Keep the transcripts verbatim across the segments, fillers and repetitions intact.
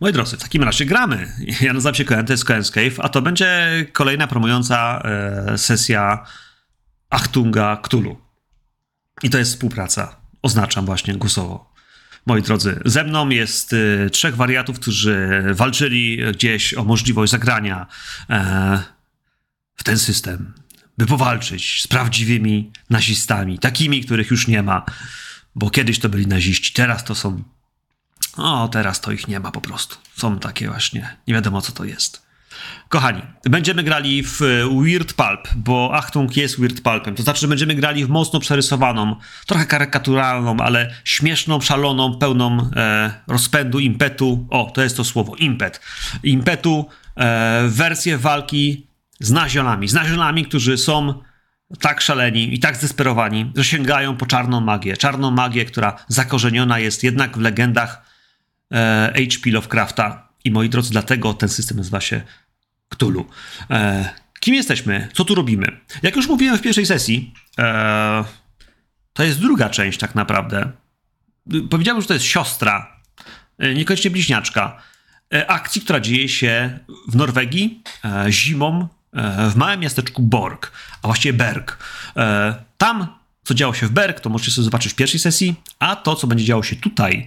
Moi drodzy, w takim razie gramy. Ja nazywam się Coen, to jest Coenscave, a to będzie kolejna promująca e, sesja Achtunga Cthulhu. I to jest współpraca. Oznaczam właśnie głosowo. Moi drodzy, ze mną jest e, trzech wariatów, którzy walczyli gdzieś o możliwość zagrania e, w ten system, by powalczyć z prawdziwymi nazistami, takimi, których już nie ma, bo kiedyś to byli naziści, teraz to są... O, teraz to ich nie ma po prostu. Są takie właśnie, nie wiadomo co to jest. Kochani, będziemy grali w Weird Pulp, bo Achtung jest Weird Pulpem. To znaczy, że będziemy grali w mocno przerysowaną, trochę karykaturalną, ale śmieszną, szaloną, pełną e, rozpędu, impetu. O, to jest to słowo, impet. Impetu, e, wersję walki z nazionami. Z nazionami, którzy są tak szaleni i tak zdesperowani, że sięgają po czarną magię. Czarną magię, która zakorzeniona jest jednak w legendach H P Lovecrafta. I moi drodzy, dlatego ten system nazywa się Cthulhu. E, kim jesteśmy? Co tu robimy? Jak już mówiłem w pierwszej sesji, e, to jest druga część tak naprawdę. Powiedziałem, że to jest siostra, niekoniecznie bliźniaczka, e, akcji, która dzieje się w Norwegii e, zimą e, w małym miasteczku Borg, a właściwie Berg. E, tam co działo się w Berg, to możecie sobie zobaczyć w pierwszej sesji, a to, co będzie działo się tutaj,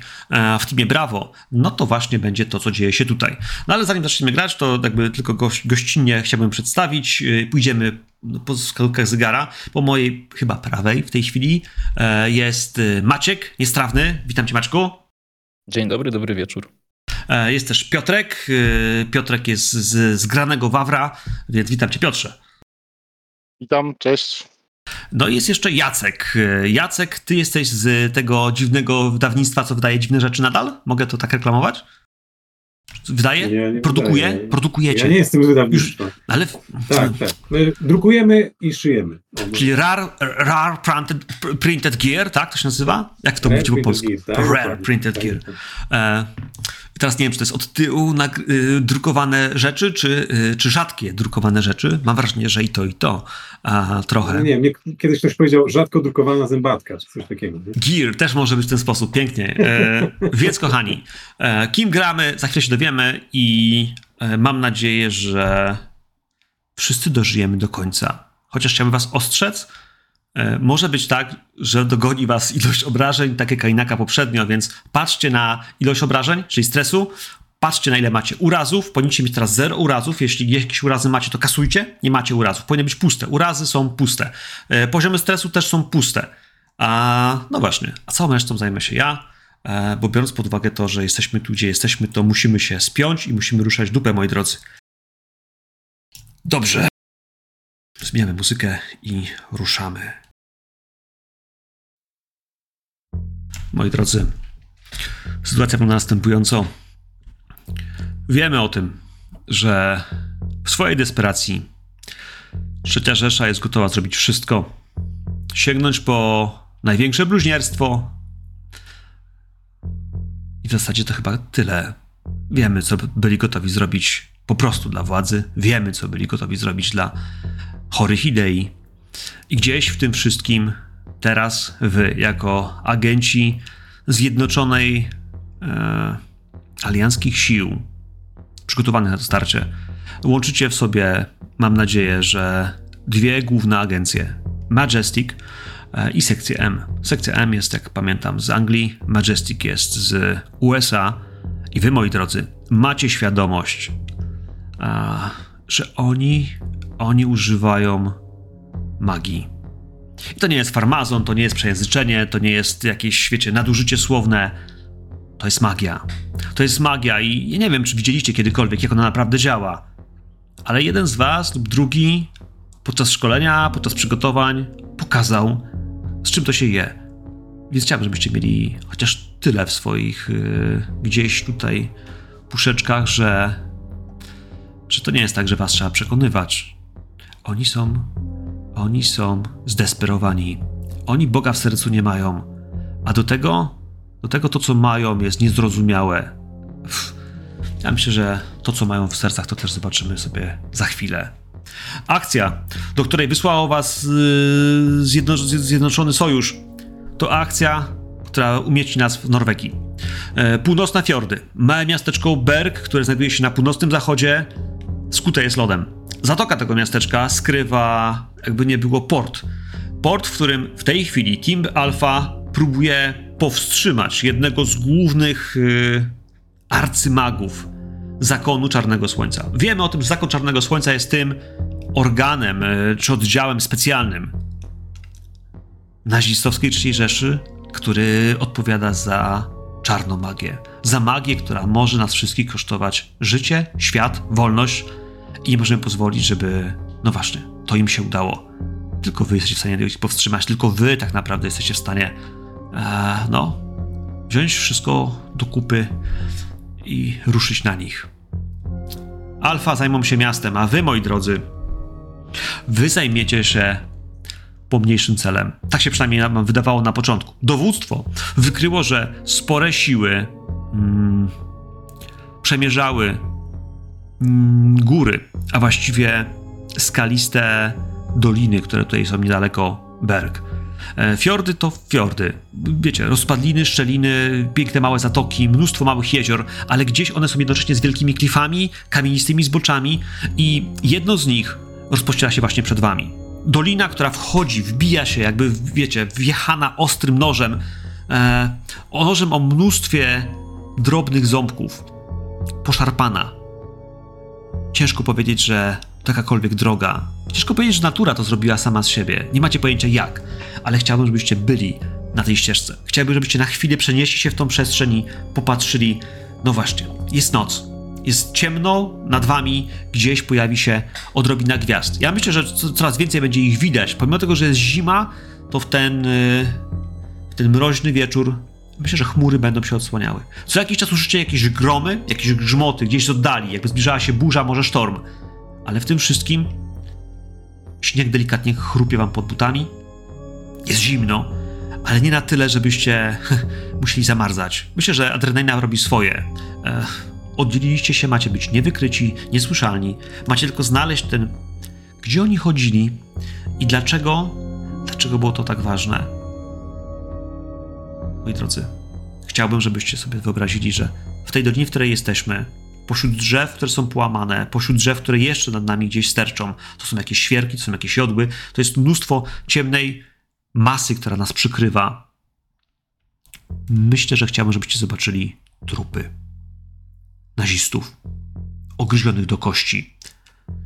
w teamie Brawo, no to właśnie będzie to, co dzieje się tutaj. No ale zanim zaczniemy grać, to jakby tylko goś- gościnnie chciałbym przedstawić. Pójdziemy po wskazówkach zegara. Po mojej chyba prawej w tej chwili jest Maciek Niestrawny. Witam cię, Maczku. Dzień dobry, dobry wieczór. Jest też Piotrek. Piotrek jest z, z Granego Wawra, więc witam cię, Piotrze. Witam, cześć. No i jest jeszcze Jacek. Jacek, ty jesteś z tego dziwnego wydawnictwa, co wydaje dziwne rzeczy nadal? Mogę to tak reklamować? Wydaje? Nie, nie Produkuje? Wydaje. Produkujecie? Ja nie jestem z wydawnictwa. Już, ale... Tak, tak. My drukujemy i szyjemy. Czyli Rare, rare printed, printed Gear, tak to się nazywa? Jak to mówicie po polsku? Gear, tak? Rare Printed tak, Gear. Tak, tak. E, teraz nie wiem, czy to jest od tyłu na, y, drukowane rzeczy, czy, y, czy rzadkie drukowane rzeczy. Mam wrażenie, że i to, i to. A, trochę. No nie wiem, kiedyś ktoś powiedział rzadko drukowana zębatka, czy coś takiego. Nie? Gear też może być w ten sposób. Pięknie. E, więc kochani, e, kim gramy? Za chwilę się dowiemy i e, mam nadzieję, że wszyscy dożyjemy do końca. Chociaż chciałbym was ostrzec, e, może być tak, że dogoni was ilość obrażeń, tak jak Kainaka poprzednio, więc patrzcie na ilość obrażeń, czyli stresu, patrzcie na ile macie urazów, powinniście mieć teraz zero urazów, jeśli jakieś urazy macie, to kasujcie, nie macie urazów, powinny być puste, urazy są puste, e, poziomy stresu też są puste, a no właśnie, a całą resztą zajmę się ja, e, bo biorąc pod uwagę to, że jesteśmy tu, gdzie jesteśmy, to musimy się spiąć i musimy ruszać dupę, moi drodzy. Dobrze. Zmieniamy muzykę i ruszamy. Moi drodzy, sytuacja wygląda następująco. Wiemy o tym, że w swojej desperacji Trzecia Rzesza jest gotowa zrobić wszystko. Sięgnąć po największe bluźnierstwo. I w zasadzie to chyba tyle. Wiemy, co byli gotowi zrobić po prostu dla władzy. Wiemy, co byli gotowi zrobić dla chorych idei. I gdzieś w tym wszystkim teraz wy, jako agenci Zjednoczonej e, Alianckich Sił, przygotowanych na to starcie, łączycie w sobie, mam nadzieję, że dwie główne agencje, Majestic e, i Sekcję M. Sekcja M jest, jak pamiętam, z Anglii, Majestic jest z U S A i wy, moi drodzy, macie świadomość, a, że oni... Oni używają magii. I to nie jest farmazon, to nie jest przejęzyczenie, to nie jest jakieś, świecie, nadużycie słowne. To jest magia. To jest magia i ja nie wiem, czy widzieliście kiedykolwiek, jak ona naprawdę działa. Ale jeden z was lub drugi podczas szkolenia, podczas przygotowań pokazał, z czym to się je. Więc chciałbym, żebyście mieli chociaż tyle w swoich yy, gdzieś tutaj puszeczkach, że, że to nie jest tak, że was trzeba przekonywać. Oni są, oni są zdesperowani. Oni Boga w sercu nie mają. A do tego, do tego to, co mają, jest niezrozumiałe. Pff. Ja myślę, że to, co mają w sercach, to też zobaczymy sobie za chwilę. Akcja, do której wysłał was yy, zjedno, Zjednoczony Sojusz, to akcja, która umieści nas w Norwegii. Północne fiordy. Małe miasteczko Berg, które znajduje się na północnym zachodzie, skute jest lodem. Zatoka tego miasteczka skrywa, jakby nie było, port. Port, w którym w tej chwili Team Alpha próbuje powstrzymać jednego z głównych yy, arcymagów Zakonu Czarnego Słońca. Wiemy o tym, że Zakon Czarnego Słońca jest tym organem yy, czy oddziałem specjalnym nazistowskiej Trzeciej Rzeszy, który odpowiada za czarną magię. Za magię, która może nas wszystkich kosztować życie, świat, wolność i nie możemy pozwolić, żeby... No właśnie, to im się udało. Tylko wy jesteście w stanie ich powstrzymać, tylko wy tak naprawdę jesteście w stanie e, no, wziąć wszystko do kupy i ruszyć na nich. Alfa zajmą się miastem, a wy, moi drodzy, wy zajmiecie się pomniejszym celem. Tak się przynajmniej nam wydawało na początku. Dowództwo wykryło, że spore siły mm, przemierzały mm, góry, a właściwie skaliste doliny, które tutaj są niedaleko Berg. Fiordy to fiordy. Wiecie, rozpadliny, szczeliny, piękne małe zatoki, mnóstwo małych jezior, ale gdzieś one są jednocześnie z wielkimi klifami, kamienistymi zboczami i jedno z nich rozpościera się właśnie przed wami. Dolina, która wchodzi, wbija się, jakby, wiecie, wjechana ostrym nożem, e, o nożem o mnóstwie drobnych ząbków, poszarpana. Ciężko powiedzieć, że jakakolwiek droga. Ciężko powiedzieć, że natura to zrobiła sama z siebie. Nie macie pojęcia jak, ale chciałbym, żebyście byli na tej ścieżce. Chciałbym, żebyście na chwilę przenieśli się w tą przestrzeń i popatrzyli. No właśnie, jest noc. Jest ciemno, nad wami gdzieś pojawi się odrobina gwiazd. Ja myślę, że coraz więcej będzie ich widać. Pomimo tego, że jest zima, to w ten, w ten mroźny wieczór myślę, że chmury będą się odsłaniały. Co jakiś czas usłyszycie jakieś gromy, jakieś grzmoty gdzieś z oddali, jakby zbliżała się burza, może sztorm. Ale w tym wszystkim śnieg delikatnie chrupie wam pod butami. Jest zimno, ale nie na tyle, żebyście musieli zamarzać. Myślę, że adrenalina robi swoje. Ech, oddzieliliście się, macie być niewykryci, niesłyszalni. Macie tylko znaleźć ten... Gdzie oni chodzili i dlaczego... Dlaczego było to tak ważne? Moi drodzy, chciałbym, żebyście sobie wyobrazili, że w tej dolinie, w której jesteśmy... Pośród drzew, które są połamane, pośród drzew, które jeszcze nad nami gdzieś sterczą, to są jakieś świerki, to są jakieś jodły, to jest mnóstwo ciemnej masy, która nas przykrywa. Myślę, że chciałbym, żebyście zobaczyli trupy nazistów, ogryzionych do kości.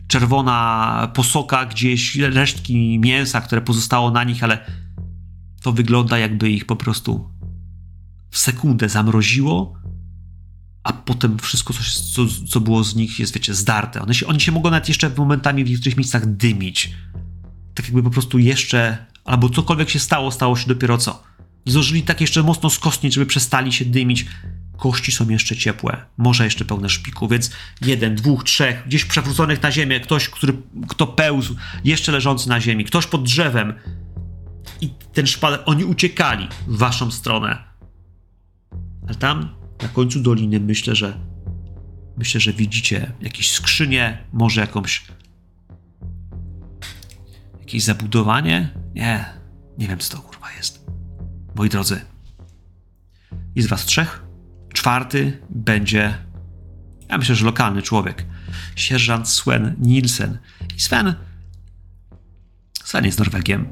Czerwona posoka, gdzieś resztki mięsa, które pozostało na nich, ale to wygląda, jakby ich po prostu w sekundę zamroziło, a potem wszystko, co, się, co, co było z nich, jest, wiecie, zdarte. One się, oni się mogą nawet jeszcze momentami w niektórych miejscach dymić. Tak jakby po prostu jeszcze, albo cokolwiek się stało, stało się dopiero co. Nie zdążyli tak jeszcze mocno skostnieć, żeby przestali się dymić. Kości są jeszcze ciepłe, może jeszcze pełne szpiku, więc jeden, dwóch, trzech, gdzieś przewróconych na ziemię, ktoś, który, kto pełzł, jeszcze leżący na ziemi, ktoś pod drzewem. I ten szpadel, oni uciekali w waszą stronę. Ale tam... Na końcu doliny myślę, że myślę, że widzicie jakieś skrzynie, może jakąś jakieś zabudowanie? Nie, nie wiem, co to kurwa jest. Moi drodzy, jest was trzech. Czwarty będzie, ja myślę, że lokalny człowiek. Sierżant Sven Nielsen. I Sven, Sven jest Norwegiem.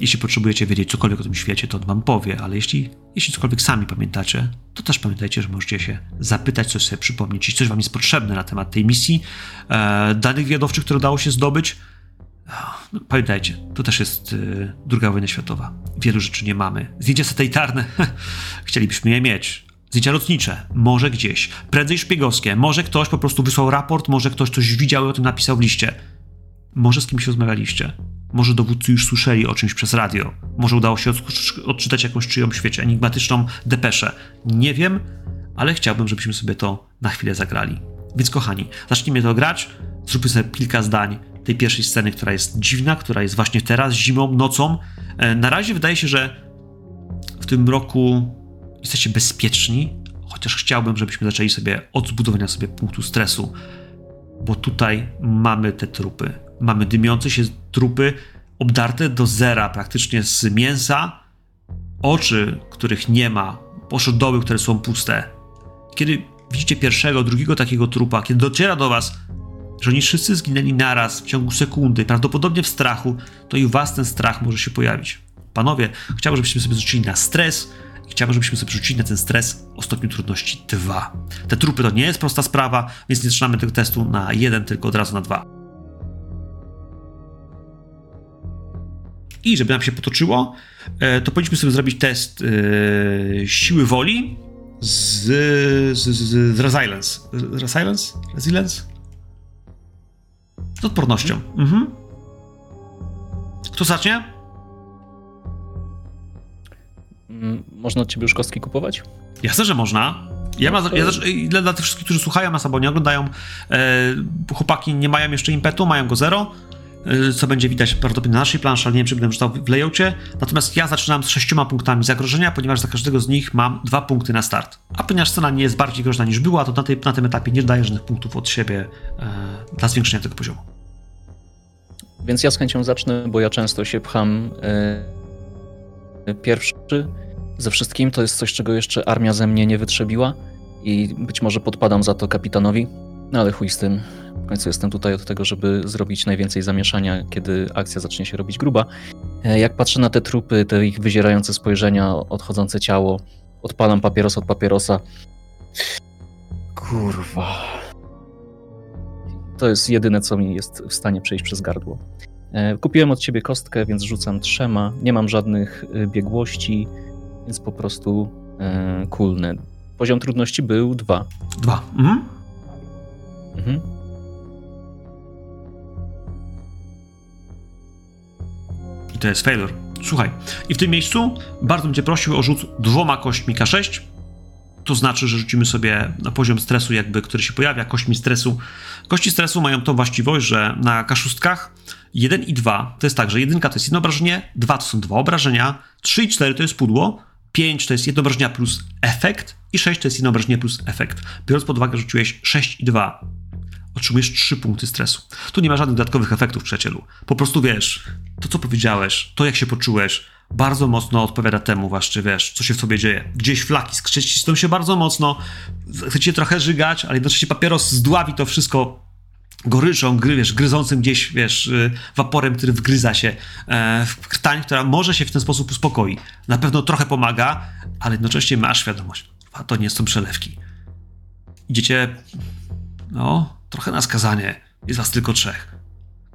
Jeśli potrzebujecie wiedzieć cokolwiek o tym świecie, to on wam powie, ale jeśli, jeśli cokolwiek sami pamiętacie, to też pamiętajcie, że możecie się zapytać, coś sobie przypomnieć, jeśli coś wam jest potrzebne na temat tej misji, e, danych wywiadowczych, które udało się zdobyć. No, pamiętajcie, to też jest e, druga wojna światowa. Wielu rzeczy nie mamy. Zdjęcia satelitarne, chcielibyśmy je mieć. Zdjęcia lotnicze, może gdzieś. Prędzej szpiegowskie, może ktoś po prostu wysłał raport, może ktoś coś widział i o tym napisał w liście. Może z kimś rozmawialiście. Może dowódcy już słyszeli o czymś przez radio. Może udało się odczytać jakąś czyjąś, wiecie, enigmatyczną depeszę. Nie wiem, ale chciałbym, żebyśmy sobie to na chwilę zagrali. Więc kochani, zacznijmy to grać. Zróbmy sobie kilka zdań tej pierwszej sceny, która jest dziwna, która jest właśnie teraz, zimą, nocą. Na razie wydaje się, że w tym roku jesteście bezpieczni, chociaż chciałbym, żebyśmy zaczęli sobie od zbudowania sobie punktu stresu. Bo tutaj mamy te trupy. Mamy dymiące się trupy, obdarte do zera praktycznie z mięsa, oczy, których nie ma, pośród dołów, które są puste. Kiedy widzicie pierwszego, drugiego takiego trupa, kiedy dociera do was, że oni wszyscy zginęli naraz w ciągu sekundy, prawdopodobnie w strachu, to i u was ten strach może się pojawić. Panowie, chciałbym, żebyśmy sobie zrzucili na stres i chciałbym, żebyśmy sobie zrzucili na ten stres o stopniu trudności dwa. Te trupy to nie jest prosta sprawa, więc nie zaczynamy tego testu na jeden, tylko od razu na dwa. I żeby nam się potoczyło, to powinniśmy sobie zrobić test yy, siły woli z, z, z, z resilience. Resilience? Resilience? Z odpornością. Mhm. Kto zacznie? Można od ciebie już kostki kupować? Jasne, że można. Ja, no, ma, to... ja dla, dla tych wszystkich, którzy słuchają nas albo nie oglądają, e, chłopaki nie mają jeszcze impetu, mają go zero, e, co będzie widać prawdopodobnie na naszej planszy, ale nie wiem, czy będę czytał w layoutie. Natomiast ja zaczynam z sześcioma punktami zagrożenia, ponieważ za każdego z nich mam dwa punkty na start. A ponieważ scena nie jest bardziej groźna niż była, to na, tej, na tym etapie nie daję żadnych punktów od siebie e, dla zwiększenia tego poziomu. Więc ja z chęcią zacznę, bo ja często się pcham e, pierwszy. Ze wszystkim to jest coś, czego jeszcze armia ze mnie nie wytrzebiła i być może podpadam za to kapitanowi, no ale chuj z tym. W końcu jestem tutaj od tego, żeby zrobić najwięcej zamieszania, kiedy akcja zacznie się robić gruba. Jak patrzę na te trupy, te ich wyzierające spojrzenia, odchodzące ciało, odpalam papieros od papierosa. Kurwa. To jest jedyne, co mi jest w stanie przejść przez gardło. Kupiłem od ciebie kostkę, więc rzucam trzema. Nie mam żadnych biegłości, więc po prostu yy, kulne. Poziom trudności był dwa. Dwa. Mhm. Mhm. I to jest failure. Słuchaj, i w tym miejscu bardzo bym cię prosił o rzut dwoma kośćmi K sześć. To znaczy, że rzucimy sobie na poziom stresu, jakby, który się pojawia, kośćmi stresu. Kości stresu mają tą właściwość, że na K sześć jeden i dwa to jest tak, że jedynka to jest jedno obrażenie, dwa to są dwa obrażenia, trzy i cztery to jest pudło, pięć to jest jedno obrażenia plus efekt i sześć to jest jedno obrażenie plus efekt. Biorąc pod uwagę, że rzuciłeś sześć i dwa, otrzymujesz trzy punkty stresu. Tu nie ma żadnych dodatkowych efektów, przyjacielu. Po prostu wiesz, to co powiedziałeś, to jak się poczułeś, bardzo mocno odpowiada temu właśnie, wiesz, co się w sobie dzieje. Gdzieś flaki skrzycisną się bardzo mocno, chcecie trochę żygać, ale jednocześnie papieros zdławi to wszystko goryczą, gry, wiesz, gryzącym gdzieś, wiesz, waporem, który wgryza się w krtań, która może się w ten sposób uspokoi. Na pewno trochę pomaga, ale jednocześnie masz świadomość, a to nie są przelewki. Idziecie, no, trochę na skazanie. Jest was tylko trzech.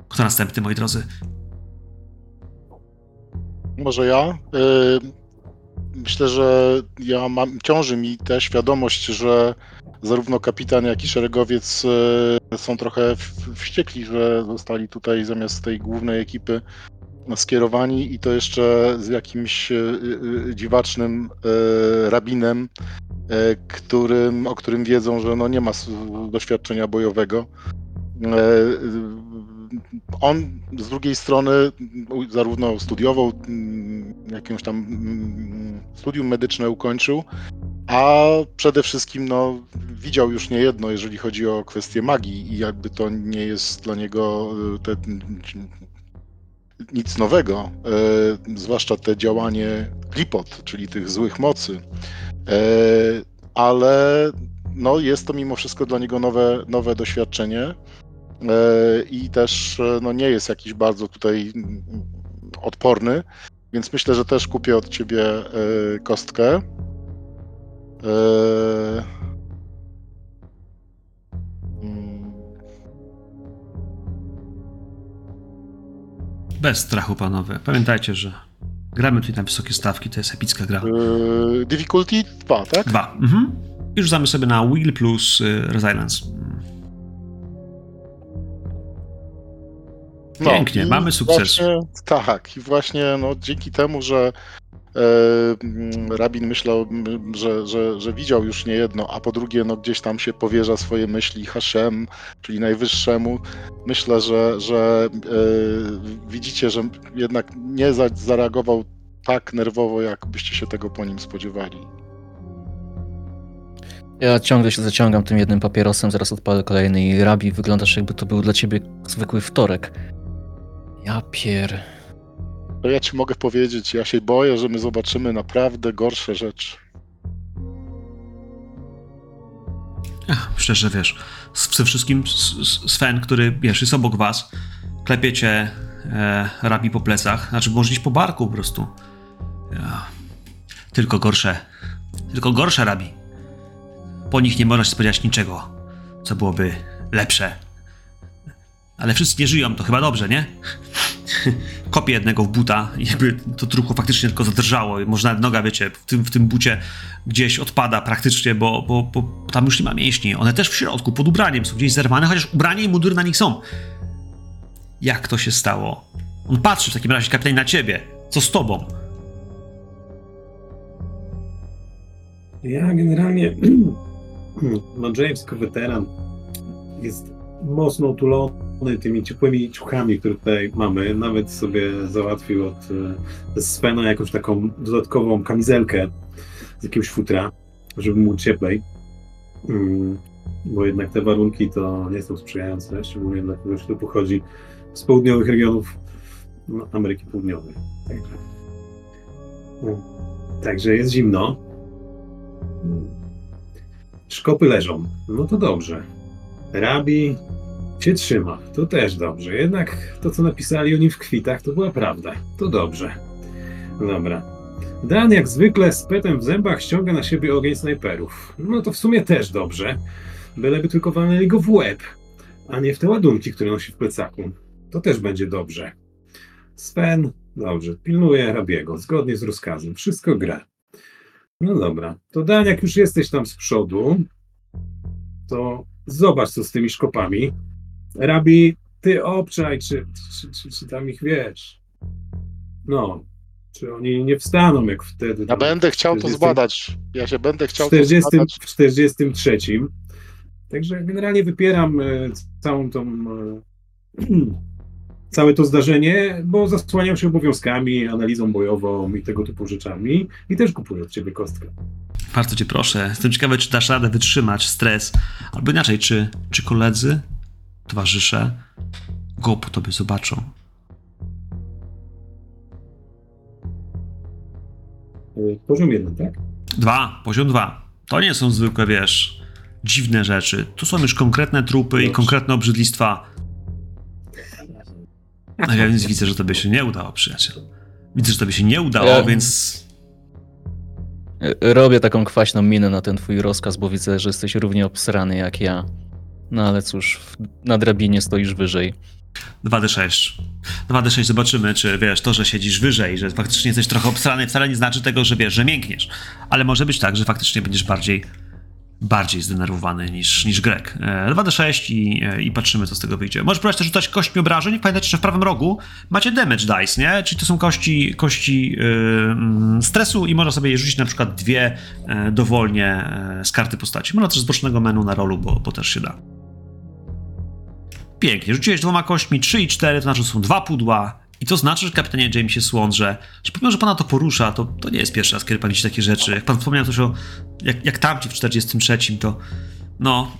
Kto następny, moi drodzy? Może ja? Myślę, że ja mam, ciąży mi ta świadomość, że zarówno kapitan, jak i szeregowiec są trochę wściekli, że zostali tutaj zamiast tej głównej ekipy skierowani i to jeszcze z jakimś dziwacznym rabinem, którym, o którym wiedzą, że no nie ma doświadczenia bojowego. On z drugiej strony zarówno studiował, jakieś tam studium medyczne ukończył, a przede wszystkim no, widział już niejedno, jeżeli chodzi o kwestie magii i jakby to nie jest dla niego te, nic nowego, e, zwłaszcza te działanie klipot, czyli tych złych mocy, e, ale no, jest to mimo wszystko dla niego nowe, nowe doświadczenie. I też no, nie jest jakiś bardzo tutaj odporny, więc myślę, że też kupię od ciebie kostkę. Bez strachu, panowie. Pamiętajcie, że gramy tutaj na wysokie stawki, to jest epicka gra. Difficulty dwa, tak? dwa. Mhm. I rzucamy sobie na Will plus Resilience. No, pięknie, mamy sukces. Właśnie, tak, i właśnie no, dzięki temu, że e, rabin myślał, że, że, że widział już niejedno, a po drugie no, gdzieś tam się powierza swoje myśli Haszem, czyli najwyższemu, myślę, że, że e, widzicie, że jednak nie za, zareagował tak nerwowo, jak byście się tego po nim spodziewali. Ja ciągle się zaciągam tym jednym papierosem, zaraz odpalę kolejny i rabi, wyglądasz jakby to był dla ciebie zwykły wtorek. Ja pier... To ja ci mogę powiedzieć, ja się boję, że my zobaczymy naprawdę gorsze rzeczy. Ach, szczerze, wiesz, z, z wszystkim Sven, który, wiesz, jest obok was, klepiecie e, Rabi po plecach, znaczy może iść po barku po prostu. Ach, tylko gorsze, tylko gorsze Rabi. Po nich nie można się spodziewać niczego, co byłoby lepsze. Ale wszyscy nie żyją, to chyba dobrze, nie? Kopię jednego w buta i jakby to truchło faktycznie tylko zadrżało i może nawet noga, wiecie, w tym, w tym bucie gdzieś odpada praktycznie, bo, bo, bo tam już nie ma mięśni. One też w środku, pod ubraniem są gdzieś zerwane, chociaż ubranie i mundur na nich są. Jak to się stało? On patrzy w takim razie, kapitan, na ciebie. Co z tobą? Ja generalnie... No James jako weteran jest mocno utulony tymi ciepłymi ciuchami, które tutaj mamy. Nawet sobie załatwił od Svena jakąś taką dodatkową kamizelkę z jakiegoś futra, żeby mu cieplej. Bo jednak te warunki to nie są sprzyjające, szczególnie dla kogoś, kto pochodzi z południowych regionów no, Ameryki Południowej. Także, no, także jest zimno. Szkopy leżą. No to dobrze. Rabi się trzyma. To też dobrze. Jednak to, co napisali o nim w kwitach, to była prawda. To dobrze. Dobra. Dan jak zwykle z petem w zębach ściąga na siebie ogień snajperów. No to w sumie też dobrze. Byleby tylko walnęli go w łeb, a nie w te ładunki, które nosi w plecaku. To też będzie dobrze. Sven, dobrze, pilnuje Rabiego. Zgodnie z rozkazem. Wszystko gra. No dobra, to Dan, jak już jesteś tam z przodu, to zobacz co z tymi szkopami. Rabi, ty obczaj, czy, czy, czy, czy tam ich wiesz. No, czy oni nie wstaną jak wtedy. Ja będę chciał to zbadać. Ja się będę chciał czterdziestym, to zbadać. W czterdziestym trzecim. Także generalnie wypieram y, całą tą... Y, całe to zdarzenie, bo zasłaniam się obowiązkami, analizą bojową i tego typu rzeczami i też kupuję od ciebie kostkę. Bardzo cię proszę. Jestem ciekawy, czy dasz radę wytrzymać stres, albo inaczej, czy, czy koledzy, towarzysze go po tobie zobaczą. Poziom jeden, tak? Dwa, poziom dwa. To nie są zwykłe, wiesz, dziwne rzeczy. Tu są już konkretne trupy Dobrze. I konkretne obrzydlistwa. A ja więc widzę, że tobie się nie udało, przyjaciel. Widzę, że tobie się nie udało, ja... więc... Robię taką kwaśną minę na ten twój rozkaz, bo widzę, że jesteś równie obsrany jak ja. No ale cóż, na drabinie stoisz wyżej. dwa d sześć. dwa d sześć zobaczymy, czy wiesz, to, że siedzisz wyżej, że faktycznie jesteś trochę obsrany, wcale nie znaczy tego, że wiesz, że miękniesz. Ale może być tak, że faktycznie będziesz bardziej bardziej zdenerwowany niż, niż Greg. dwa d sześć i, i patrzymy, co z tego wyjdzie. Możesz próbować też rzucać kośćmi obrażeń. Pamiętajcie, że w prawym rogu macie damage dice, nie? Czyli to są kości, kości yy, stresu i można sobie je rzucić na przykład dwie yy, dowolnie yy, z karty postaci. Można też z bocznego menu na rolu, bo, bo też się da. Pięknie. Rzuciłeś dwoma kośćmi, trzy i cztery, to znaczy są dwa pudła. I to znaczy, że kapitanie Jamesie Słonże, że pomimo, że pana to porusza, to, to nie jest pierwszy raz, kiedy pan widzi takie rzeczy. Jak pan wspomniał coś o... Jak, jak tamci w czterdziestym trzecim, to... No,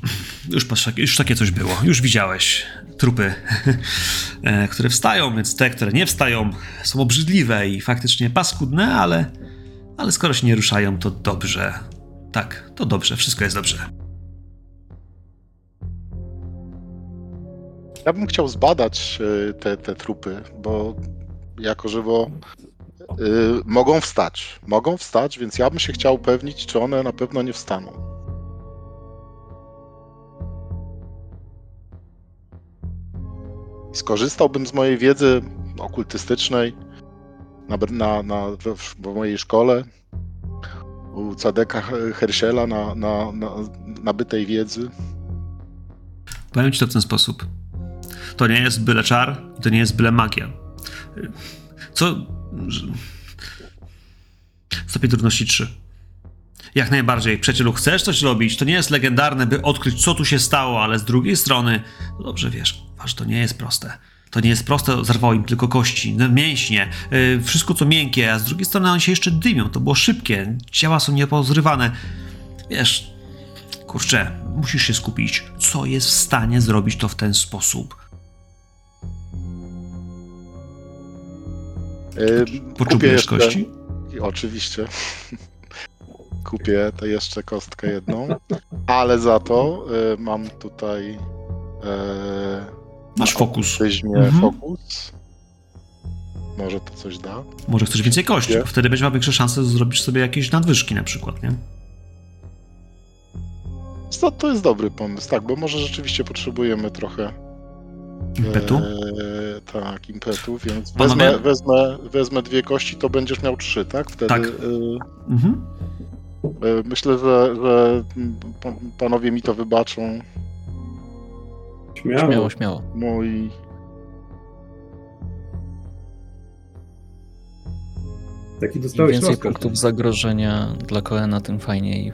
już, już takie coś było. Już widziałeś trupy, które wstają, więc te, które nie wstają, są obrzydliwe i faktycznie paskudne, ale... Ale skoro się nie ruszają, to dobrze. Tak, to dobrze. Wszystko jest dobrze. Ja bym chciał zbadać te, te trupy, bo jako żywo yy, mogą wstać. Mogą wstać, więc ja bym się chciał upewnić, czy one na pewno nie wstaną. Skorzystałbym z mojej wiedzy okultystycznej na, na, na, w, w mojej szkole u Cadeka Herszela na, na, na nabytej wiedzy. Powiem ci to w ten sposób. To nie jest byle czar, to nie jest byle magia. Co... Stopień trudności trzy. Jak najbardziej. Przyjacielu, chcesz coś robić, to nie jest legendarne, by odkryć, co tu się stało, ale z drugiej strony... No dobrze wiesz, aż to nie jest proste. To nie jest proste, zerwało im tylko kości, mięśnie, yy, wszystko co miękkie, a z drugiej strony one się jeszcze dymią. To było szybkie, ciała są niepozrywane. Wiesz... Kurczę, musisz się skupić, co jest w stanie zrobić to w ten sposób. Poczujesz kości? Oczywiście. Kupię to jeszcze kostkę jedną. Ale za to y, mam tutaj... Y, Masz fokus. Weźmie mhm. fokus. Może to coś da. Może chcesz więcej kości, bo wtedy będziesz miał większe szanse, zrobisz sobie jakieś nadwyżki na przykład, nie? To, to jest dobry pomysł, tak, bo może rzeczywiście potrzebujemy trochę... Impetu? E, tak, impetu, więc wezmę, wezmę, wezmę dwie kości, to będziesz miał trzy, tak? Wtedy, tak. E, mhm. e, myślę, że, że panowie mi to wybaczą. Śmiało, śmiało. śmiało. Mój... Taki Im więcej noskę, punktów tak. zagrożenia dla Coena, tym fajniej.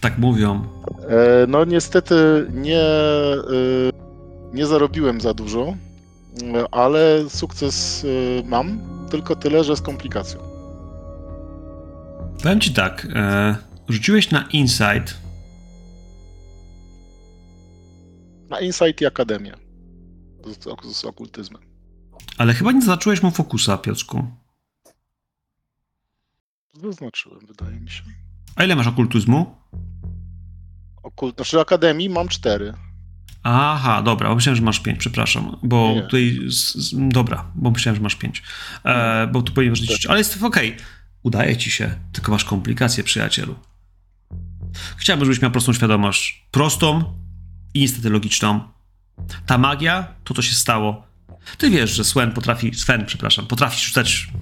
Tak mówią. E, no niestety nie, y, nie zarobiłem za dużo, ale sukces y, mam, tylko tyle, że z komplikacją. Powiem ci tak, e, rzuciłeś na Insight. Na Insight i Akademię. Z, z okultyzmem. Ale chyba nie zaznaczyłeś mu fokusa, Piotrku. Zaznaczyłem, wydaje mi się. A ile masz okultyzmu? Okult... Znaczy Akademii mam cztery. Aha, dobra, bo myślałem, że masz pięć, przepraszam, bo nie. tutaj... Dobra, bo myślałem, że masz pięć, e, bo tu powinieneś liczyć, ale jest okej. Okay. Udaje ci się, tylko masz komplikacje, przyjacielu. Chciałbym, żebyś miał prostą świadomość. Prostą i niestety logiczną. Ta magia, to co się stało. Ty wiesz, że Sven potrafi... Sven, przepraszam, potrafi rzucać...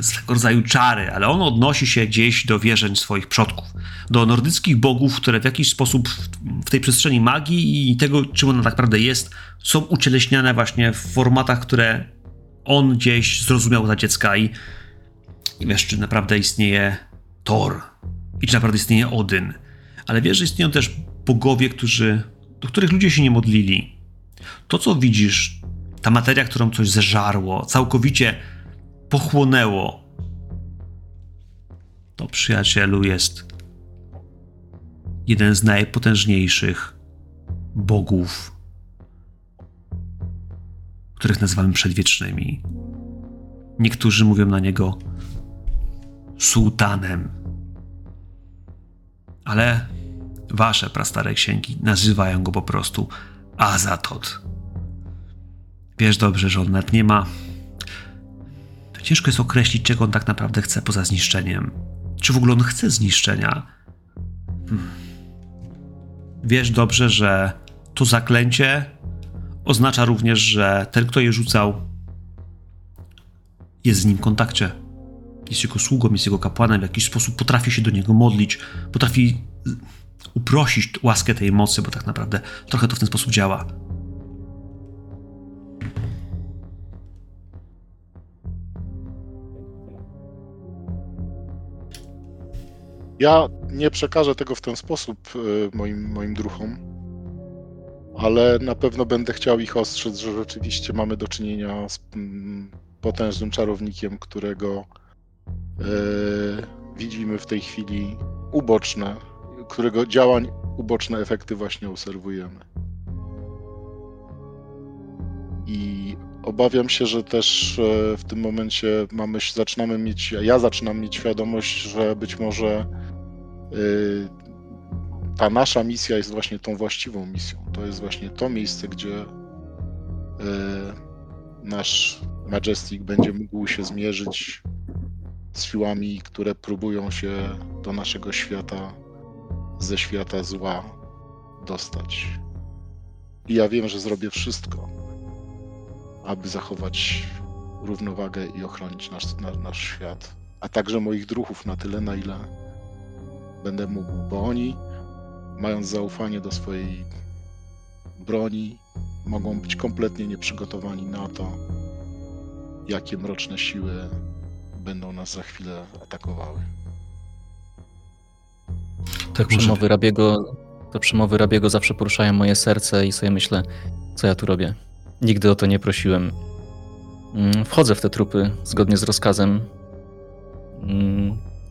swego rodzaju czary, ale on odnosi się gdzieś do wierzeń swoich przodków, do nordyckich bogów, które w jakiś sposób w tej przestrzeni magii i tego, czym ona tak naprawdę jest, są ucieleśniane właśnie w formatach, które on gdzieś zrozumiał dla dziecka i, i wiesz, czy naprawdę istnieje Thor i czy naprawdę istnieje Odyn. Ale wiesz, że istnieją też bogowie, którzy, do których ludzie się nie modlili. To, co widzisz, ta materia, którą coś zeżarło, całkowicie pochłonęło. To, przyjacielu, jest jeden z najpotężniejszych bogów, których nazywamy przedwiecznymi. Niektórzy mówią na niego sułtanem. Ale wasze prastare księgi nazywają go po prostu Azatot. Wiesz dobrze, że on nawet nie ma... Ciężko jest określić, czego on tak naprawdę chce poza zniszczeniem. Czy w ogóle on chce zniszczenia? Hmm. Wiesz dobrze, że to zaklęcie oznacza również, że ten, kto je rzucał, jest z nim w kontakcie. Jest jego sługą, jest jego kapłanem, w jakiś sposób potrafi się do niego modlić, potrafi uprosić łaskę tej mocy, bo tak naprawdę trochę to w ten sposób działa. Ja nie przekażę tego w ten sposób moim, moim druchom, ale na pewno będę chciał ich ostrzec, że rzeczywiście mamy do czynienia z potężnym czarownikiem, którego yy, widzimy w tej chwili uboczne, którego działań uboczne efekty właśnie obserwujemy. I obawiam się, że też w tym momencie mamy, zaczynamy mieć, ja zaczynam mieć świadomość, że być może yy, ta nasza misja jest właśnie tą właściwą misją. To jest właśnie to miejsce, gdzie yy, nasz Majestic będzie mógł się zmierzyć z siłami, które próbują się do naszego świata, ze świata zła dostać. I ja wiem, że zrobię wszystko, aby zachować równowagę i ochronić nasz, nasz świat, a także moich druhów na tyle, na ile będę mógł, bo oni, mając zaufanie do swojej broni, mogą być kompletnie nieprzygotowani na to, jakie mroczne siły będą nas za chwilę atakowały. Te przemowy Rabiego, te przemowy Rabiego zawsze poruszają moje serce i sobie myślę, co ja tu robię. Nigdy o to nie prosiłem. Wchodzę w te trupy zgodnie z rozkazem.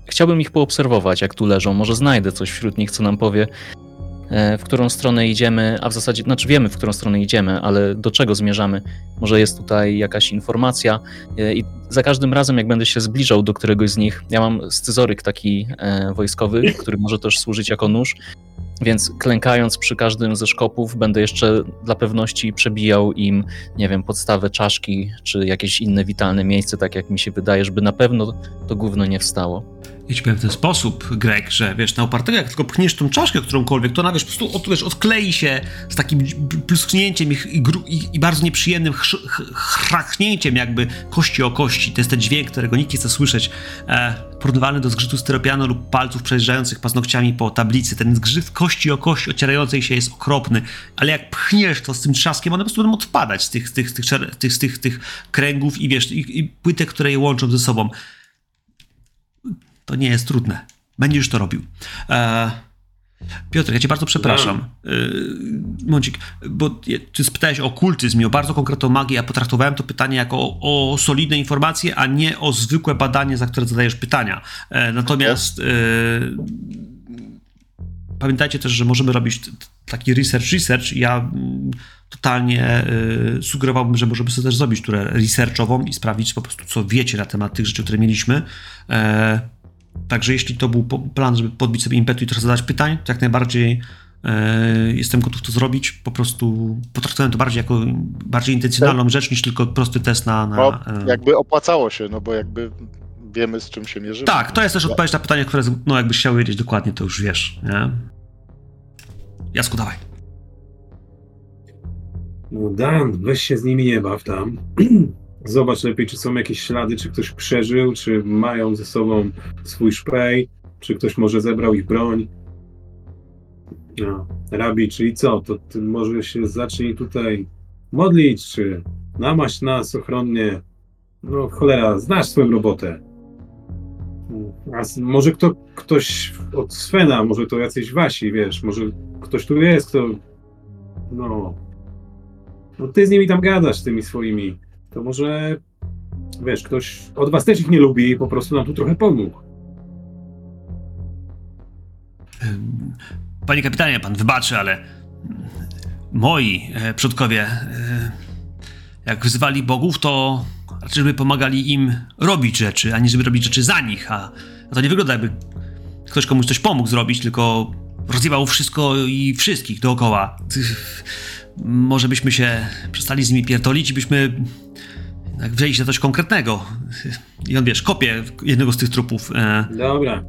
Chciałbym ich poobserwować, jak tu leżą. Może znajdę coś wśród nich, co nam powie, w którą stronę idziemy, a w zasadzie, znaczy wiemy, w którą stronę idziemy, ale do czego zmierzamy. Może jest tutaj jakaś informacja i za każdym razem, jak będę się zbliżał do któregoś z nich, ja mam scyzoryk taki wojskowy, który może też służyć jako nóż, więc klękając przy każdym ze szkopów będę jeszcze dla pewności przebijał im, nie wiem, podstawę czaszki czy jakieś inne witalne miejsce, tak jak mi się wydaje, żeby na pewno to gówno nie wstało. Idźmy w ten sposób, Greg, że wiesz, na upartego jak tylko pchniesz tą czaszkę którąkolwiek, to ona wiesz, po prostu od, wiesz, odklei się z takim plusknięciem i, i, i bardzo nieprzyjemnym chr- chrachnięciem jakby kości o kości. To jest ten dźwięk, którego nikt nie chce słyszeć, e, porównywalny do zgrzytu styropianu lub palców przejeżdżających paznokciami po tablicy. Ten zgrzyt kości o kości ocierającej się jest okropny, ale jak pchniesz to z tym trzaskiem, one po prostu będą odpadać z tych, z tych, z tych, czer- tych, z tych, tych kręgów i wiesz, i, i płytek, które je łączą ze sobą. To nie jest trudne. Będziesz to robił. Eee, Piotrek, ja cię bardzo przepraszam. Eee, Mącik, bo ty spytałeś o okultyzm i o bardzo konkretną magię. Ja potraktowałem to pytanie jako o, o solidne informacje, a nie o zwykłe badanie, za które zadajesz pytania. Eee, natomiast eee, pamiętajcie też, że możemy robić t- taki research, research. Ja m, totalnie y, sugerowałbym, że możemy sobie też zrobić turę researchową i sprawdzić po prostu, co wiecie na temat tych rzeczy, które mieliśmy. Eee, Także jeśli to był plan, żeby podbić sobie impetu i trochę zadać pytań, to jak najbardziej e, jestem gotów to zrobić. Po prostu potraktowałem to bardziej jako bardziej intencjonalną tak. rzecz niż tylko prosty test na... na no, jakby opłacało się, no bo jakby wiemy z czym się mierzymy. Tak, to jest też odpowiedź na pytanie, które no jakbyś chciał wiedzieć dokładnie, to już wiesz. Nie? Jacku, dawaj. No Dan, weź się z nimi nie baw tam. Zobacz lepiej, czy są jakieś ślady, czy ktoś przeżył, czy mają ze sobą swój szprej, czy ktoś może zebrał ich broń. No, Rabbi, czyli co? To ty może się zacznij tutaj modlić, czy namaść nas ochronnie. No cholera, znasz swoją robotę. A może kto, ktoś od Svena, może to jacyś wasi, wiesz, może ktoś tu jest, kto... No... No ty z nimi tam gadasz, tymi swoimi... To może, wiesz, ktoś od was też ich nie lubi i po prostu nam tu trochę pomógł. Panie kapitanie, pan wybaczy, ale moi przodkowie, jak wzywali bogów, to raczej by pomagali im robić rzeczy, a nie żeby robić rzeczy za nich. A to nie wygląda, jakby ktoś komuś coś pomógł zrobić, tylko rozjebał wszystko i wszystkich dookoła. Może byśmy się przestali z nimi pierdolić i byśmy wzięli się na coś konkretnego. I on, wiesz, kopie jednego z tych trupów. Dobra,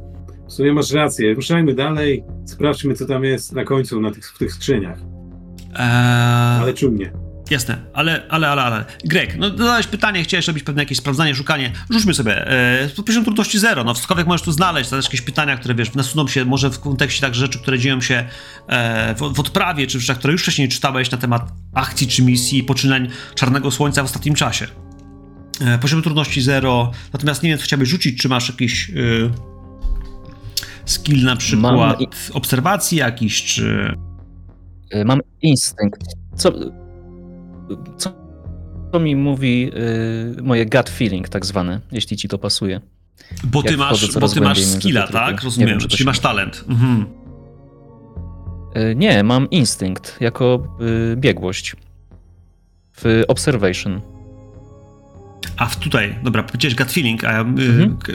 w sumie masz rację. Ruszajmy dalej, sprawdźmy, co tam jest na końcu, na tych, w tych skrzyniach. Eee... Ale czujnie. Jasne, ale, ale, ale, ale. Greg, no zadałeś pytanie, chciałeś robić pewne jakieś sprawdzanie, szukanie. Rzućmy sobie. Eee, pod pierwszą trudności zero. No, wskazówek możesz tu znaleźć, zadać jakieś pytania, które, wiesz, nasuną się może w kontekście tak rzeczy, które dzieją się e, w, w odprawie, czy w rzeczach, które już wcześniej czytałeś na temat akcji, czy misji, poczynań Czarnego Słońca w ostatnim czasie. E, poziom trudności zero. Natomiast nie wiem, co chciałbyś rzucić, czy masz jakiś e, skill na przykład Mam... obserwacji jakiś, czy... Mam instynkt. Co... Co, co mi mówi yy, moje gut feeling tak zwane, jeśli ci to pasuje. Bo ty Jak masz, bo ty masz skilla, tak? Rozumiem, wiem, że czyli masz ma. talent. Mhm. Yy, nie, mam instynkt jako yy, biegłość w yy, observation. A w tutaj, dobra, powiedziałeś gut feeling, a ja... Yy, mhm. k-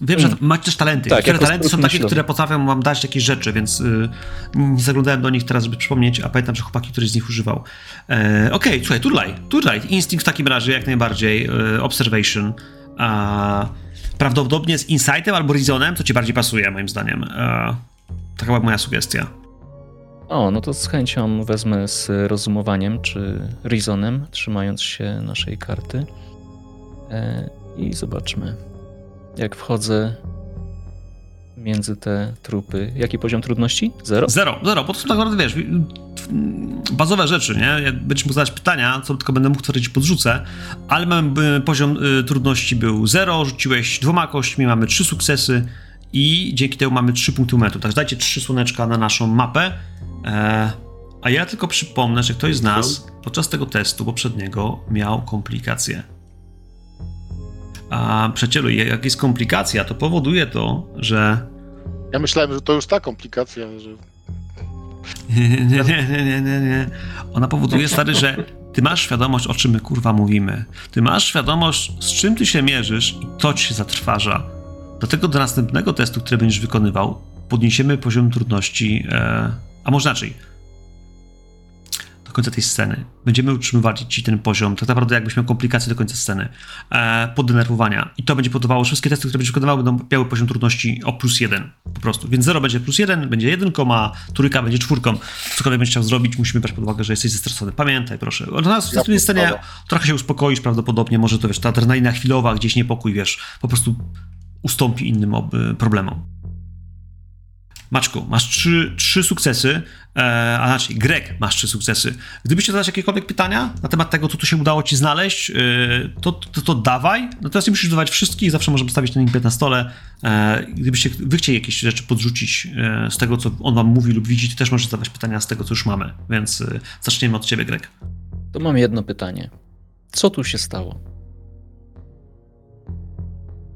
Wiem, że macie też talenty. Tak, niektóre talenty są takie, które potrafią wam dać jakieś rzeczy, więc yy, nie zaglądałem do nich teraz, żeby przypomnieć, a pamiętam, że chłopaki któryś z nich używał. E, Okej, okay, słuchaj, turlaj, turlaj. Instinct w takim razie jak najbardziej, e, observation. E, prawdopodobnie z insightem albo reasonem, to ci bardziej pasuje, moim zdaniem. E, taka była moja sugestia. O, no to z chęcią wezmę z rozumowaniem czy reasonem, trzymając się naszej karty. E, I zobaczmy. Jak wchodzę między te trupy. Jaki poziom trudności? Zero? Zero, zero. Bo to są tak naprawdę, wiesz, bazowe rzeczy, nie? Będziesz mógł zadać pytania, co tylko będę mógł, które ci podrzucę, ale mamy, poziom y, trudności był zero, rzuciłeś dwoma kośćmi, mamy trzy sukcesy i dzięki temu mamy trzy punkty umetu. Także dajcie trzy słoneczka na naszą mapę. E, a ja tylko przypomnę, że ktoś z nas podczas tego testu poprzedniego miał komplikację. A przecież jak jest komplikacja, to powoduje to, że... Ja myślałem, że to już ta komplikacja, że Nie, nie, nie, nie, nie, nie. Ona powoduje, stary, że ty masz świadomość, o czym my, kurwa, mówimy. Ty masz świadomość, z czym ty się mierzysz i to ci się zatrważa. Dlatego do następnego testu, który będziesz wykonywał, podniesiemy poziom trudności, e, a może inaczej, do końca tej sceny. Będziemy utrzymywali ci ten poziom, tak naprawdę jakbyś miał komplikacje do końca sceny, e, poddenerwowania. I to będzie podawało, że wszystkie testy, które będziesz wykonywał, będą miały poziom trudności o plus jeden po prostu. Więc zero będzie plus jeden, będzie jeden, trójka będzie czwórką. Cokolwiek będziesz chciał zrobić, musimy brać pod uwagę, że jesteś zestresowany. Pamiętaj, proszę. Do nas w tej scenie trochę się uspokoisz prawdopodobnie, może to, wiesz, ta adrenalina chwilowa, gdzieś niepokój, wiesz, po prostu ustąpi innym problemom. Maćku, masz trzy, trzy sukcesy, e, a znaczy Greg, masz trzy sukcesy. Gdybyście zadać jakiekolwiek pytania na temat tego, co tu się udało ci znaleźć, e, to, to, to dawaj. Natomiast nie musisz dodawać wszystkich, zawsze możemy stawić ten link na stole. E, gdybyście wy chcieli jakieś rzeczy podrzucić e, z tego, co on wam mówi lub widzi, to też możesz zadawać pytania z tego, co już mamy. Więc e, zaczniemy od ciebie, Greg. To mam jedno pytanie. Co tu się stało?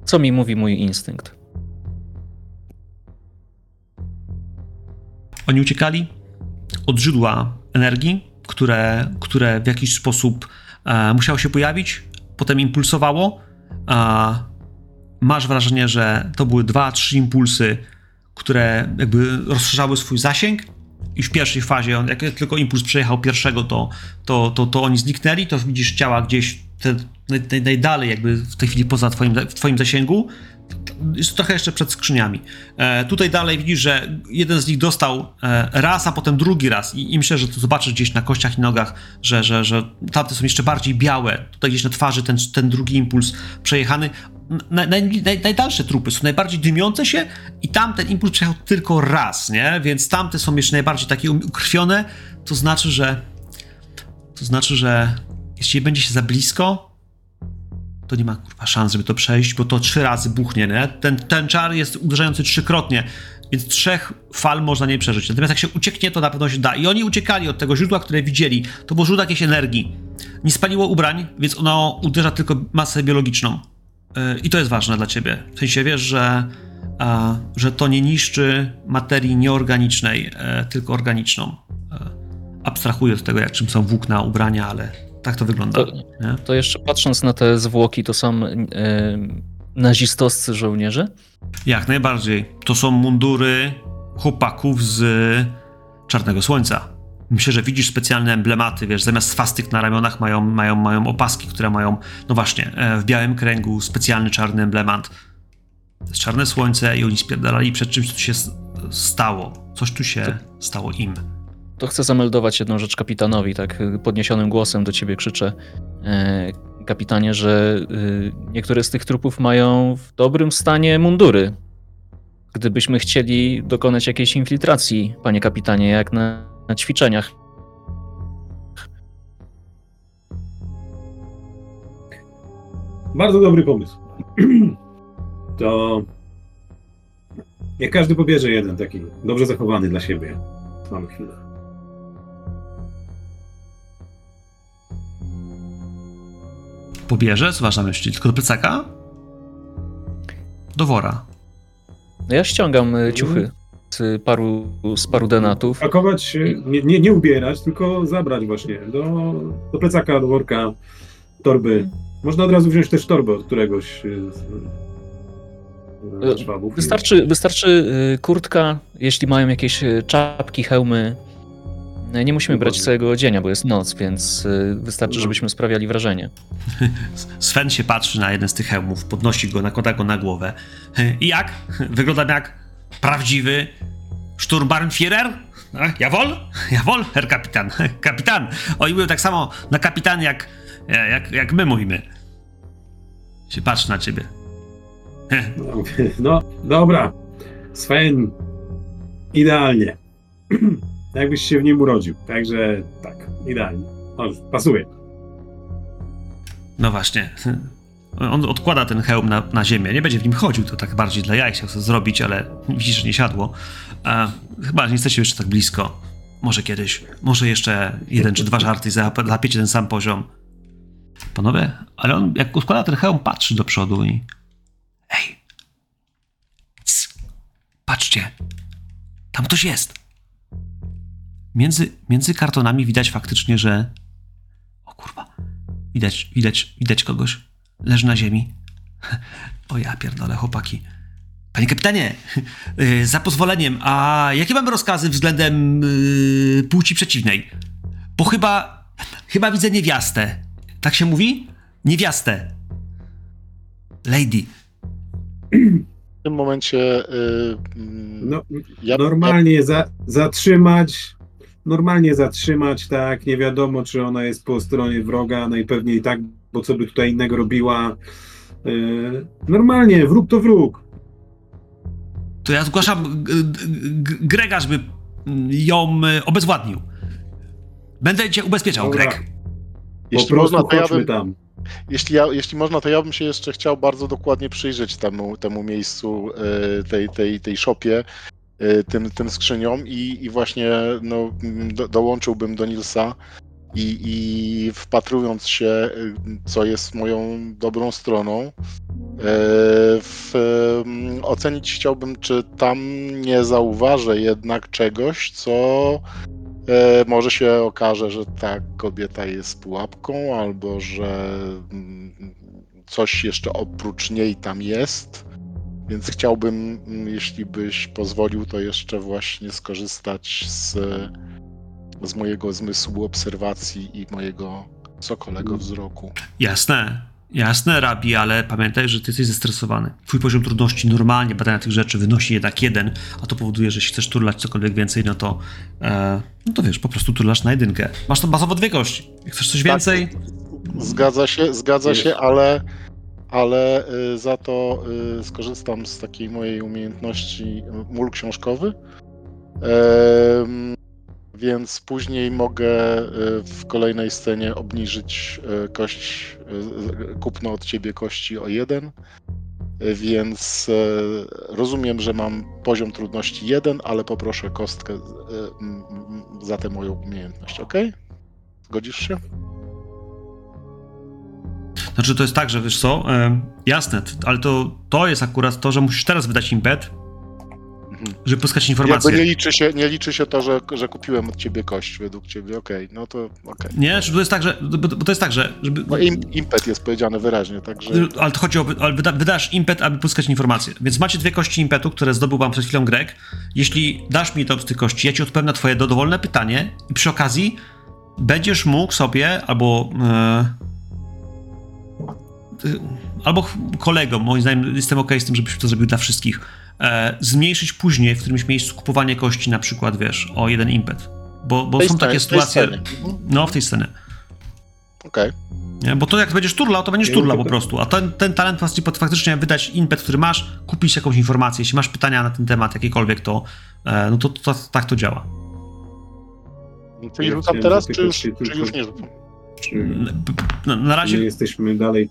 Co mi mówi mój instynkt? Oni uciekali od źródła energii, które, które w jakiś sposób e, musiało się pojawić, potem impulsowało. E, masz wrażenie, że to były dwa, trzy impulsy, które jakby rozszerzały swój zasięg i w pierwszej fazie, jak tylko impuls przejechał pierwszego, to, to, to, to oni zniknęli, to widzisz ciała gdzieś te, naj, najdalej jakby w tej chwili poza twoim, w twoim zasięgu. Jest trochę jeszcze przed skrzyniami. E, tutaj dalej widzisz, że jeden z nich dostał e, raz, a potem drugi raz i, i myślę, że to zobaczysz gdzieś na kościach i nogach, że, że, że tamte są jeszcze bardziej białe. Tutaj gdzieś na twarzy ten, ten drugi impuls przejechany. Naj, naj, naj, najdalsze trupy są najbardziej dymiące się i tamten impuls przejechał tylko raz, nie? Więc tamte są jeszcze najbardziej takie ukrwione. To znaczy, że to znaczy, że jeśli będzie się za blisko, to nie ma, kurwa, szans, żeby to przejść, bo to trzy razy buchnie, nie? Ten, ten czar jest uderzający trzykrotnie, więc trzech fal można nie przeżyć. Natomiast jak się ucieknie, to na pewno się da. I oni uciekali od tego źródła, które widzieli. To było źródło jakiejś energii. Nie spaliło ubrań, więc ono uderza tylko masę biologiczną. Yy, I to jest ważne dla ciebie. W sensie wiesz, że, a, że to nie niszczy materii nieorganicznej, e, tylko organiczną. E, abstrahuję od tego, jak czym są włókna, ubrania, ale... Tak to wygląda. To, to jeszcze patrząc na te zwłoki, to są yy, nazistowscy żołnierze? Jak najbardziej. To są mundury chłopaków z Czarnego Słońca. Myślę, że widzisz specjalne emblematy, wiesz, zamiast swastyk na ramionach mają, mają, mają opaski, które mają, no właśnie, w białym kręgu specjalny czarny emblemat. To jest Czarne Słońce i oni spierdalali przed czymś, co tu się stało. Coś tu się to... stało im. To chcę zameldować jedną rzecz kapitanowi, tak podniesionym głosem do ciebie krzyczę. E, kapitanie, że y, niektóre z tych trupów mają w dobrym stanie mundury. Gdybyśmy chcieli dokonać jakiejś infiltracji, panie kapitanie, jak na, na ćwiczeniach. Bardzo dobry pomysł. To niech każdy pobierze jeden taki dobrze zachowany dla siebie. Mamy chwilę. Pobierze? Zważam myśli. Tylko do plecaka? Do wora. Ja ściągam ciuchy z paru, z paru denatów. Pakować, nie, nie, nie ubierać, tylko zabrać właśnie do, do plecaka, do worka, torby. Można od razu wziąć też torbę od któregoś z, z szwabów. Wystarczy, wystarczy kurtka, jeśli mają jakieś czapki, hełmy. Nie musimy brać całego odzienia, bo jest noc, więc wystarczy, żebyśmy sprawiali wrażenie. Sven się patrzy na jeden z tych hełmów, podnosi go, nakłada go na głowę. I jak? Wygląda jak prawdziwy Sturmbannführer? Jawohl? Jawohl, Herr Kapitan. Kapitan! Oni mówią tak samo na kapitan, jak, jak, jak my mówimy. Się patrzy na ciebie. No, no dobra. Sven, idealnie. Jakbyś się w nim urodził, także tak, idealnie. On pasuje. No właśnie. On odkłada ten hełm na, na ziemię. Nie będzie w nim chodził, to tak bardziej dla jaj chciał to zrobić, ale widzisz, że nie siadło. A, chyba nie jesteście jeszcze tak blisko. Może kiedyś, może jeszcze jeden czy dwa żarty i załapiecie ten sam poziom. Panowie, ale on jak odkłada ten hełm, patrzy do przodu i... Ej! Cs, patrzcie! Tam ktoś jest! między, między kartonami widać faktycznie, że... O kurwa. Widać, widać, widać kogoś. Leży na ziemi. O ja pierdolę, chłopaki. Panie kapitanie, yy, za pozwoleniem, a jakie mamy rozkazy względem yy, płci przeciwnej? Bo chyba, chyba widzę niewiastę. Tak się mówi? Niewiastę. Lady. W tym momencie... Yy, no, ja, normalnie ja... Za, zatrzymać, normalnie zatrzymać, tak, nie wiadomo, czy ona jest po stronie wroga, najpewniej tak, bo co by tutaj innego robiła. Yy, normalnie, wróg to wróg. To ja zgłaszam Gregga, żeby ją obezwładnił. Będę cię ubezpieczał, Gregg. Jeśli można, to ja bym, tam. Jeśli, ja, jeśli można, to ja bym się jeszcze chciał bardzo dokładnie przyjrzeć temu, temu miejscu, tej, tej, tej szopie, tym, tym skrzyniom i, i właśnie no, do, dołączyłbym do Nielsa i, i wpatrując się, co jest moją dobrą stroną, w, ocenić chciałbym, czy tam nie zauważę jednak czegoś, co... Może się okaże, że ta kobieta jest pułapką, albo że coś jeszcze oprócz niej tam jest, więc chciałbym, jeśli byś pozwolił, to jeszcze właśnie skorzystać z, z mojego zmysłu obserwacji i mojego sokolego wzroku. Jasne, jasne, Rabbi, ale pamiętaj, że ty jesteś zestresowany. Twój poziom trudności normalnie badania tych rzeczy wynosi jednak jeden, a to powoduje, że jeśli chcesz turlać cokolwiek więcej, no to e, no to wiesz, po prostu turlasz na jedynkę. Masz tam bazowo dwie kości. Jak chcesz coś więcej... Tak, zgadza się, zgadza się, ale, ale za to skorzystam z takiej mojej umiejętności mól książkowy. Ehm... Więc później mogę w kolejnej scenie obniżyć kość, kupno od ciebie kości o jeden. Więc rozumiem, że mam poziom trudności jeden, ale poproszę kostkę za tę moją umiejętność, ok? Zgodzisz się? Znaczy to jest tak, że wiesz co, e, jasne, ale to, to jest akurat to, że musisz teraz wydać impet, żeby pozyskać informacje. Nie liczy się, nie liczy się to, że, że kupiłem od ciebie kość według ciebie, okej, okay, no to okej. Okay. Nie, to jest tak, że... Bo to jest tak, że żeby... no im, impet jest powiedziane wyraźnie, także... Ale to chodzi o... Ale wyda, wydasz impet, aby pozyskać informacje. Więc macie dwie kości impetu, które zdobył wam przed chwilą Gregg. Jeśli dasz mi to z tych kości, ja ci odpowiem na twoje dowolne pytanie i przy okazji będziesz mógł sobie albo... Yy, albo kolegom, moim zdaniem jestem okej z tym, żebyś to zrobił dla wszystkich, E, zmniejszyć później w którymś miejscu kupowanie kości na przykład, wiesz, o jeden impet. Bo, bo są scenie, takie sytuacje... No, w tej scenie. Okej. Okay. Bo to jak będziesz turlał, to będziesz turlał po prostu. A ten, ten talent właśnie faktycznie wydać impet, który masz, kupić jakąś informację. Jeśli masz pytania na ten temat jakiekolwiek, to e, no to, to, to tak to działa. No, czyli rzucam teraz, czy już, czy już nie rzucam? Na, na razie... jesteśmy dalej...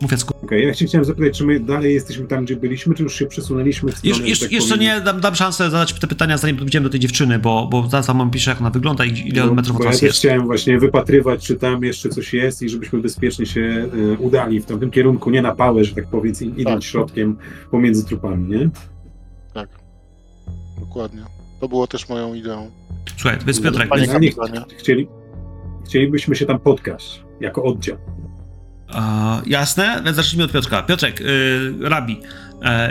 Mówię, sku... Okej, okay, ja się chciałem zapytać, czy my dalej jesteśmy tam, gdzie byliśmy, czy już się przesunęliśmy w stronę... Jesz, jesz, tak jeszcze nie, dam, dam szansę zadać te pytania, zanim podejdziemy do tej dziewczyny, bo, bo zaraz wam pisze, jak ona wygląda i ile no, metrów od was ja jest. Ja chciałem właśnie wypatrywać, czy tam jeszcze coś jest i żebyśmy bezpiecznie się y, udali w tamtym kierunku, nie na pałę, że tak powiedz, i, tak. idąc środkiem pomiędzy trupami, nie? Tak, dokładnie. To było też moją ideą. Słuchaj, to jest Piotrek. Chcieli, chcielibyśmy się tam podkać, jako oddział. E, jasne, więc zacznijmy od Piotrka. Piotrek, y, Rabbi, y,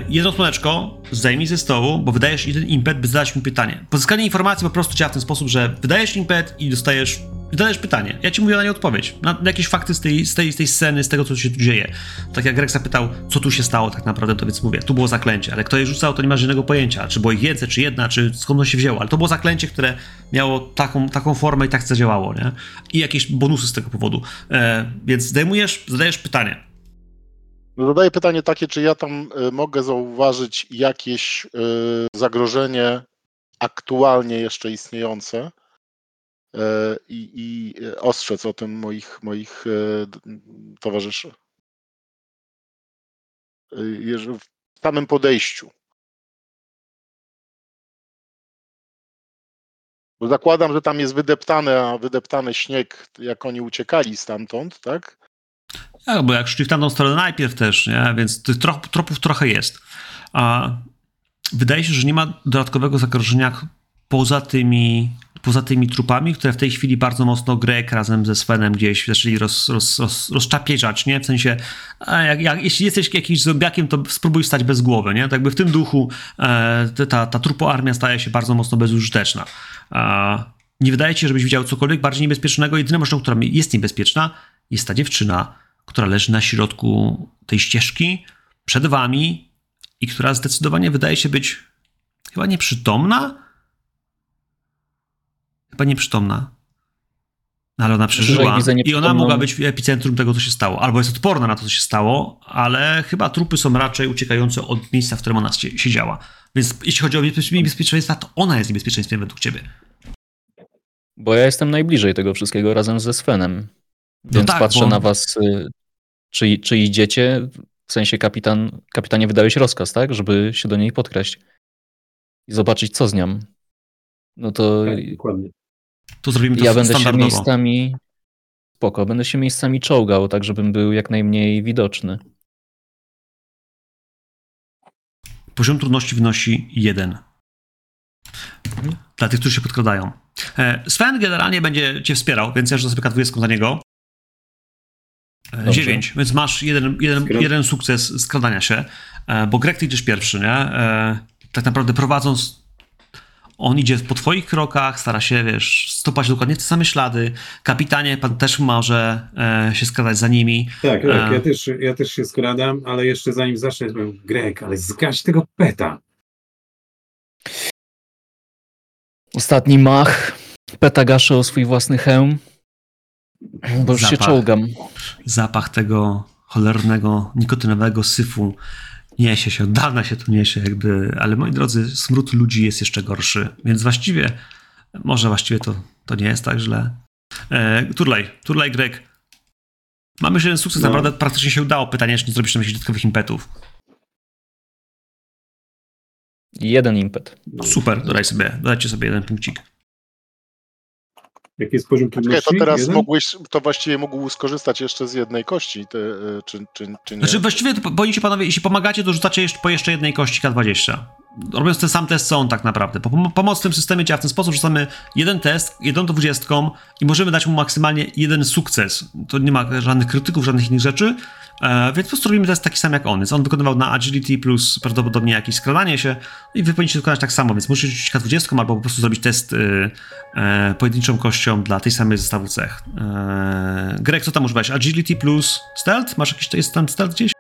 jedno słoneczko, zdejmij ze stołu, bo wydajesz jeden impet, by zadać mi pytanie. Pozyskanie informacji po prostu działa w ten sposób, że wydajesz impet i dostajesz, wydajesz pytanie. Ja ci mówię na nie odpowiedź, na, na jakieś fakty z tej, z, tej, z tej sceny, z tego, co się tu dzieje. Tak jak Gregg zapytał, co tu się stało tak naprawdę, to więc mówię, tu było zaklęcie, ale kto je rzucał, to nie ma żadnego pojęcia, czy było ich więcej, czy jedna, czy skąd ono się wzięło, ale to było zaklęcie, które miało taką, taką formę i tak zadziałało, nie? I jakieś bonusy z tego powodu. E, więc zdejmujesz, zadajesz pytanie. No zadaję pytanie takie, czy ja tam y, mogę zauważyć jakieś y, zagrożenie aktualnie jeszcze istniejące, I, i ostrzec o tym moich, moich towarzyszy. W samym podejściu. Bo zakładam, że tam jest wydeptany, wydeptany śnieg, jak oni uciekali stamtąd, tak? Tak, bo jak szli w tamtą stronę najpierw też, nie? Więc tych trop, tropów trochę jest. A wydaje się, że nie ma dodatkowego zagrożenia poza tymi, poza tymi trupami, które w tej chwili bardzo mocno Greg razem ze Svenem gdzieś zaczęli roz, roz, roz, rozczapieżać, nie? W sensie, jak, jak, jeśli jesteś jakimś zombiakiem, to spróbuj stać bez głowy, nie? Tak jakby w tym duchu e, ta, ta trupoarmia staje się bardzo mocno bezużyteczna. E, nie wydaje ci się, żebyś widział cokolwiek bardziej niebezpiecznego. Jedyną rzeczą, która jest niebezpieczna, jest ta dziewczyna, która leży na środku tej ścieżki przed wami i która zdecydowanie wydaje się być chyba nieprzytomna? Chyba nieprzytomna. Ale ona przeżyła i ona mogła być w epicentrum tego, co się stało. Albo jest odporna na to, co się stało, ale chyba trupy są raczej uciekające od miejsca, w którym ona siedziała. Więc jeśli chodzi o niebezpieczeństwa, to ona jest niebezpieczeństwem według ciebie. Bo ja jestem najbliżej tego wszystkiego razem ze Svenem. Więc no tak, patrzę bo... na was, czy, czy idziecie, w sensie kapitan, kapitanie wydałeś rozkaz, tak? Żeby się do niej podkraść i zobaczyć, co z nią. No to... Tak, dokładnie. To zrobimy to ja będę się miejscami... Spoko, będę się miejscami czołgał, tak żebym był jak najmniej widoczny. Poziom trudności wynosi jeden. Mhm. Dla tych, którzy się podkradają. Sven generalnie będzie cię wspierał, więc ja już sobie dwudziestką za niego. dziewięć, więc masz jeden, jeden, jeden sukces skradania się, bo Greg, ty idziesz pierwszy, nie? Tak naprawdę prowadząc, on idzie po twoich krokach, stara się, wiesz, stopać dokładnie te same ślady. Kapitanie, pan też może się skradać za nimi. Tak, tak, ja też, ja też się skradam, ale jeszcze zanim zacznę, powiem, Greg, ale zgaś tego peta. Ostatni mach, peta gaszę o swój własny hełm. Bo już zapach, się czołgam. Zapach tego cholernego, nikotynowego syfu niesie się, od dawna się tu niesie jakby, ale moi drodzy, smród ludzi jest jeszcze gorszy, więc właściwie, może właściwie to, to nie jest tak źle. E, Turlaj, Turlaj Greg, mamy już jeden sukces, no. Naprawdę praktycznie się udało, pytanie, czy nie zrobisz tam jakichś dodatkowych impetów. Jeden impet. No, super, dodaj sobie, dodajcie sobie jeden punkcik. Jaki jest poziom trudności? To teraz jeden? Mogłeś, to właściwie mógł skorzystać jeszcze z jednej kości, te, czy, czy, czy nie? Znaczy właściwie, boicie panowie, jeśli pomagacie, to rzucacie jeszcze, po jeszcze jednej kości K dwadzieścia. Robiąc ten sam test, co on tak naprawdę. Po, pomoc w tym systemie działa w ten sposób, rzucamy jeden test, jedną dwudziestką i możemy dać mu maksymalnie jeden sukces. To nie ma żadnych krytyków, żadnych innych rzeczy, e, więc po prostu robimy test taki sam jak on. Więc on wykonywał na agility plus prawdopodobnie jakieś skradanie się i wy powinniście wykonać tak samo, więc musisz rzucić K dwadzieścia albo po prostu zrobić test y, y, pojedynczą kością dla tej samej zestawu cech. E, Greg, co tam używałeś? Agility plus stealth? Masz jakiś, jest tam stealth gdzieś?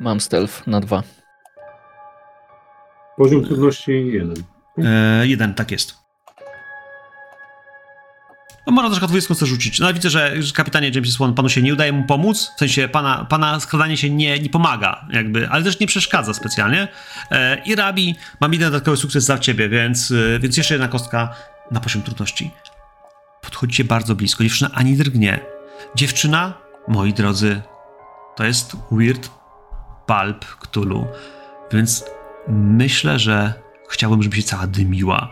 Mam stealth na dwa. Poziom trudności jeden. E, jeden, tak jest. No, można troszkę dwudziestką chcę rzucić. No ale widzę, że kapitanie Jameson, panu się nie udaje mu pomóc. W sensie pana, pana skradanie się nie, nie pomaga, jakby, ale też nie przeszkadza specjalnie. E, I Rabi, mam jeden dodatkowy sukces za ciebie, więc, y, więc jeszcze jedna kostka na poziom trudności. Podchodzicie bardzo blisko. Dziewczyna ani drgnie. Dziewczyna, moi drodzy, to jest Weird Pulp Cthulhu, więc... Myślę, że chciałbym, żeby się cała dymiła.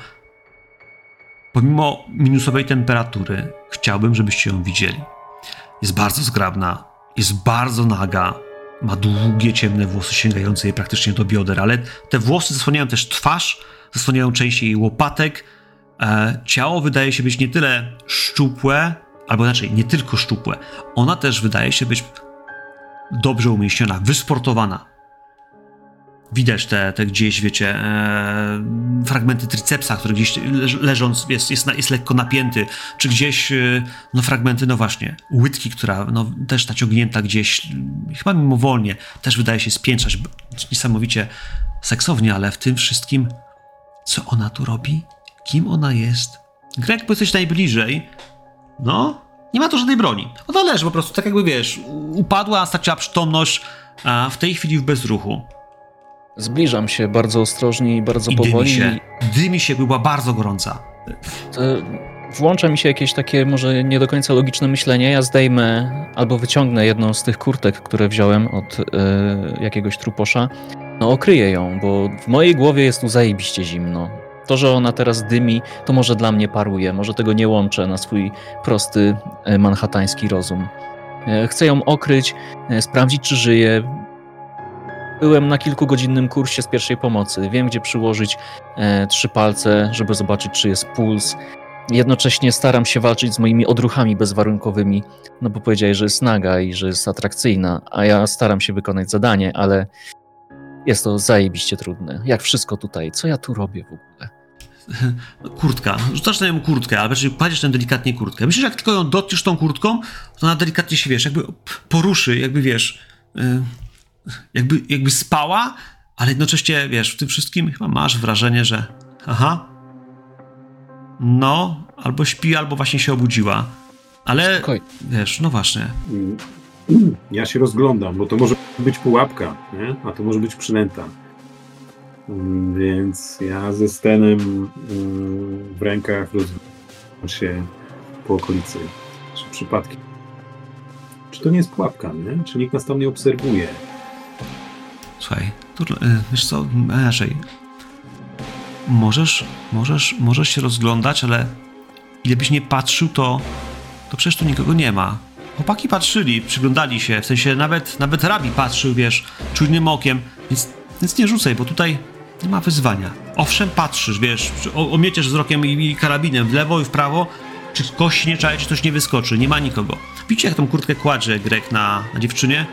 Pomimo minusowej temperatury, chciałbym, żebyście ją widzieli. Jest bardzo zgrabna, jest bardzo naga, ma długie, ciemne włosy sięgające jej praktycznie do bioder, ale te włosy zasłaniają też twarz, zasłaniają część jej łopatek. E, ciało wydaje się być nie tyle szczupłe, albo inaczej, nie tylko szczupłe. Ona też wydaje się być dobrze umieśniona, wysportowana. Widać te, te gdzieś, wiecie, e, fragmenty tricepsa, który gdzieś leż, leżąc jest, jest, na, jest lekko napięty, czy gdzieś, e, no fragmenty, no właśnie, łydki, która no, też naciągnięta gdzieś, chyba mimowolnie, też wydaje się spiętrzać, niesamowicie seksownie, ale w tym wszystkim, co ona tu robi, kim ona jest. Greg, bo jesteś najbliżej, no, nie ma tu żadnej broni. Ona leży po prostu, tak jakby, wiesz, upadła, straciła przytomność, a w tej chwili w bezruchu. Zbliżam się bardzo ostrożnie i bardzo I dymi powoli. Się. Dymi się, była bardzo gorąca. Włącza mi się jakieś takie może nie do końca logiczne myślenie. Ja zdejmę albo wyciągnę jedną z tych kurtek, które wziąłem od y, jakiegoś truposza. No okryję ją, bo w mojej głowie jest tu zajebiście zimno. To, że ona teraz dymi, to może dla mnie paruje. Może tego nie łączę na swój prosty y, manhattański rozum. Y, chcę ją okryć, y, sprawdzić czy żyje. Byłem na kilkugodzinnym kursie z pierwszej pomocy. Wiem, gdzie przyłożyć e, trzy palce, żeby zobaczyć, czy jest puls. Jednocześnie staram się walczyć z moimi odruchami bezwarunkowymi, no bo powiedziałeś, że jest naga i że jest atrakcyjna, a ja staram się wykonać zadanie, ale jest to zajebiście trudne. Jak wszystko tutaj. Co ja tu robię w ogóle? Kurtka. Rzucasz na nią kurtkę, albo raczej kładziesz na nią delikatnie kurtkę. Myślisz, że jak tylko ją dotkniesz tą kurtką, to ona delikatnie się, wiesz, jakby poruszy, jakby, wiesz, jakby, jakby spała, ale jednocześnie, wiesz, w tym wszystkim chyba masz wrażenie, że aha, no, albo śpi, albo właśnie się obudziła. Ale, spokojnie. Wiesz, no właśnie. Ja się rozglądam, bo to może być pułapka, nie? A to może być przynęta. Więc ja ze Stenem w rękach rozglądam się po okolicy. Czy przypadki? Czy to nie jest pułapka, nie? Czy nikt nas tam nie obserwuje? Słuchaj, tu, wiesz co, raczej... Możesz, możesz, możesz się rozglądać, ale ile byś nie patrzył, to, to przecież tu nikogo nie ma. Chłopaki patrzyli, przyglądali się, w sensie nawet, nawet Rabbi patrzył, wiesz, czujnym okiem, więc, więc nie rzucaj, bo tutaj nie ma wyzwania. Owszem, patrzysz, wiesz, omieciesz wzrokiem i, i karabinem w lewo i w prawo, czy kości nie czaje, czy coś nie wyskoczy, nie ma nikogo. Widzicie, jak tą kurtkę kładzie Greg na, na dziewczynie?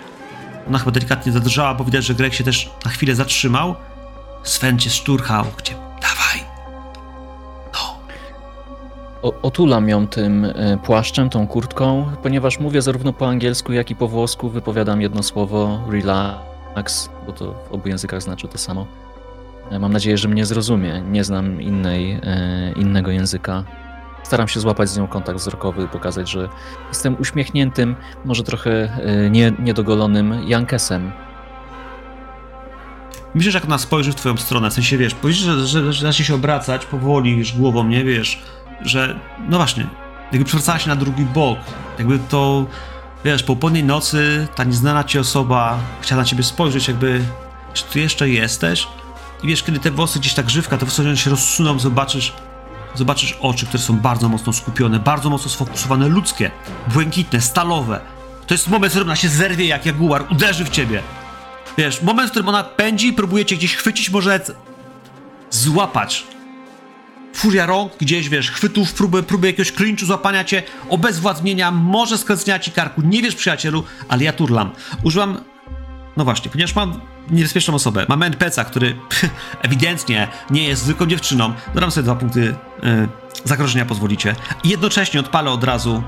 Ona chyba delikatnie zadrżała, bo widać, że Greg się też na chwilę zatrzymał. Sven cię szturchał, gdzie... Dawaj! No! O, otulam ją tym y, płaszczem, tą kurtką, ponieważ mówię zarówno po angielsku, jak i po włosku. Wypowiadam jedno słowo, relax, bo to w obu językach znaczy to samo. Mam nadzieję, że mnie zrozumie. Nie znam innej, y, innego języka. Staram się złapać z nią kontakt wzrokowy, pokazać, że jestem uśmiechniętym, może trochę y, nie, niedogolonym Jankesem. Myślę, że jak ona spojrzy w twoją stronę, w sensie, wiesz, powiedzisz, że, że, że zacznie się obracać powoli, już głową, nie, wiesz, że, no właśnie, jakby przewracała się na drugi bok, jakby to, wiesz, po południej nocy ta nieznana ci osoba chciała na ciebie spojrzeć, jakby, czy ty jeszcze jesteś? I wiesz, kiedy te włosy gdzieś tak grzywka, te włosy się rozsuną, zobaczysz, zobaczysz oczy, które są bardzo mocno skupione, bardzo mocno sfokusowane, ludzkie, błękitne, stalowe. To jest moment, w którym ona się zerwie jak jaguar, uderzy w ciebie. Wiesz, moment, w którym ona pędzi, próbuje cię gdzieś chwycić, może c- złapać. Furia rąk gdzieś, wiesz, chwytów, próby, próby jakiegoś klinczu, złapania cię, obezwładnienia, może skręcenia ci karku. Nie wiesz, przyjacielu, ale ja turlam. Używam, no właśnie, ponieważ mam niebezpieczną osobę, mamy en pe ce a, który pff, ewidentnie nie jest zwykłą dziewczyną, dodam sobie dwa punkty yy, zagrożenia, pozwolicie. I jednocześnie odpalę od razu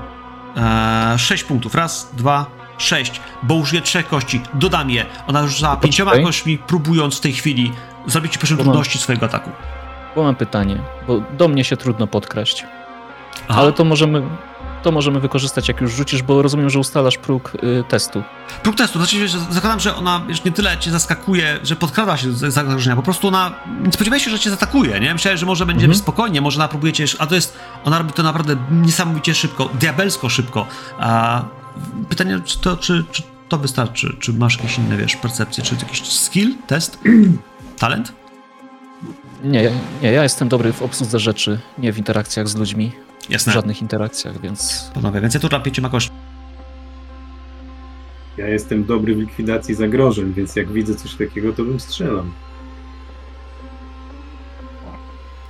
yy, sześć punktów. Raz, dwa... sześć, bo użyję trzech kości, dodam je. Ona rzucała pięcioma kośćmi, próbując w tej chwili zrobić ci poziom trudności swojego ataku. Bo mam pytanie, bo do mnie się trudno podkraść. Aha. Ale to możemy, to możemy wykorzystać, jak już rzucisz, bo rozumiem, że ustalasz próg y, testu. Próg testu, znaczy, że zakładam, że ona już nie tyle cię zaskakuje, że podkrada się do zagrożenia, po prostu ona, nie spodziewaj się, że cię zaatakuje, nie? Myślałem, że może będziemy mhm. spokojnie, może ona próbuje cię, a to jest, ona robi to naprawdę niesamowicie szybko, diabelsko szybko. A pytanie, czy to, czy, czy to wystarczy? Czy masz jakieś inne, wiesz, percepcje? Czy jakiś skill, test, talent? Nie, nie, ja jestem dobry w obsłudze rzeczy, nie w interakcjach z ludźmi. Jasne. W żadnych interakcjach, więc... Panowie, więc ja tu rapię cię ma kość. Ja jestem dobry w likwidacji zagrożeń, więc jak widzę coś takiego, to bym strzelam.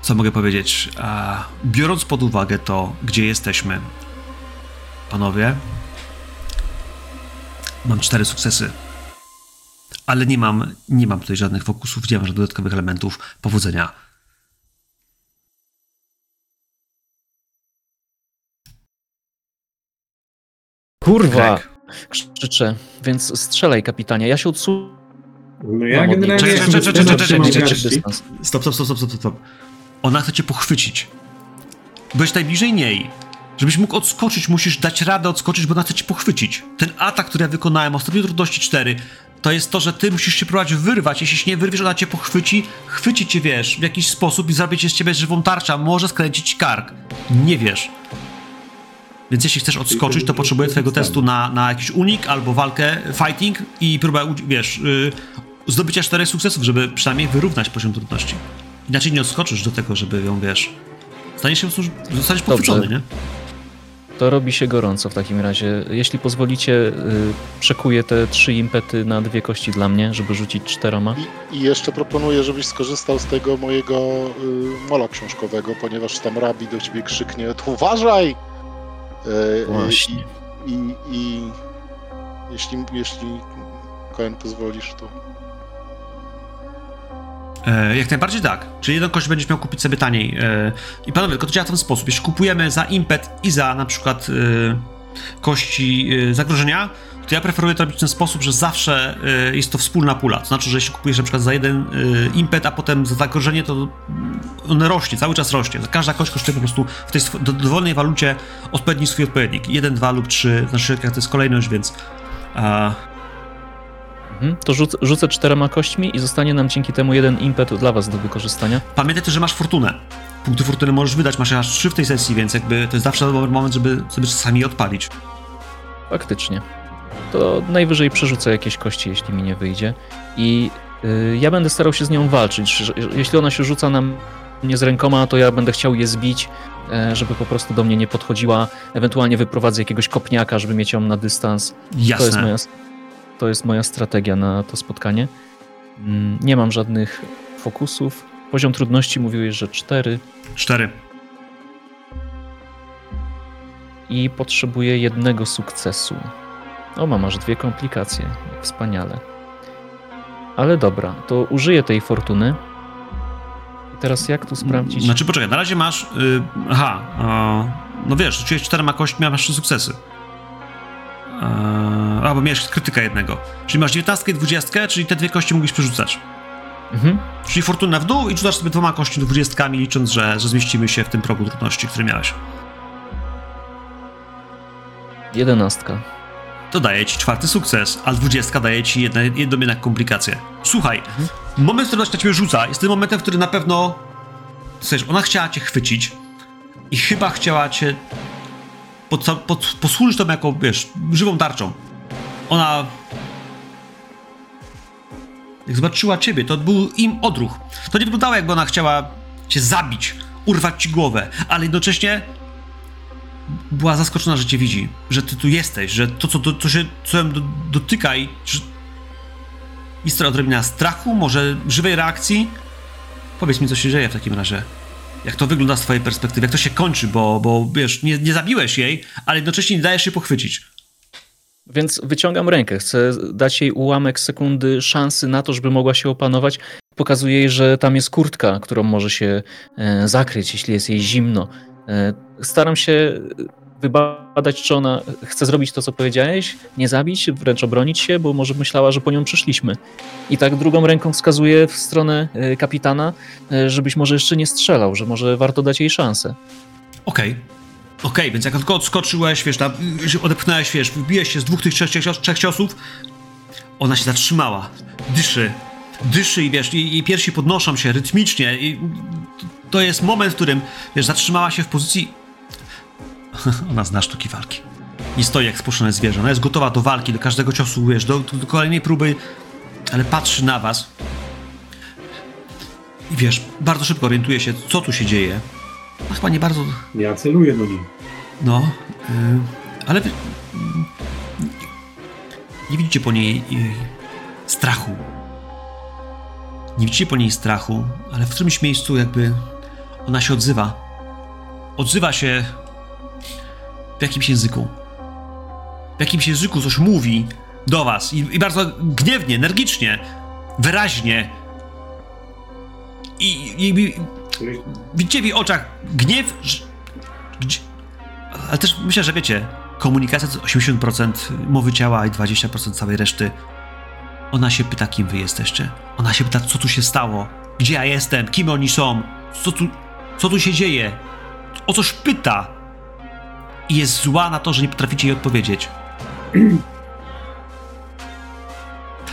Co mogę powiedzieć? Biorąc pod uwagę to, gdzie jesteśmy, panowie... Mam cztery sukcesy, ale nie mam, nie mam tutaj żadnych fokusów, nie mam żadnych dodatkowych elementów powodzenia. Kurwa! Krzyczę, więc strzelaj, kapitanie, ja się odsuwam. No ja generalnie... Stop, stop, stop, stop, stop. Ona chce cię pochwycić. Byłeś najbliżej niej. Żebyś mógł odskoczyć, musisz dać radę odskoczyć, bo ona chce cię pochwycić. Ten atak, który ja wykonałem, ostatniej trudności cztery, to jest to, że ty musisz się próbować wyrwać. Jeśli się nie wyrwiesz, ona cię pochwyci, chwyci cię, wiesz, w jakiś sposób i zrobi cię z ciebie żywą tarczę, może skręcić ci kark. Nie wiesz. Więc jeśli chcesz odskoczyć, to potrzebuję twojego testu na, na jakiś unik albo walkę, fighting i próbę, wiesz, yy, zdobycia czterech sukcesów, żeby przynajmniej wyrównać poziom trudności. Inaczej nie odskoczysz do tego, żeby ją, wiesz... Staniesz się, zostaniesz pochwycony, nie? To robi się gorąco w takim razie. Jeśli pozwolicie, przekuję te trzy impety na dwie kości dla mnie, żeby rzucić czteroma. I, i jeszcze proponuję, żebyś skorzystał z tego mojego y, mola książkowego, ponieważ tam Rabbi do ciebie krzyknie, to uważaj! Y, Właśnie. I, i, i jeśli, jeśli Cohen pozwolisz, to... E, jak najbardziej tak. Czyli jedną kość będziesz miał kupić sobie taniej. E, I panowie, tylko to działa w ten sposób. Jeśli kupujemy za impet i za na przykład e, kości e, zagrożenia, to ja preferuję to robić w ten sposób, że zawsze e, jest to wspólna pula. To znaczy, że jeśli kupujesz na przykład za jeden e, impet, a potem za zagrożenie, to on rośnie, cały czas rośnie. Każda kość kosztuje po prostu w tej sw- do, dowolnej walucie odpowiedni swój odpowiednik. Jeden, dwa lub trzy, w naszych środkach to jest kolejność, więc... A, to rzuc- rzucę czterema kośćmi i zostanie nam dzięki temu jeden impet dla was do wykorzystania. Pamiętaj też, że masz fortunę. Punkty fortuny możesz wydać, masz aż trzy w tej sesji, więc jakby to jest zawsze dobry moment, żeby sobie czasami je odpalić. Faktycznie. To najwyżej przerzucę jakieś kości, jeśli mi nie wyjdzie. I yy, ja będę starał się z nią walczyć. Jeśli ona się rzuca na mnie z rękoma, to ja będę chciał je zbić, żeby po prostu do mnie nie podchodziła. Ewentualnie wyprowadzę jakiegoś kopniaka, żeby mieć ją na dystans. Jasne. To jest moja... To jest moja strategia na to spotkanie. Nie mam żadnych fokusów. Poziom trudności mówiłeś, że cztery. cztery. I potrzebuję jednego sukcesu. O, mam aż dwie komplikacje. Wspaniale. Ale dobra, to użyję tej fortuny. I teraz jak tu sprawdzić? Znaczy, poczekaj, na razie masz... Yy, aha, yy, no wiesz, rzuciłeś czterema kośćmi, masz trzy sukcesy. Eee, albo miałeś krytyka jednego. Czyli masz dziewiętnastkę i dwudziestkę, czyli te dwie kości mógłbyś przerzucać. Mhm. Czyli fortuna w dół i rzucasz sobie dwoma kości dwudziestkami, licząc, że, że zmieścimy się w tym progu trudności, który miałeś. Jedenastka. To daje ci czwarty sukces, a dwudziestka daje ci jedną, jedną jednak komplikację. Słuchaj, mhm. moment, w którym na ciebie rzuca, jest tym momentem, w którym na pewno... Słuchaj, ona chciała cię chwycić i chyba chciała cię... Pod, pod, posłużysz tobą jako, wiesz, żywą tarczą. Ona... Jak zobaczyła ciebie, to był im odruch. To nie wyglądało, jakby ona chciała cię zabić, urwać ci głowę, ale jednocześnie była zaskoczona, że cię widzi, że ty tu jesteś, że to, co, to, co się co do, dotyka i... Że... Jest to odrobina strachu, może żywej reakcji? Powiedz mi, co się dzieje w takim razie. Jak to wygląda z twojej perspektywy, jak to się kończy, bo, bo wiesz, nie, nie zabiłeś jej, ale jednocześnie nie dajesz jej pochwycić. Więc wyciągam rękę, chcę dać jej ułamek sekundy szansy na to, żeby mogła się opanować. Pokazuję jej, że tam jest kurtka, którą może się e, zakryć, jeśli jest jej zimno. E, staram się wybadać, czy ona chce zrobić to, co powiedziałeś, nie zabić, wręcz obronić się, bo może myślała, że po nią przyszliśmy. I tak drugą ręką wskazuję w stronę kapitana, żebyś może jeszcze nie strzelał, że może warto dać jej szansę. Okej, okay. okej, okay, więc jak tylko odskoczyłeś, wiesz, tam odepchnąłeś, wiesz, wbiłeś się z dwóch tych trzech, trzech ciosów, ona się zatrzymała, dyszy, dyszy i wiesz, i, i piersi podnoszą się rytmicznie i to jest moment, w którym, wiesz, zatrzymała się w pozycji... Ona zna sztuki walki. Nie stoi jak spuszczone zwierzę. Ona jest gotowa do walki, do każdego ciosu, wiesz, do, do kolejnej próby, ale patrzy na was. I wiesz, bardzo szybko orientuje się, co tu się dzieje. No chyba nie bardzo... Ja celuję do niej. No, yy, ale... Yy, nie widzicie po niej yy, strachu. Nie widzicie po niej strachu, ale w którymś miejscu jakby ona się odzywa. Odzywa się... W jakimś języku. W jakimś języku coś mówi do was i, i bardzo gniewnie, energicznie, wyraźnie. I, i, i widzicie w jej oczach gniew, że, gdzie, ale też myślę, że wiecie, komunikacja to osiemdziesiąt procent mowy ciała i dwadzieścia procent całej reszty. Ona się pyta, kim wy jesteście. Ona się pyta, co tu się stało, gdzie ja jestem, kim oni są, co tu, co tu się dzieje. O coś pyta. I jest zła na to, że nie potraficie jej odpowiedzieć.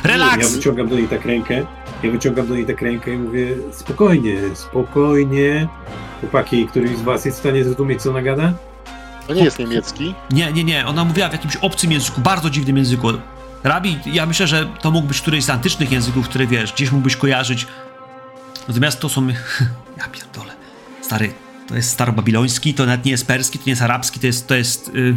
Relaks! Ja wyciągam do niej tak rękę, ja wyciągam do niej tak rękę i mówię spokojnie, spokojnie. Chłopaki, któryś z was jest w stanie zrozumieć, co ona gada? To nie jest niemiecki. Nie, nie, nie. Ona mówiła w jakimś obcym języku, bardzo dziwnym języku. Rabbi, ja myślę, że to mógł być któryś z antycznych języków, które wiesz, gdzieś mógłbyś kojarzyć. Natomiast to są... Ja pierdolę. Stary, to jest starobabiloński, to nawet nie jest perski, to nie jest arabski, to jest, to jest yy,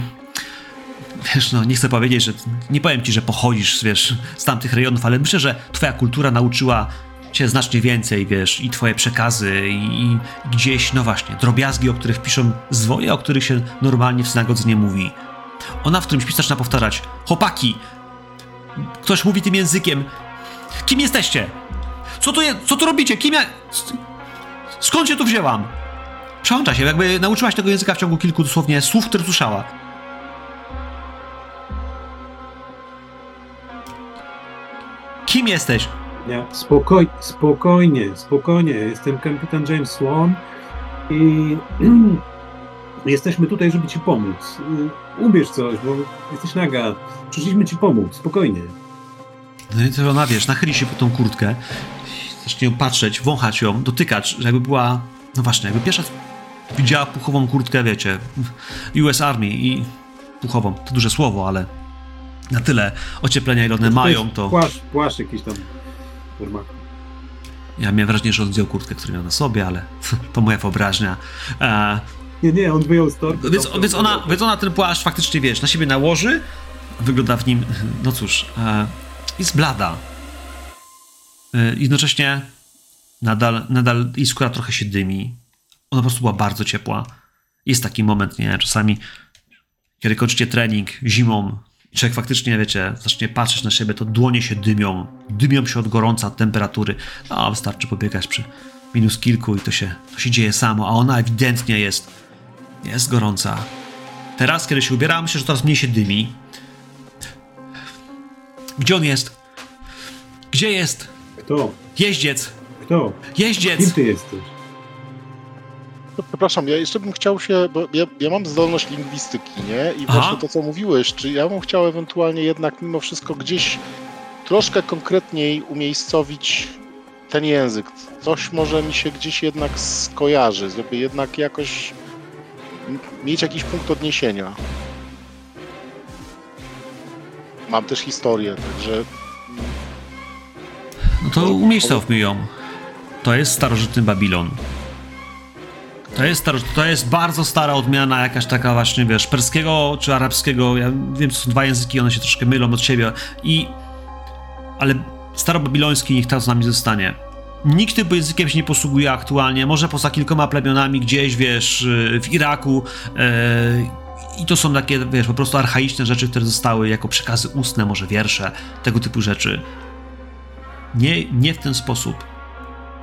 wiesz, no nie chcę powiedzieć, że nie powiem ci, że pochodzisz, wiesz, z tamtych rejonów, ale myślę, że twoja kultura nauczyła cię znacznie więcej, wiesz, i twoje przekazy, i, i gdzieś, no właśnie, drobiazgi, o których piszą zwoje, o których się normalnie w synagodze nie mówi. Ona w którymś zaczyna powtarzać: chłopaki, ktoś mówi tym językiem, kim jesteście? Co tu, je, co tu robicie? Kim ja... Skąd się tu wzięłam? Przełącza się, jakby nauczyła się tego języka w ciągu kilku dosłownie słów, które słyszała. Kim jesteś? Ja. Spokoj, spokojnie, spokojnie. Jestem kapitan James Swan i jesteśmy tutaj, żeby ci pomóc. Ubierz coś, bo jesteś naga. Przyszliśmy ci pomóc, spokojnie. No i to ona, wiesz, nachyli się po tą kurtkę, zacznie ją patrzeć, wąchać ją, dotykać, jakby była, no właśnie, jakby pierwsza widziała puchową kurtkę, wiecie, U S Army i puchową, to duże słowo, ale na tyle ocieplenia, ile one to mają, to... Płaszcz, płaszcz jakiś tam... Ja miałem wrażenie, że on zdjął kurtkę, którą miał na sobie, ale to moja wyobraźnia. E... Nie, nie, on wyjął z torby. Więc, to, więc, ona, to... więc ona ten płaszcz faktycznie, wiesz, na siebie nałoży, wygląda w nim, no cóż, e... jest blada. E... Jednocześnie nadal, nadal jej skóra trochę się dymi. Ona po prostu była bardzo ciepła. Jest taki moment, nie, czasami kiedy kończycie trening zimą, czy jak faktycznie, wiecie, zacznie patrzeć na siebie, to dłonie się dymią, dymią się od gorąca, od temperatury. No, wystarczy pobiegać przy minus kilku i to się, to się dzieje samo, a ona ewidentnie jest, jest gorąca. Teraz, kiedy się ubierała, myślę, że coraz mniej się dymi. Gdzie on jest? Gdzie jest? Kto? Jeździec! Kto? Jeździec! Kim ty jesteś? Przepraszam, ja jeszcze bym chciał się, bo ja, ja mam zdolność lingwistyki, nie? I Aha. właśnie to, co mówiłeś, czy ja bym chciał ewentualnie jednak mimo wszystko gdzieś troszkę konkretniej umiejscowić ten język. Coś może mi się gdzieś jednak skojarzy, żeby jednak jakoś mieć jakiś punkt odniesienia. Mam też historię, także... No to umiejscowmy ją. To jest starożytny Babilon. To jest, to jest bardzo stara odmiana, jakaś taka właśnie, wiesz, perskiego czy arabskiego, ja wiem, to są dwa języki, one się troszkę mylą od siebie, i... ale starobabiloński niech tak z nami zostanie. Nikt tym językiem się nie posługuje aktualnie, może poza kilkoma plemionami gdzieś, wiesz, w Iraku, yy, i to są takie, wiesz, po prostu archaiczne rzeczy, które zostały jako przekazy ustne, może wiersze, tego typu rzeczy. Nie, nie w ten sposób.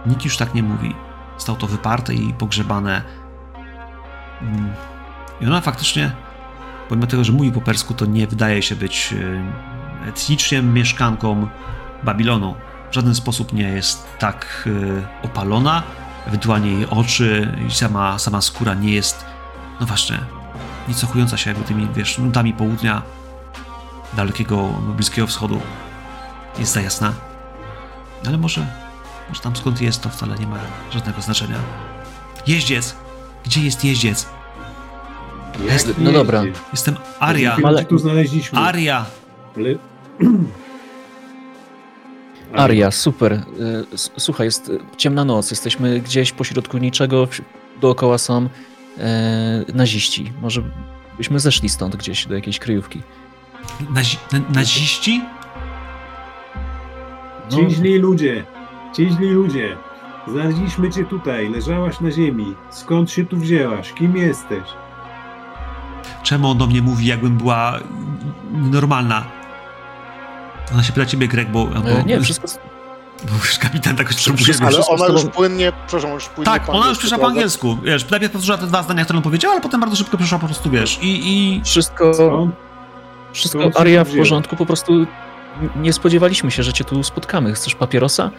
Nikt już tak nie mówi. Zostało to wyparte i pogrzebane. I ona faktycznie, pomimo tego, że mówi po persku, to nie wydaje się być etnicznie mieszkanką Babilonu. W żaden sposób nie jest tak opalona. Ewentualnie jej oczy i sama, sama skóra nie jest, no właśnie, nie cochująca się jakby tymi, wiesz, nutami południa, dalekiego, Bliskiego Wschodu. Jest za jasna. Ale może... Że tam skąd jest, to wcale nie ma żadnego znaczenia. Jeździec! Gdzie jest jeździec? Jest, no jeździec. Dobra. Jestem Aria. Ale... Tu znaleźliśmy. Aria! Ale... Aria, super. Słuchaj, jest ciemna noc. Jesteśmy gdzieś pośrodku niczego. Dookoła są e, naziści. Może byśmy zeszli stąd gdzieś do jakiejś kryjówki. Nazi- na- naziści? No. Ci źli ludzie. Ci źli ludzie, znaleźliśmy cię tutaj, leżałaś na ziemi. Skąd się tu wzięłaś? Kim jesteś? Czemu on do mnie mówi, jakbym była normalna? Ona się pyta ciebie, Greg, bo... bo nie, już, wszystko... Bo już kapitan tak już próbuje... Ale wszystko ona już płynnie... Przepraszam, już płynnie... Tak, ona już przyszła po angielsku. Wiesz, najpierw powtórzyła te dwa zdania, które on powiedział, ale potem bardzo szybko przyszła po prostu, wiesz, i... i... Wszystko... Co? Wszystko, Co Aria, w porządku, po prostu... Nie spodziewaliśmy się, że cię tu spotkamy. Chcesz papierosa?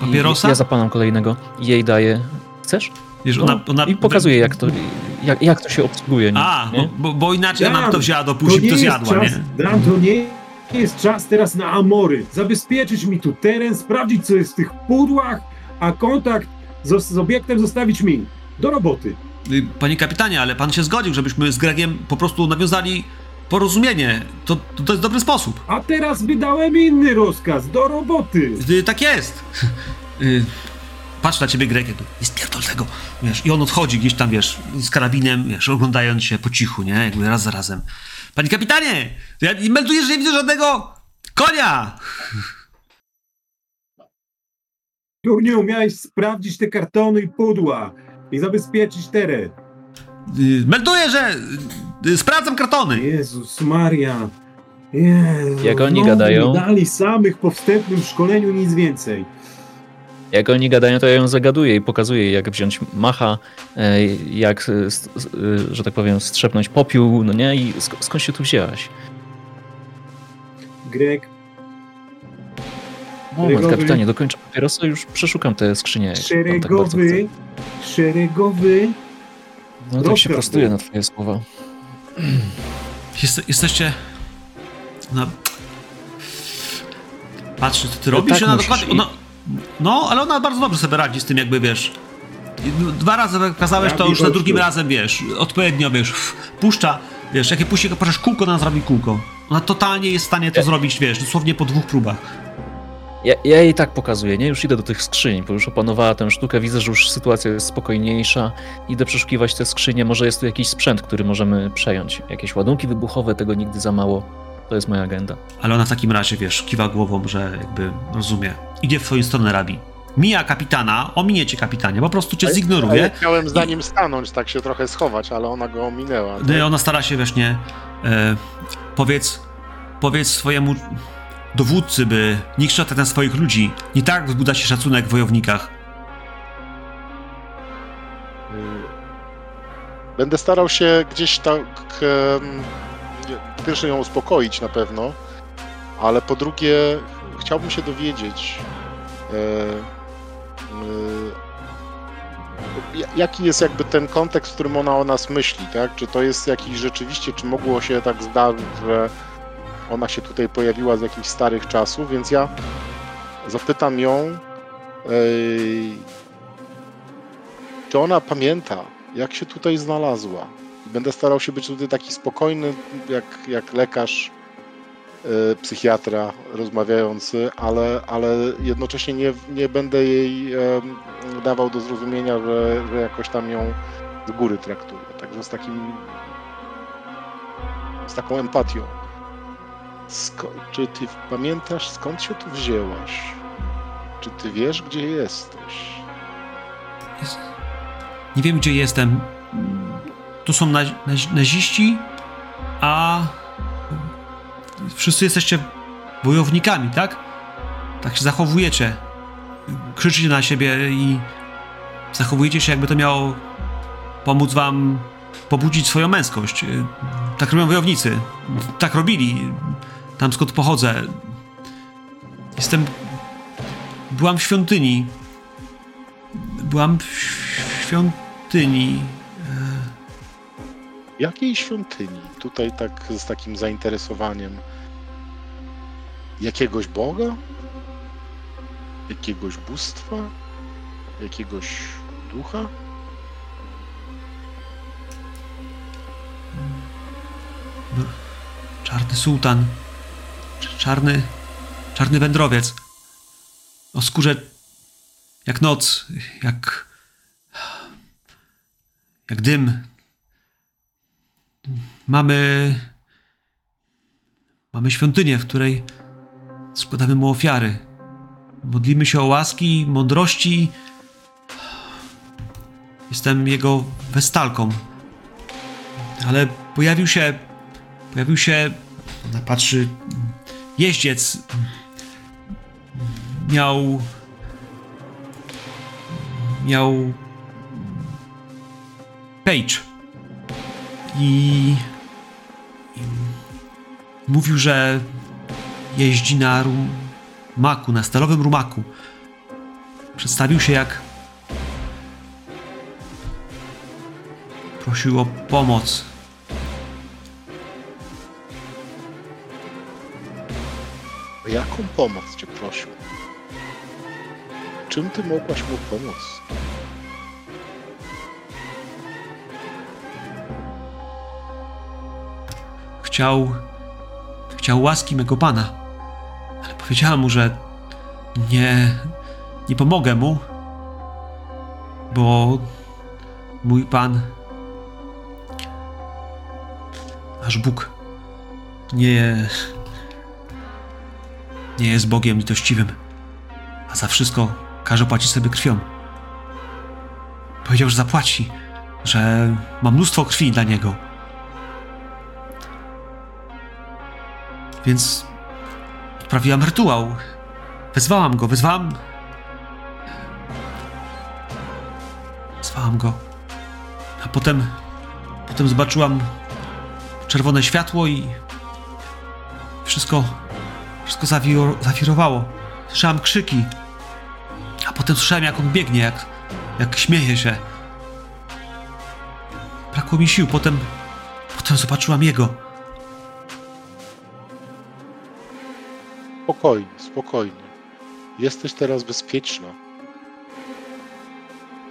Papierosa? I ja zapalam kolejnego. Jej daję. Chcesz? Wiesz, ona, ona... I pokazuję, jak to, jak, jak to się obsługuje. Nie? A, nie? Bo, bo inaczej nam to wzięła do pusi, to zjadła, nie? Dan, to nie jest czas teraz na amory. Zabezpieczyć mi tu teren, sprawdzić, co jest w tych pudłach, a kontakt z, z obiektem zostawić mi. Do roboty. Panie kapitanie, ale pan się zgodził, żebyśmy z Gregiem po prostu nawiązali... Porozumienie, to, to, to jest dobry sposób. A teraz wydałem inny rozkaz, do roboty. Y, tak jest. Y, patrzy na ciebie Greg, jakby, nie spierdol tego, wiesz, i on odchodzi gdzieś tam, wiesz, z karabinem, wiesz, oglądając się po cichu, nie, jakby raz za razem. Panie kapitanie, ja melduję, że nie widzę żadnego konia! Tu nie umiałeś sprawdzić te kartony i pudła i zabezpieczyć teren. Melduję, że sprawdzam kartony. Jezus Maria. Jezu, jak oni gadają? Dali samych po wstępnym szkoleniu, nic więcej. Jak oni gadają, to ja ją zagaduję i pokazuję, jak wziąć macha, jak, że tak powiem, strzepnąć popiół, no nie? I sk- skąd się tu wzięłaś? Greg. Moment, szeregowy, kapitanie, dokończę papierosa, już przeszukam te skrzynie. Szeregowy, tak szeregowy... No tak się prostuję na twoje słowa. Jest, jesteście... No. Patrz, co ty robisz, no, tak ona dokładnie... Ona... No, ale ona bardzo dobrze sobie radzi z tym, jakby, wiesz... Dwa razy kazałeś, to już za drugim razem, wiesz, odpowiednio, wiesz, puszcza, wiesz, jak je puści, patrzysz kółko, ona zrobi kółko. Ona totalnie jest w stanie to ja. zrobić, wiesz, dosłownie po dwóch próbach. Ja, ja jej tak pokazuję, nie? Już idę do tych skrzyń, bo już opanowała tę sztukę, widzę, że już sytuacja jest spokojniejsza. Idę przeszukiwać te skrzynie, może jest tu jakiś sprzęt, który możemy przejąć. Jakieś ładunki wybuchowe, tego nigdy za mało. To jest moja agenda. Ale ona w takim razie, wiesz, kiwa głową, że jakby rozumie. Idzie w twoją stronę, Rabi. Mija kapitana, ominie cię, kapitanie, po prostu cię zignoruje. Ja chciałem za nim stanąć, tak się trochę schować, ale ona go ominęła. No i ona stara się, wiesz, nie... E, powiedz, powiedz swojemu... dowódcy, by nie krzyczał na swoich ludzi. Nie tak wzbudza się szacunek w wojownikach. Będę starał się gdzieś tak... Po pierwsze ją uspokoić na pewno, ale po drugie chciałbym się dowiedzieć, jaki jest jakby ten kontekst, w którym ona o nas myśli, tak? Czy to jest jakiś rzeczywiście, czy mogło się tak zdarzyć, że ona się tutaj pojawiła z jakichś starych czasów, więc ja zapytam ją, yy, czy ona pamięta, jak się tutaj znalazła. Będę starał się być tutaj taki spokojny, jak, jak lekarz, yy, psychiatra rozmawiający, ale, ale jednocześnie nie, nie będę jej yy, dawał do zrozumienia, że, że jakoś tam ją z góry traktuję. Także z takim, z taką empatią. Sko- czy ty pamiętasz, skąd się tu wzięłaś? Czy ty wiesz, gdzie jesteś? Jest... Nie wiem, gdzie jestem. Tu są naz- naz- naziści, a wszyscy jesteście bojownikami, tak? Tak się zachowujecie. Krzyczycie na siebie i zachowujecie się, jakby to miało pomóc wam pobudzić swoją męskość. Tak robią wojownicy. Tak robili. Tam, skąd pochodzę. Jestem... Byłam w świątyni. Byłam w świątyni. Jakiej świątyni? Tutaj tak z takim zainteresowaniem. Jakiegoś boga? Jakiegoś bóstwa? Jakiegoś ducha? Czarny sułtan. Czarny... Czarny wędrowiec. O skórze... Jak noc. Jak... Jak dym. Mamy... Mamy świątynię, w której składamy mu ofiary. Modlimy się o łaski, mądrości. Jestem jego westalką. Ale pojawił się... Pojawił się, patrzy, jeździec, miał, miał Page i, i mówił, że jeździ na rumaku, na stalowym rumaku. Przedstawił się jak, prosił o pomoc. O jaką pomoc cię prosił? Czym ty mogłaś mu pomóc? Chciał... Chciał łaski mego pana. Ale powiedziałam mu, że nie... Nie pomogę mu. bo mój Pan, nasz Bóg, nie, nie jest Bogiem litościwym, a za wszystko każe płacić sobie krwią. Powiedział, że zapłaci, że ma mnóstwo krwi dla niego. Więc odprawiłam rytuał. Wezwałam go, wezwałam... Wezwałam go. A potem... Potem zobaczyłam czerwone światło i... Wszystko... Wszystko zawiro, zawirowało. Słyszałam krzyki. A potem słyszałam, jak on biegnie, jak... Jak śmieje się. Brakło mi sił. Potem... Potem zobaczyłam jego. Spokojnie, spokojnie. Jesteś teraz bezpieczna.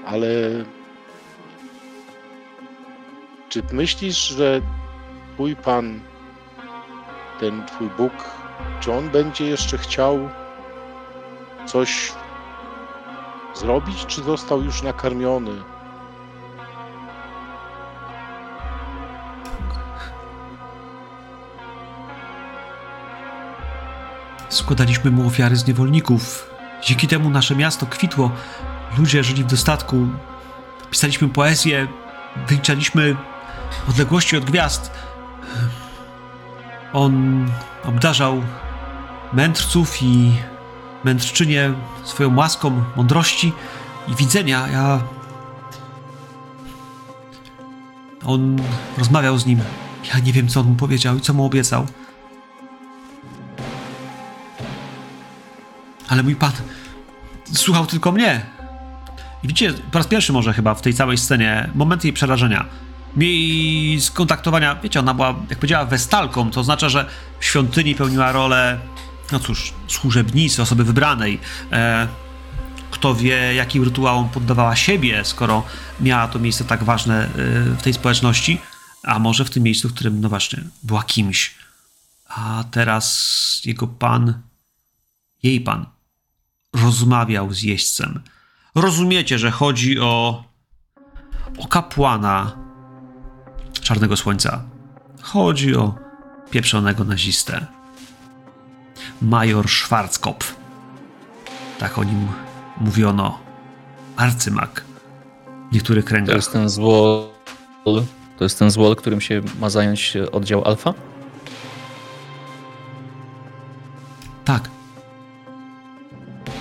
Ale... Czy myślisz, że twój Pan, ten twój Bóg, czy on będzie jeszcze chciał coś zrobić, czy został już nakarmiony? Składaliśmy mu ofiary z niewolników. Dzięki temu nasze miasto kwitło. Ludzie żyli w dostatku. Pisaliśmy poezję. Wyliczaliśmy odległości od gwiazd. On obdarzał mędrców i mędrczynie swoją łaską mądrości i widzenia. Ja... On rozmawiał z nim. Ja nie wiem, co on mu powiedział i co mu obiecał. Ale mój Pan słuchał tylko mnie. I widzicie, po raz pierwszy może chyba w tej całej scenie moment jej przerażenia. Jej skontaktowania, wiecie, ona była, jak powiedziała, westalką, to oznacza, że w świątyni pełniła rolę, no cóż, służebnicy, osoby wybranej. E, kto wie, jakim rytuałom poddawała siebie, skoro miała to miejsce tak ważne w tej społeczności, a może w tym miejscu, w którym, no właśnie, była kimś. A teraz jego Pan, jej Pan, rozmawiał z jeźdźcem. Rozumiecie, że chodzi o... o kapłana Czarnego Słońca. Chodzi o pieprzonego nazistę. Major Schwarzkopf. Tak o nim mówiono. Arcymak. W niektórych kręgach. To jest ten złol... To jest ten złol, którym się ma zająć oddział Alfa? Tak.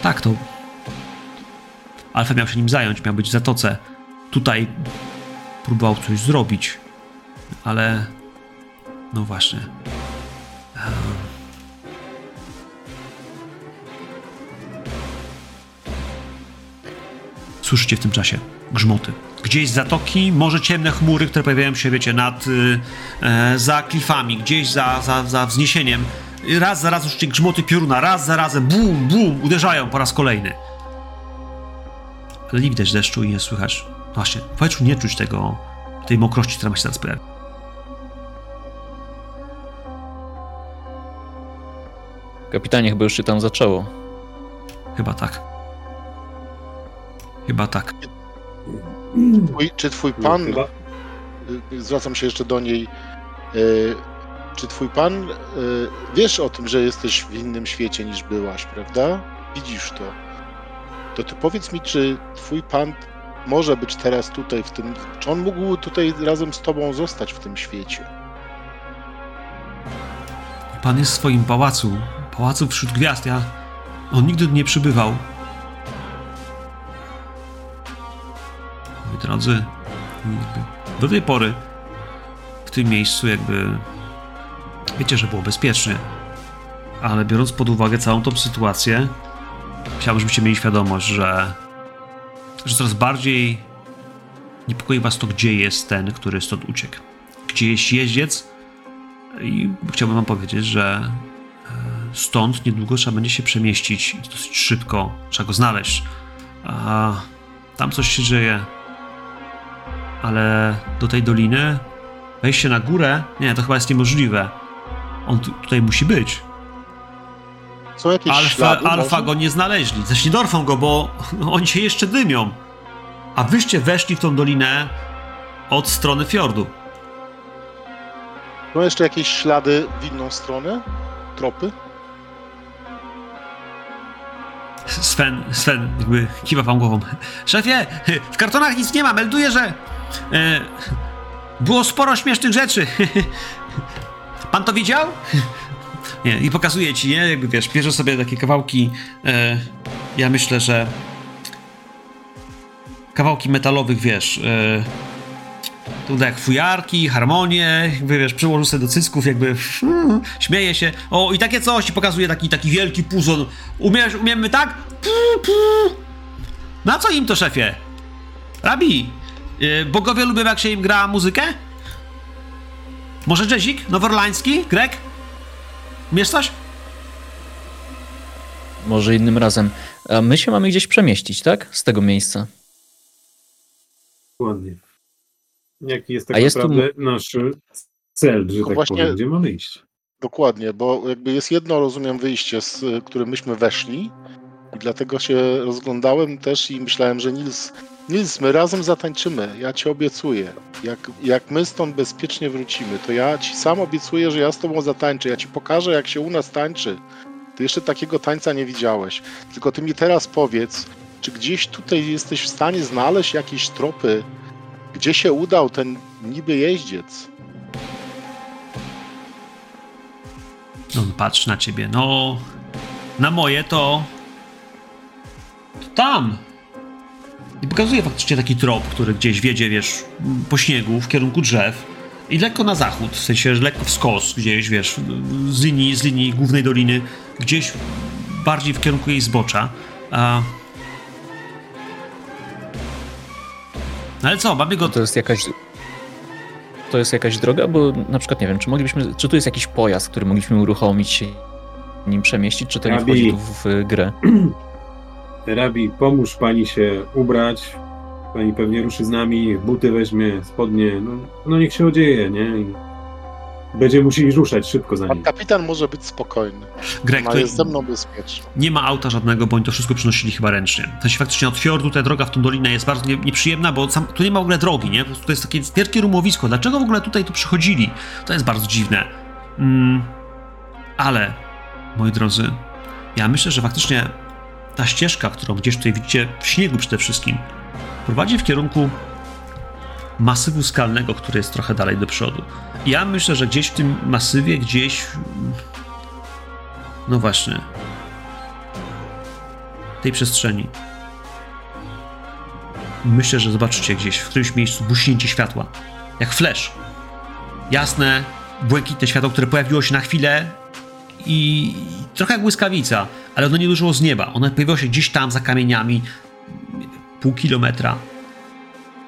Tak, to Alfa miał się nim zająć, miał być w zatoce. Tutaj próbował coś zrobić, ale no właśnie. Słyszycie w tym czasie grzmoty. Gdzieś z zatoki, może ciemne chmury, które pojawiają się, wiecie, nad e, za klifami, gdzieś za, za, za wzniesieniem. Raz za raz już te grzmoty pioruna, raz za razem, bum, bum, uderzają po raz kolejny. Ale nie widać deszczu i nie słychać. Właśnie, w powietrzu nie czuć tego, tej mokrości, która ma się teraz pojawi. Kapitanie, chyba już się tam zaczęło. Chyba tak. Chyba tak. Twój, czy twój pan... Chyba. Zwracam się jeszcze do niej... Yy... Czy twój pan, y, wiesz o tym, że jesteś w innym świecie niż byłaś, prawda? Widzisz to. To ty powiedz mi, czy twój pan może być teraz tutaj w tym... Czy on mógł tutaj razem z tobą zostać w tym świecie? Pan jest w swoim pałacu. Pałacu wśród gwiazd. Ja... On nigdy nie przybywał. Moi drodzy, do tej pory w tym miejscu jakby... Wiecie, że było bezpiecznie, ale biorąc pod uwagę całą tą sytuację, chciałbym, żebyście mieli świadomość, że, że coraz bardziej niepokoi was to, gdzie jest ten, który stąd uciekł. Gdzie jest jeździec i chciałbym wam powiedzieć, że stąd niedługo trzeba będzie się przemieścić i dosyć szybko trzeba go znaleźć. A tam coś się dzieje, ale do tej doliny wejście na górę? Nie, to chyba jest niemożliwe. On t- tutaj musi być. Są jakieś Alfa, ślady, Alfa go nie znaleźli. Zresztą dorwą go, bo oni się jeszcze dymią. a wyście weszli w tą dolinę od strony fiordu. Są jeszcze jakieś ślady w inną stronę? Tropy? Sven, Sven, jakby kiwa wam głową. Szefie, w kartonach nic nie ma, melduję, że e, było sporo śmiesznych rzeczy. Pan to widział? Nie, i pokazuje ci, nie? Jakby wiesz, bierze sobie takie kawałki, e, ja myślę, że kawałki metalowych, wiesz, e, tutaj jak fujarki, harmonie, jakby wiesz, przyłożył sobie do cysków, jakby mm, śmieje się. O, i takie coś, i pokazuje taki, taki wielki puzon. Umiesz, umiemy tak? Puh, puh. Na co im to, szefie? Rabbi, yy, bogowie lubią, jak się im gra muzykę? Może jazzik? Noworlański? Greg? Umiesz coś? Może innym razem. A my się mamy gdzieś przemieścić, tak? Z tego miejsca. Ładnie. Jaki jest tak naprawdę tu... nasz cel, że no tak właśnie, powiem, gdzie mamy iść. Dokładnie, bo jakby jest jedno, rozumiem, wyjście, z którym myśmy weszli i dlatego się rozglądałem też i myślałem, że Nils, Nils, my razem zatańczymy, ja ci obiecuję. Jak, jak my stąd bezpiecznie wrócimy, to ja ci sam obiecuję, że ja z tobą zatańczę, ja ci pokażę, jak się u nas tańczy. Ty jeszcze takiego tańca nie widziałeś, tylko ty mi teraz powiedz, czy gdzieś tutaj jesteś w stanie znaleźć jakieś tropy, gdzie się udał ten niby jeździec? On patrzy na ciebie. No, na moje to... to tam. I pokazuje faktycznie taki trop, który gdzieś wiedzie, wiesz, po śniegu, w kierunku drzew. I lekko na zachód, w sensie lekko w skos gdzieś, wiesz, z linii, z linii głównej doliny, gdzieś bardziej w kierunku jej zbocza. A... ale co, mamy go... To jest jakaś... To jest jakaś droga, bo na przykład nie wiem, czy moglibyśmy... Czy tu jest jakiś pojazd, który mogliśmy uruchomić się nim przemieścić, czy to Rabbi, nie wchodzi tu w, w grę? Rabbi, pomóż pani się ubrać. Pani pewnie ruszy z nami, buty weźmie, spodnie. No, no niech się odzieje, nie? I będziemy musieli ruszać szybko za nim. Pan kapitan może być spokojny. Greg, to jest ze mną bezpieczny. Nie ma auta żadnego, bo oni to wszystko przynosili chyba ręcznie. To się faktycznie od fiordu, ta droga w tą dolinę jest bardzo nie, nieprzyjemna, bo sam, tu nie ma w ogóle drogi, nie? Po prostu to jest takie wielkie rumowisko. Dlaczego w ogóle tutaj tu przychodzili? To jest bardzo dziwne. Mm, ale, moi drodzy, ja myślę, że faktycznie ta ścieżka, którą gdzieś tutaj widzicie, w śniegu przede wszystkim, prowadzi w kierunku masywu skalnego, który jest trochę dalej do przodu. Ja myślę, że gdzieś w tym masywie, gdzieś... no właśnie. W tej przestrzeni. Myślę, że zobaczycie gdzieś w którymś miejscu błyśnięcie światła. Jak flash. Jasne, błękitne światło, które pojawiło się na chwilę i trochę jak błyskawica, ale ono nie ruszyło z nieba. Ono pojawiło się gdzieś tam za kamieniami. Pół kilometra.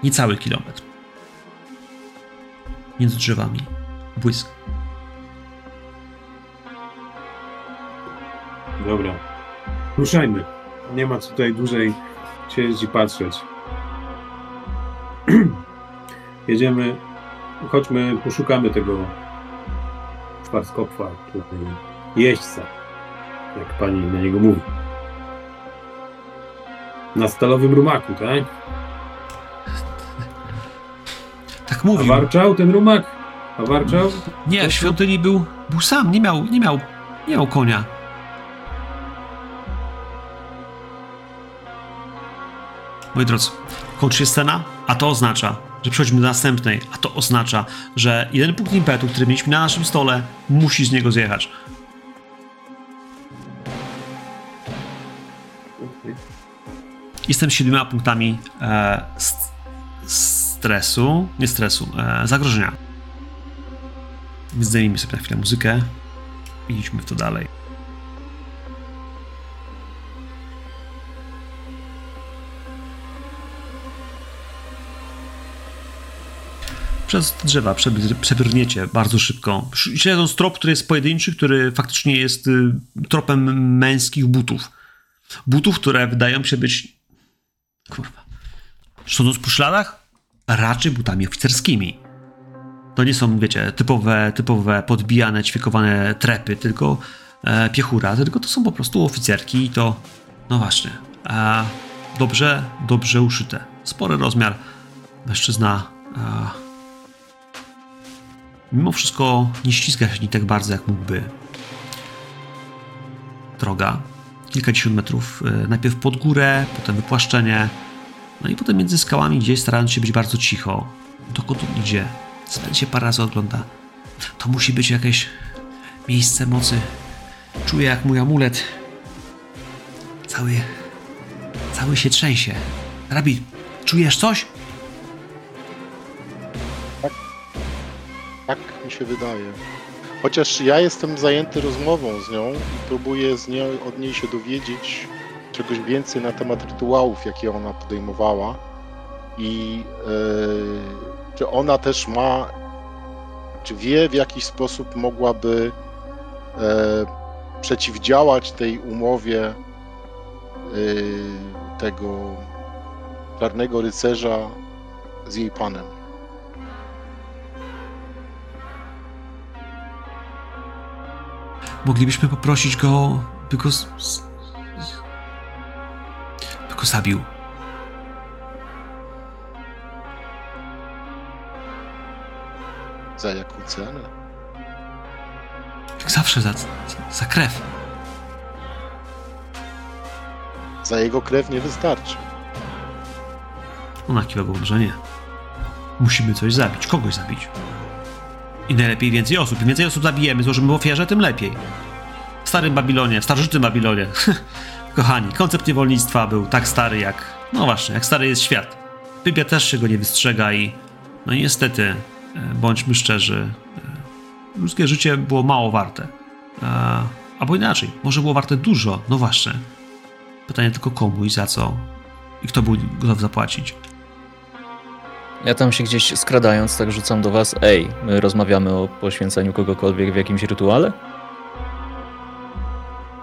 Niecały kilometr. Między drzewami. Błysk. Dobra. Ruszajmy. Nie ma tutaj dłużej siedzieć i patrzeć. Jedziemy. Chodźmy, poszukamy tego Schwarzkopfa, tutaj jeźdźca. Jak pani na niego mówi. Na stalowym rumaku, tak? Tak mówił. A warczał ten rumak? A warczał? Nie, w świątyni był, był sam, nie miał, nie miał, nie miał konia. Moi drodzy, kończy się scena, a to oznacza, że przechodzimy do następnej, a to oznacza, że jeden punkt impetu, który mieliśmy na naszym stole, musi z niego zjechać. Jestem z siedmioma punktami e, st- stresu, nie stresu, e, zagrożenia. Więc zdejmijmy sobie na chwilę muzykę i idźmy w to dalej. Przez drzewa przebrniecie bardzo szybko, śledząc trop, który jest pojedynczy, który faktycznie jest y, tropem męskich butów. Butów, które wydają się być... kurwa. Sądząc po śladach, raczej butami oficerskimi. To nie są, wiecie, typowe, typowe podbijane, ćwiekowane trepy, tylko e, piechura, tylko to są po prostu oficerki i to, no właśnie, e, dobrze, dobrze uszyte. spory rozmiar. Mężczyzna a, mimo wszystko nie ściska się tak bardzo, jak mógłby. Droga, kilkadziesiąt metrów, najpierw pod górę, potem wypłaszczenie, no i potem między skałami gdzieś, starając się być bardzo cicho. Dokąd on idzie? Sven się parę razy ogląda. To musi być jakieś miejsce mocy. Czuję, jak mój amulet. Cały... Cały się trzęsie. Rabbi, czujesz coś? Tak. Tak mi się wydaje. Chociaż ja jestem zajęty rozmową z nią i próbuję z niej, od niej się dowiedzieć czegoś więcej na temat rytuałów, jakie ona podejmowała. I yy, czy ona też ma... Czy wie, w jaki sposób mogłaby yy, przeciwdziałać tej umowie yy, tego czarnego rycerza z jej panem. Moglibyśmy poprosić go, by go, z, z, by go zabił. Za jaką cenę? Jak zawsze za, za, za krew. Za jego krew nie wystarczy. Ona kiwa głową, że nie. Musimy coś zabić, kogoś zabić. I najlepiej więcej osób. Im więcej osób zabijemy, złożymy ofierze, tym lepiej. W starym Babilonie, w starożytnym Babilonie. Kochani, koncept niewolnictwa był tak stary jak... No właśnie, jak stary jest świat. Biblia też się go nie wystrzega i... No i niestety... Bądźmy szczerzy, ludzkie życie było mało warte. A, albo inaczej, może było warte dużo, no właśnie. Pytanie tylko komu i za co. I kto był gotów zapłacić. Ja tam się gdzieś skradając, tak rzucam do was. Ej, my rozmawiamy o poświęceniu kogokolwiek w jakimś rytuale?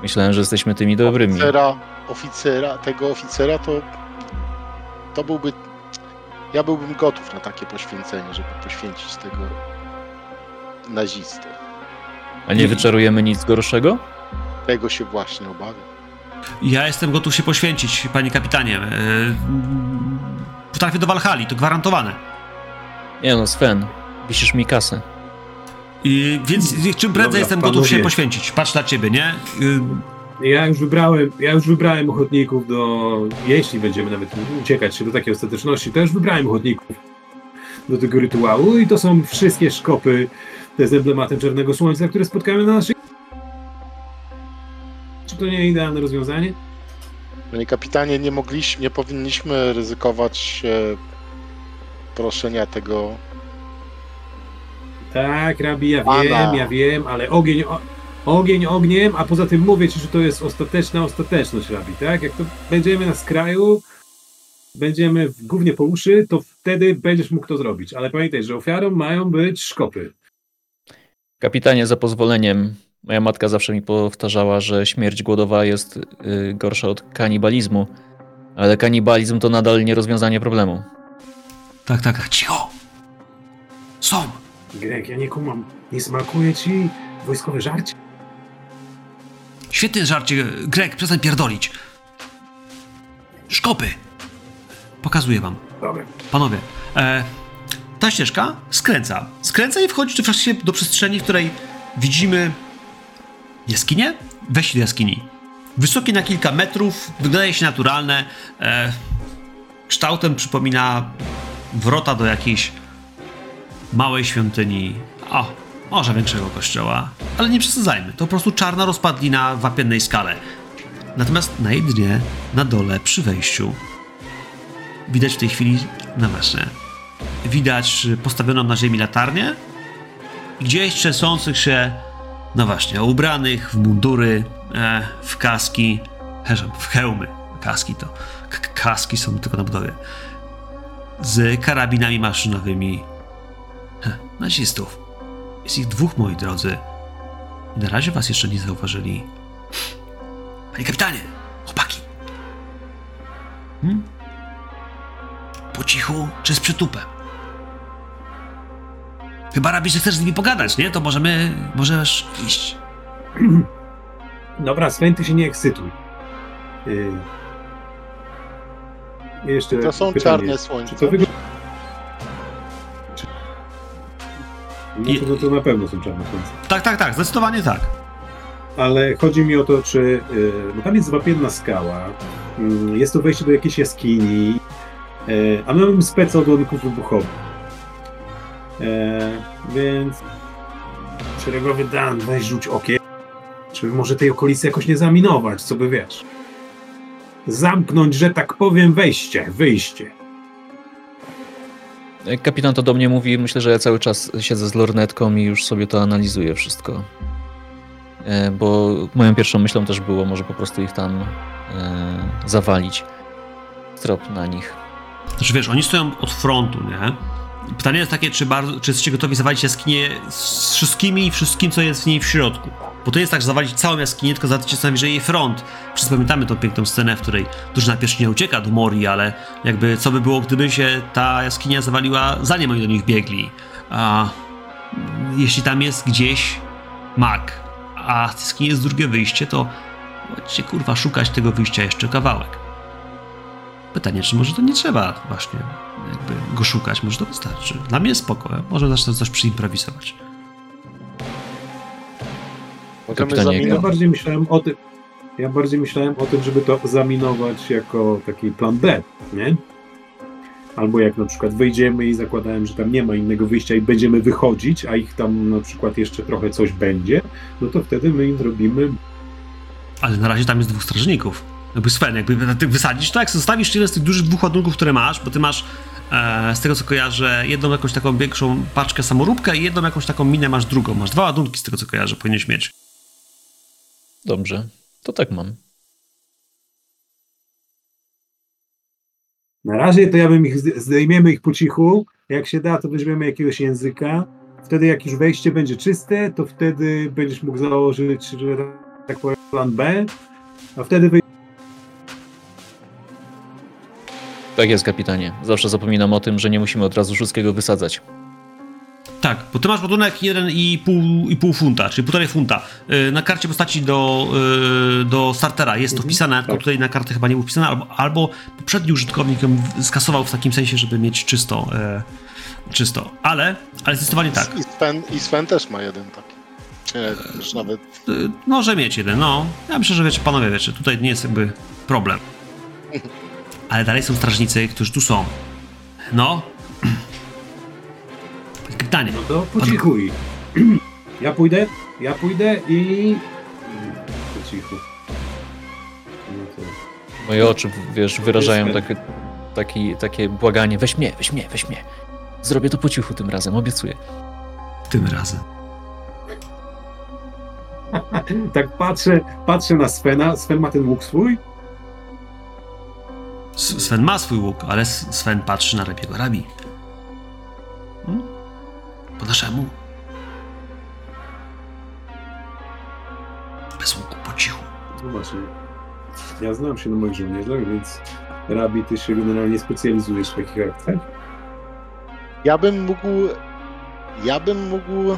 Myślałem, że jesteśmy tymi dobrymi. Oficera, oficera, tego oficera to... To byłby... Ja byłbym gotów na takie poświęcenie, żeby poświęcić tego nazistę. A nie wyczarujemy nic gorszego? Tego się właśnie obawiam. Ja jestem gotów się poświęcić, panie kapitanie. Potrafię do Walhali, to gwarantowane. Nie no, Sven, wisisz mi kasę. I, więc czym prędzej jestem panowie. Gotów się poświęcić. Patrz na ciebie, nie? Ja już wybrałem, ja już wybrałem ochotników do... Jeśli będziemy nawet uciekać się do takiej ostateczności, to już wybrałem ochotników do tego rytuału i to są wszystkie szkopy te z emblematem Czarnego Słońca, które spotkamy na naszej... Czy to nie idealne rozwiązanie? Panie kapitanie, nie mogliśmy, nie powinniśmy ryzykować e, proszenia tego... Tak, Rabbi, ja Pana. wiem, ja wiem, ale ogień... O... Ogień ogniem, a poza tym mówię ci, że to jest ostateczna ostateczność, Rabbi, tak? Jak to będziemy na skraju, będziemy w gównie po uszy, to wtedy będziesz mógł to zrobić. Ale pamiętaj, że ofiarą mają być szkopy. Kapitanie, za pozwoleniem. Moja matka zawsze mi powtarzała, że śmierć głodowa jest yy, gorsza od kanibalizmu. Ale kanibalizm to nadal nie rozwiązanie problemu. Tak, tak, cicho! Są! Greg, ja nie kumam. Nie smakuje ci wojskowe żarcie? Świetny żarcie, Greg, przestań pierdolić. Szkopy. Pokazuję wam. Dobra. Panowie, e, ta ścieżka skręca. Skręca i wchodzi do przestrzeni, w której widzimy jaskinię? Wejście do jaskini. Wysokie na kilka metrów, wydaje się naturalne. E, kształtem przypomina wrota do jakiejś małej świątyni. O, może większego kościoła, ale nie przesadzajmy. To po prostu czarna rozpadlina w wapiennej skale. Natomiast na jej dnie, na dole, przy wejściu, widać w tej chwili, no właśnie, widać postawioną na ziemi latarnię i gdzieś trzęsących się, no właśnie, ubranych w mundury, e, w kaski, w hełmy. Kaski to, k- kaski są tylko na budowie. Z karabinami maszynowymi Heh, nazistów. Jest ich dwóch, moi drodzy. Na razie was jeszcze nie zauważyli. Panie kapitanie! Chłopaki! Hmm? Po cichu czy z przytupem? Chyba Rabbi, że chcesz z nimi pogadać, nie? To możemy... Możesz iść. Dobra, Sven, ty się nie ekscytuj. Yy. Jeszcze to są pytanie. Czarne słońce. Czy to wygląda... Czy... No to, to, to na pewno są czarne słońce. Tak, tak, tak, zdecydowanie tak. Ale chodzi mi o to, czy... No tam jest wapienna skała, jest to wejście do jakiejś jaskini, a my mamy spec od ładunków wybuchowych. Więc... Szeregowy Dan, weź rzuć okiem. Czy może tej okolicy jakoś nie zaminować, co by wiesz? Zamknąć, że tak powiem, wejście, wyjście. Kapitan to do mnie mówi, myślę, że ja cały czas siedzę z lornetką i już sobie to analizuję wszystko. Bo moją pierwszą myślą też było, może po prostu ich tam e, zawalić. Trop na nich. Znaczy wiesz, oni stoją od frontu, nie? Pytanie jest takie, czy, bardzo, czy jesteście gotowi zawalić jaskinię z wszystkimi i wszystkim, co jest w niej w środku. Bo to jest tak, że zawalić całą jaskinię, tylko zawalić co najwyżej jej front. Wszyscy pamiętamy tą piękną scenę, w której drużyna pierwsza nie ucieka do Mori, ale jakby co by było, gdyby się ta jaskinia zawaliła, zanim oni do nich biegli. A jeśli tam jest gdzieś mag, a z jaskini jest drugie wyjście, to chodźcie kurwa szukać tego wyjścia jeszcze kawałek. Pytanie, czy może to nie trzeba właśnie jakby go szukać, może to wystarczy. Dla mnie jest spoko, może zacznę coś przyimprowizować. Zamin- ja, bardziej myślałem o tym, ja bardziej myślałem o tym, żeby to zaminować jako taki plan B, nie? Albo jak na przykład wyjdziemy i zakładałem, że tam nie ma innego wyjścia i będziemy wychodzić, a ich tam na przykład jeszcze trochę coś będzie, no to wtedy my im zrobimy... Ale na razie tam jest dwóch strażników. Jakby Sven, jakby ty wysadzisz to, jak zostawisz tyle z tych dużych dwóch ładunków, które masz, bo ty masz e, z tego co kojarzę jedną jakąś taką większą paczkę samoróbkę i jedną jakąś taką minę masz drugą. Masz dwa ładunki z tego co kojarzę, powinieneś mieć. Dobrze, to tak mam. Na razie to ja bym ich, zdejmiemy ich po cichu, jak się da to weźmiemy jakiegoś języka, wtedy jak już wejście będzie czyste, to wtedy będziesz mógł założyć, że tak powiem, plan B, a wtedy wy... Tak jest, kapitanie. Zawsze zapominam o tym, że nie musimy od razu wszystkiego wysadzać. Tak, bo ty masz ładunek jeden i pół funta, czyli półtorej funta. Na karcie postaci do, do startera jest to wpisane, mhm, tylko tak. Tutaj na kartę chyba nie było wpisane, albo, albo poprzedni użytkownik ją skasował w takim sensie, żeby mieć czysto, e, czysto. Ale, ale zdecydowanie tak. I Sven, i Sven też ma jeden taki. E, już nawet... Może mieć jeden, no. Ja myślę, że wiecie, panowie, wiecie, tutaj nie jest jakby problem. Ale dalej są strażnicy, którzy tu są. No. Pytanie. No to po cichu. Ja pójdę, ja pójdę i... Po cichu. No to... Moje oczy, wiesz, wyrażają tak, taki, takie błaganie. Weź mnie, weź mnie, weź mnie. Zrobię to po cichu tym razem, obiecuję. Tym razem. Tak patrzę, patrzę na Svena. Sven ma ten łuk swój? Sven ma swój łuk, ale Sven patrzy na Rabiego. Rabi. Hmm? Po naszemu. Bez łuku, po cichu. Zobaczmy. Ja znam się na moich żołnierzach, więc Rabi, ty się generalnie specjalizujesz w takich akcjach. Ja bym mógł... Ja bym mógł...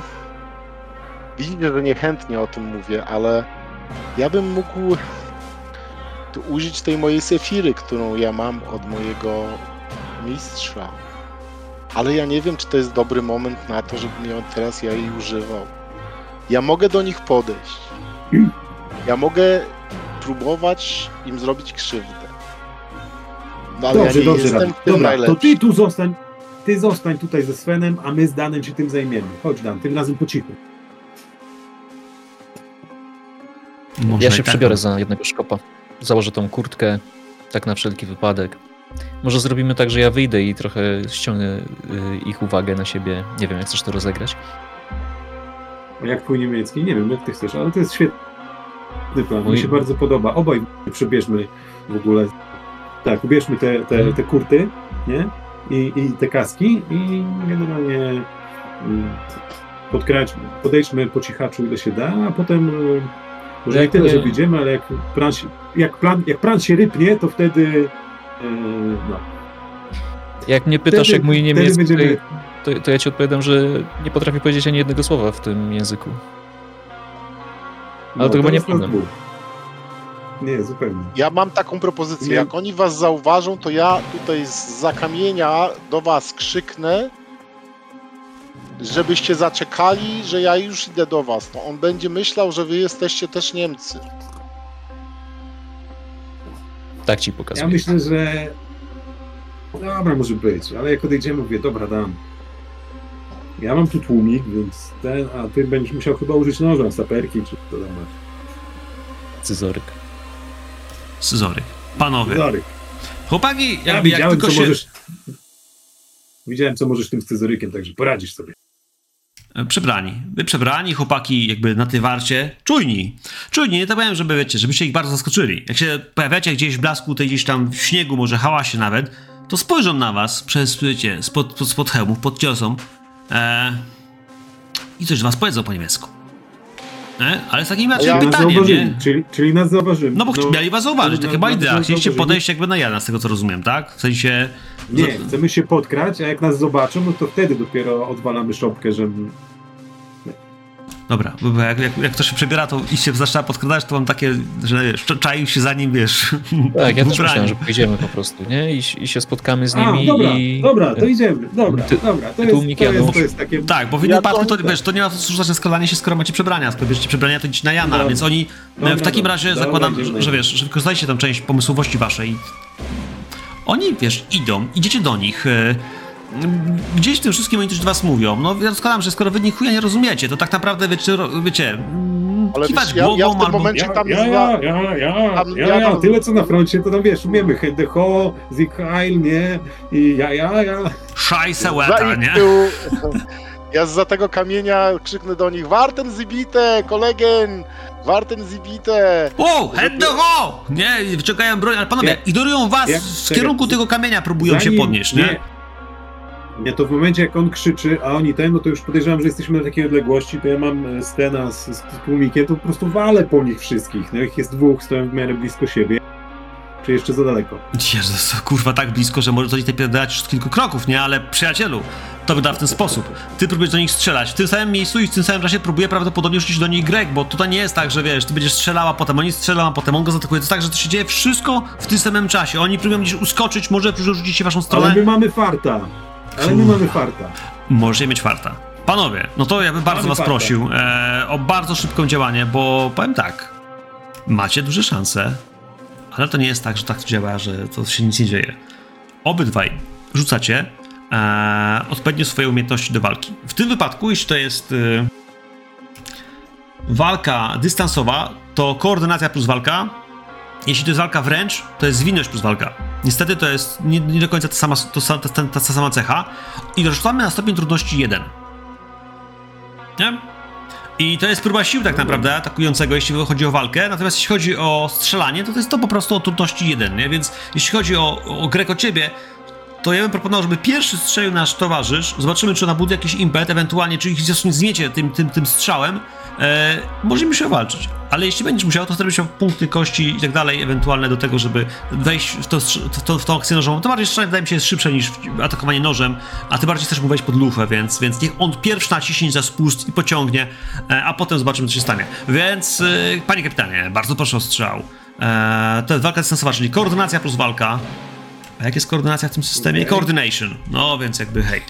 Widzicie, że niechętnie o tym mówię, ale ja bym mógł... użyć tej mojej sefiry, którą ja mam od mojego mistrza. Ale ja nie wiem, czy to jest dobry moment na to, żebym ją teraz ja jej używał. Ja mogę do nich podejść. Ja mogę próbować im zrobić krzywdę. No, ale dobrze, ja nie dobrze, jestem w tym dobra, najlepszy. To ty tu zostań, ty zostań tutaj ze Svenem, a my z Danem się tym zajmiemy. Chodź, Dan, tym razem po cichu. Można ja się tak przebiorę za jednego szkopa. Założę tą kurtkę, tak na wszelki wypadek. Może zrobimy tak, że ja wyjdę i trochę ściągnę ich uwagę na siebie. Nie wiem, jak chcesz to rozegrać. Jak po niemiecki? Nie wiem, jak ty chcesz, ale to jest świetny plan. Mój... Mi się bardzo podoba. Obaj przybierzmy w ogóle. Tak, ubierzmy te, te, te kurty, nie? I, i te kaski i generalnie podkrać, podejdźmy po cichaczu, ile się da, a potem... Może nie tyle, że wyjdziemy, ale jak plan się, jak plan, jak plan się rypnie, to wtedy... Yy, no. Jak mnie pytasz, wtedy, jak mój niemiecki, będziemy... to, to ja ci odpowiadam, że nie potrafię powiedzieć ani jednego słowa w tym języku. Ale no, to chyba nie problem. Nie, zupełnie. Ja mam taką propozycję. Nie. Jak oni was zauważą, to ja tutaj z zakamienia do was krzyknę, żebyście zaczekali, że ja już idę do was. No, on będzie myślał, że wy jesteście też Niemcy. Tak ci pokazuję. Ja myślę, że... Dobra, może być, ale jak odejdziemy, mówię, dobra, dam. Ja mam tu tłumik, więc ten, a ty będziesz musiał chyba użyć noża, saperki, czy to tam masz. Scyzoryk. Scyzoryk. Panowie. Scyzoryk. Chłopaki, ja jakby jak tylko się... Możesz... Widziałem, co możesz tym scyzorykiem, także poradzisz sobie. Przebrani. Wy przebrani, chłopaki jakby na tej warcie, czujni. Czujni, nie tak powiem, żeby wiecie, żebyście ich bardzo zaskoczyli. Jak się pojawiacie gdzieś w blasku, tej gdzieś tam w śniegu, może hałasie nawet, to spojrzą na was przez, wiecie, spod, spod hełmów, pod ciosą eee, i coś do was powiedzą po niemiecku. E? Ale z takim raczej ja pytaniem, nie? Czyli, czyli nas zauważymy. No bo no, mieli was zauważyć, to chyba idea. Chcieliście podejść jakby na Jana, z tego co rozumiem, tak? W sensie... Nie, z... chcemy się podkrać, a jak nas zobaczą, no to wtedy dopiero odwalamy szopkę, że... Dobra, bo jak, jak, jak ktoś się przebiera to i się zaczyna podkradać, to mam takie, że wiesz, czaił się za nim, wiesz... Tak, ja też myślałem, że pójdziemy po prostu, nie? I, i się spotkamy z nimi a, dobra, i... dobra, to idziemy, dobra, ty, dobra, to, ty, jest, to, jest, to, jest, to jest takie... Tak, bo w innym przypadku to, wiesz, to nie ma co rzucać na składanie się, skoro macie przebrania, skoro bierzecie przebrania, to idź na Jana, dobra, więc oni dobra, w takim razie dobra, zakładam, dobra, że wiesz, że wykorzystajcie tam część pomysłowości waszej. Oni, wiesz, idą, idziecie do nich... Gdzieś tym wszystkim oni też do was mówią. No ja rozkładam, że skoro wy nie chuja nie rozumiecie, to tak naprawdę wiecie, wiecie ale kiwać wiesz, głową ja, ja w tym albo... momencie tam... Ja, ja, ja, ja, tam, ja, ja, ja tam... tyle co na froncie, to tam wiesz, umiemy Hedeho, Zikhail, nie? I ja, ja, ja... Szajse łeta, nie? Ja zza tego kamienia krzyknę do nich Warten zibite, kolegen! Warten zibite! Wow, Hedeho! Nie, wyciągają broń, ale panowie, ja, ignorują was ja, z kierunku ja, tego kamienia, próbują zanim, się podnieść, nie? nie. Nie, to w momencie jak on krzyczy, a oni ten, no to już podejrzewam, że jesteśmy na takiej odległości, to ja mam Stena z, z tłumikiem, to po prostu walę po nich wszystkich, no ich jest dwóch, stoją w miarę blisko siebie, czy jeszcze za daleko? Jezus, kurwa, tak blisko, że może coś tutaj pierdać już kilku kroków, nie? Ale przyjacielu, to wyda w ten sposób, ty próbujesz do nich strzelać w tym samym miejscu i w tym samym czasie próbuje prawdopodobnie rzucić do nich Gregg, bo tutaj nie jest tak, że wiesz, ty będziesz strzelała, potem oni strzelają, potem on go zaatakuje, to jest tak, że to się dzieje wszystko w tym samym czasie, oni próbują gdzieś uskoczyć, może rzucić się w waszą stronę. Ale my mamy farta. Ale nie mamy farta. Możecie mieć farta. Panowie, no to ja bym bardzo mamy was farta. prosił e, o bardzo szybką działanie, bo powiem tak, macie duże szanse, ale to nie jest tak, że tak to działa, że to się nic nie dzieje. Obydwaj rzucacie e, odpowiednio swoje umiejętności do walki. W tym wypadku, jeśli to jest e, walka dystansowa, to koordynacja plus walka. Jeśli to jest walka wręcz, to jest zwinność plus walka. Niestety to jest nie, nie do końca ta sama, to, ta, ta, ta sama cecha. I dorzucamy na stopień trudności jeden. Nie? I to jest próba sił tak naprawdę atakującego, jeśli chodzi o walkę. Natomiast jeśli chodzi o strzelanie, to, to jest to po prostu o trudności jeden, nie? Więc jeśli chodzi o, o grę o ciebie, to ja bym proponował, żeby pierwszy strzelił nasz towarzysz. Zobaczymy, czy ona buduje jakiś impet, ewentualnie, czy ich zmiecie tym, tym, tym strzałem. E, możemy się walczyć, ale jeśli będziesz musiał, to wtedy się punkty kości i tak dalej ewentualne do tego, żeby wejść w, to, w, to, w tą akcję nożową. To bardziej strzelanie wydaje mi się jest szybsze niż atakowanie nożem, a ty bardziej chcesz mu wejść pod lufę, więc, więc niech on pierwszy naciśnie za spust i pociągnie, e, a potem zobaczymy, co się stanie. Więc, e, panie kapitanie, bardzo proszę o strzał. E, to jest walka dystansowa, czyli koordynacja plus walka. A jak jest koordynacja w tym systemie? Okay. Coordination. No, więc jakby hej.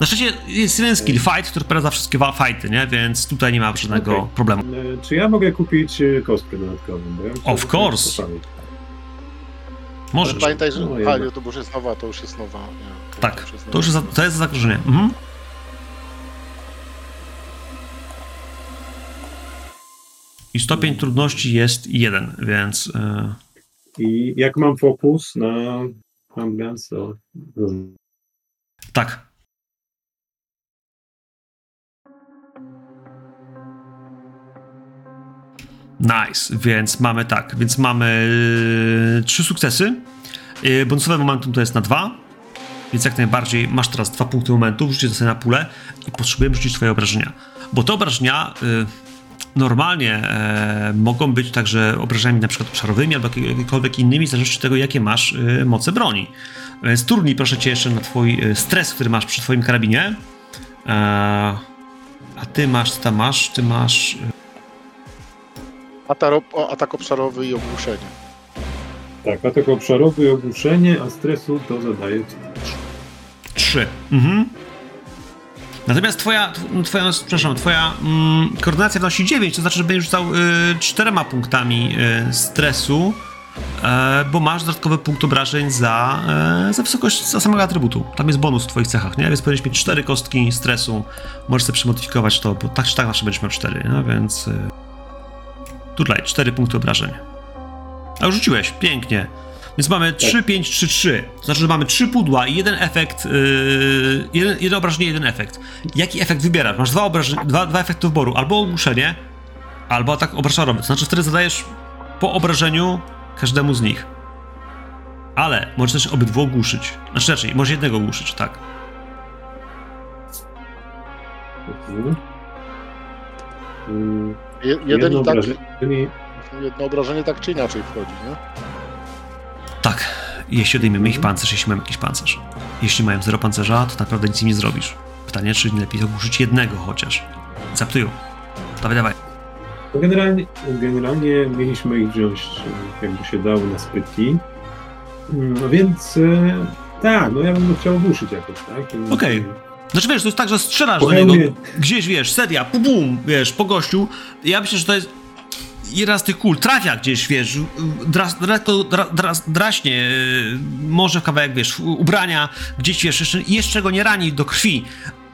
Na szczęście jest jeden skill fight, który odpowiada za wszystkie fighty, nie? Więc tutaj nie ma żadnego okay. problemu. Czy ja mogę kupić kostkę dodatkową? Bo ja of course. Możesz. Ale pamiętaj, że no, Halio to już jest nowa, to już jest nowa. Nie, to tak, już jest nowa. To już jest, za, to jest zagrożenie. Mhm. I stopień trudności jest jeden, więc... Yy... I jak mam fokus na... Mam więc to... Tak. Nice, więc mamy tak, więc mamy trzy sukcesy. Bonusowe momentum to jest na dwa, więc jak najbardziej masz teraz dwa punkty momentu, rzucisz to sobie na pulę i potrzebujemy rzucić twoje obrażenia. Bo te obrażenia... Y- Normalnie e, mogą być także obrażeniami na przykład obszarowymi albo jakiekolwiek innymi, w zależności od tego, jakie masz e, moce broni. Więc turniej proszę cię jeszcze na twój e, stres, który masz przy twoim karabinie. E, a ty masz, co tam masz? Ty masz... Atak obszarowy i ogłuszenie. Tak, atak obszarowy i ogłuszenie, a stresu to zadaje trzy. Mhm. Natomiast twoja, twoja, przepraszam, twoja mm, koordynacja wnosi dziewięć, to znaczy, że będziesz rzucał y, czterema punktami y, stresu, y, bo masz dodatkowy punkt obrażeń za, y, za wysokość, za samego atrybutu. Tam jest bonus w twoich cechach, nie? Więc powinieneś mieć cztery kostki stresu, możesz sobie przemodyfikować to, bo tak czy tak zawsze będziesz miał cztery, no więc... Y, tutaj, cztery punkty obrażeń. A już rzuciłeś, pięknie. Więc mamy trzy, pięć, trzy, trzy. To znaczy, że mamy trzy pudła i jeden efekt, yy, jeden, jeden obrażenie, jeden efekt. Jaki efekt wybierasz? Masz dwa, dwa, dwa efekty wyboru, albo ogłuszenie, albo atak obszarowy. To znaczy, wtedy zadajesz po obrażeniu każdemu z nich. Ale możesz też obydwu ogłuszyć. Znaczy raczej, możesz jednego ogłuszyć, tak. Hmm. Je, jeden jedno, i tak, obrażenie. jedno obrażenie tak czy inaczej wchodzi, nie? Tak, jeśli odejmiemy ich pancerz, jeśli mają jakiś pancerz. Jeśli mają zero pancerza, to naprawdę nic im nie zrobisz. Pytanie, czy nie lepiej ogłuszyć jednego chociaż. Zaptują. Dawaj, dawaj. Generalnie, generalnie mieliśmy ich wziąć, jakby się dało, na spytki. No więc tak, no ja bym chciał ogłuszyć jakoś, tak? I... Okej. Okay. Znaczy wiesz, to jest tak, że strzelasz do niego, gdzieś wiesz, seria, pum, pum, wiesz, po gościu. Ja myślę, że to jest... Jedna z tych kul trafia gdzieś, wiesz, dras, dras, dras, draśnie, może kawałek, wiesz, ubrania, gdzieś, wiesz, jeszcze, jeszcze go nie rani do krwi,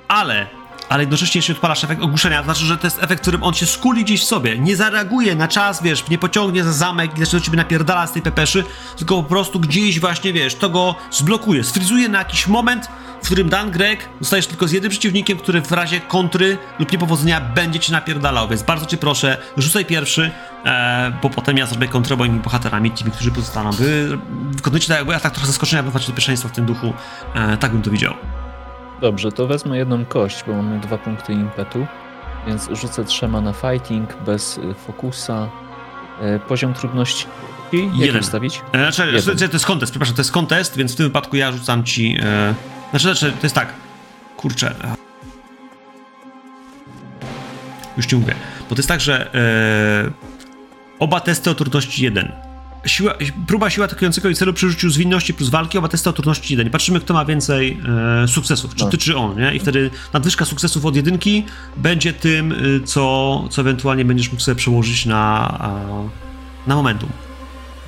ale, ale jednocześnie jeśli odpalasz efekt ogłuszenia, to znaczy, że to jest efekt, którym on się skuli gdzieś w sobie, nie zareaguje na czas, wiesz, nie pociągnie za zamek i zacznie do ciebie napierdala z tej pepeszy, tylko po prostu gdzieś właśnie, wiesz, to go zblokuje, sfrizuje na jakiś moment, w którym Dan Gregg zostajesz tylko z jednym przeciwnikiem, który w razie kontry lub niepowodzenia będzie cię napierdalał, więc bardzo cię proszę, rzucaj pierwszy, e, bo potem ja zrobię kontrę moimi bohaterami, tymi, którzy pozostaną. Wy wykonujcie tak jakby atak trochę zaskoczenia, by macie pierwszeństwo w tym duchu, e, tak bym to widział. Dobrze, to wezmę jedną kość, bo mamy dwa punkty impetu, więc rzucę trzema na fighting, bez fokusa, e, poziom trudności... I jak jeden. Ustawić? E, znaczy, jeden. To jest kontest, przepraszam, to jest kontest, więc w tym wypadku ja rzucam ci... E, Znaczy, znaczy, to jest tak, kurczę, już ci mówię, bo to jest tak, że yy, oba testy o trudności jeden. Siła, próba siły atakującego i celu przy rzuciu zwinności plus walki, oba testy o trudności jeden. Patrzymy, kto ma więcej yy, sukcesów, czy ty, czy on, nie? I wtedy nadwyżka sukcesów od jedynki będzie tym, yy, co, co ewentualnie będziesz mógł sobie przełożyć na, yy, na momentum.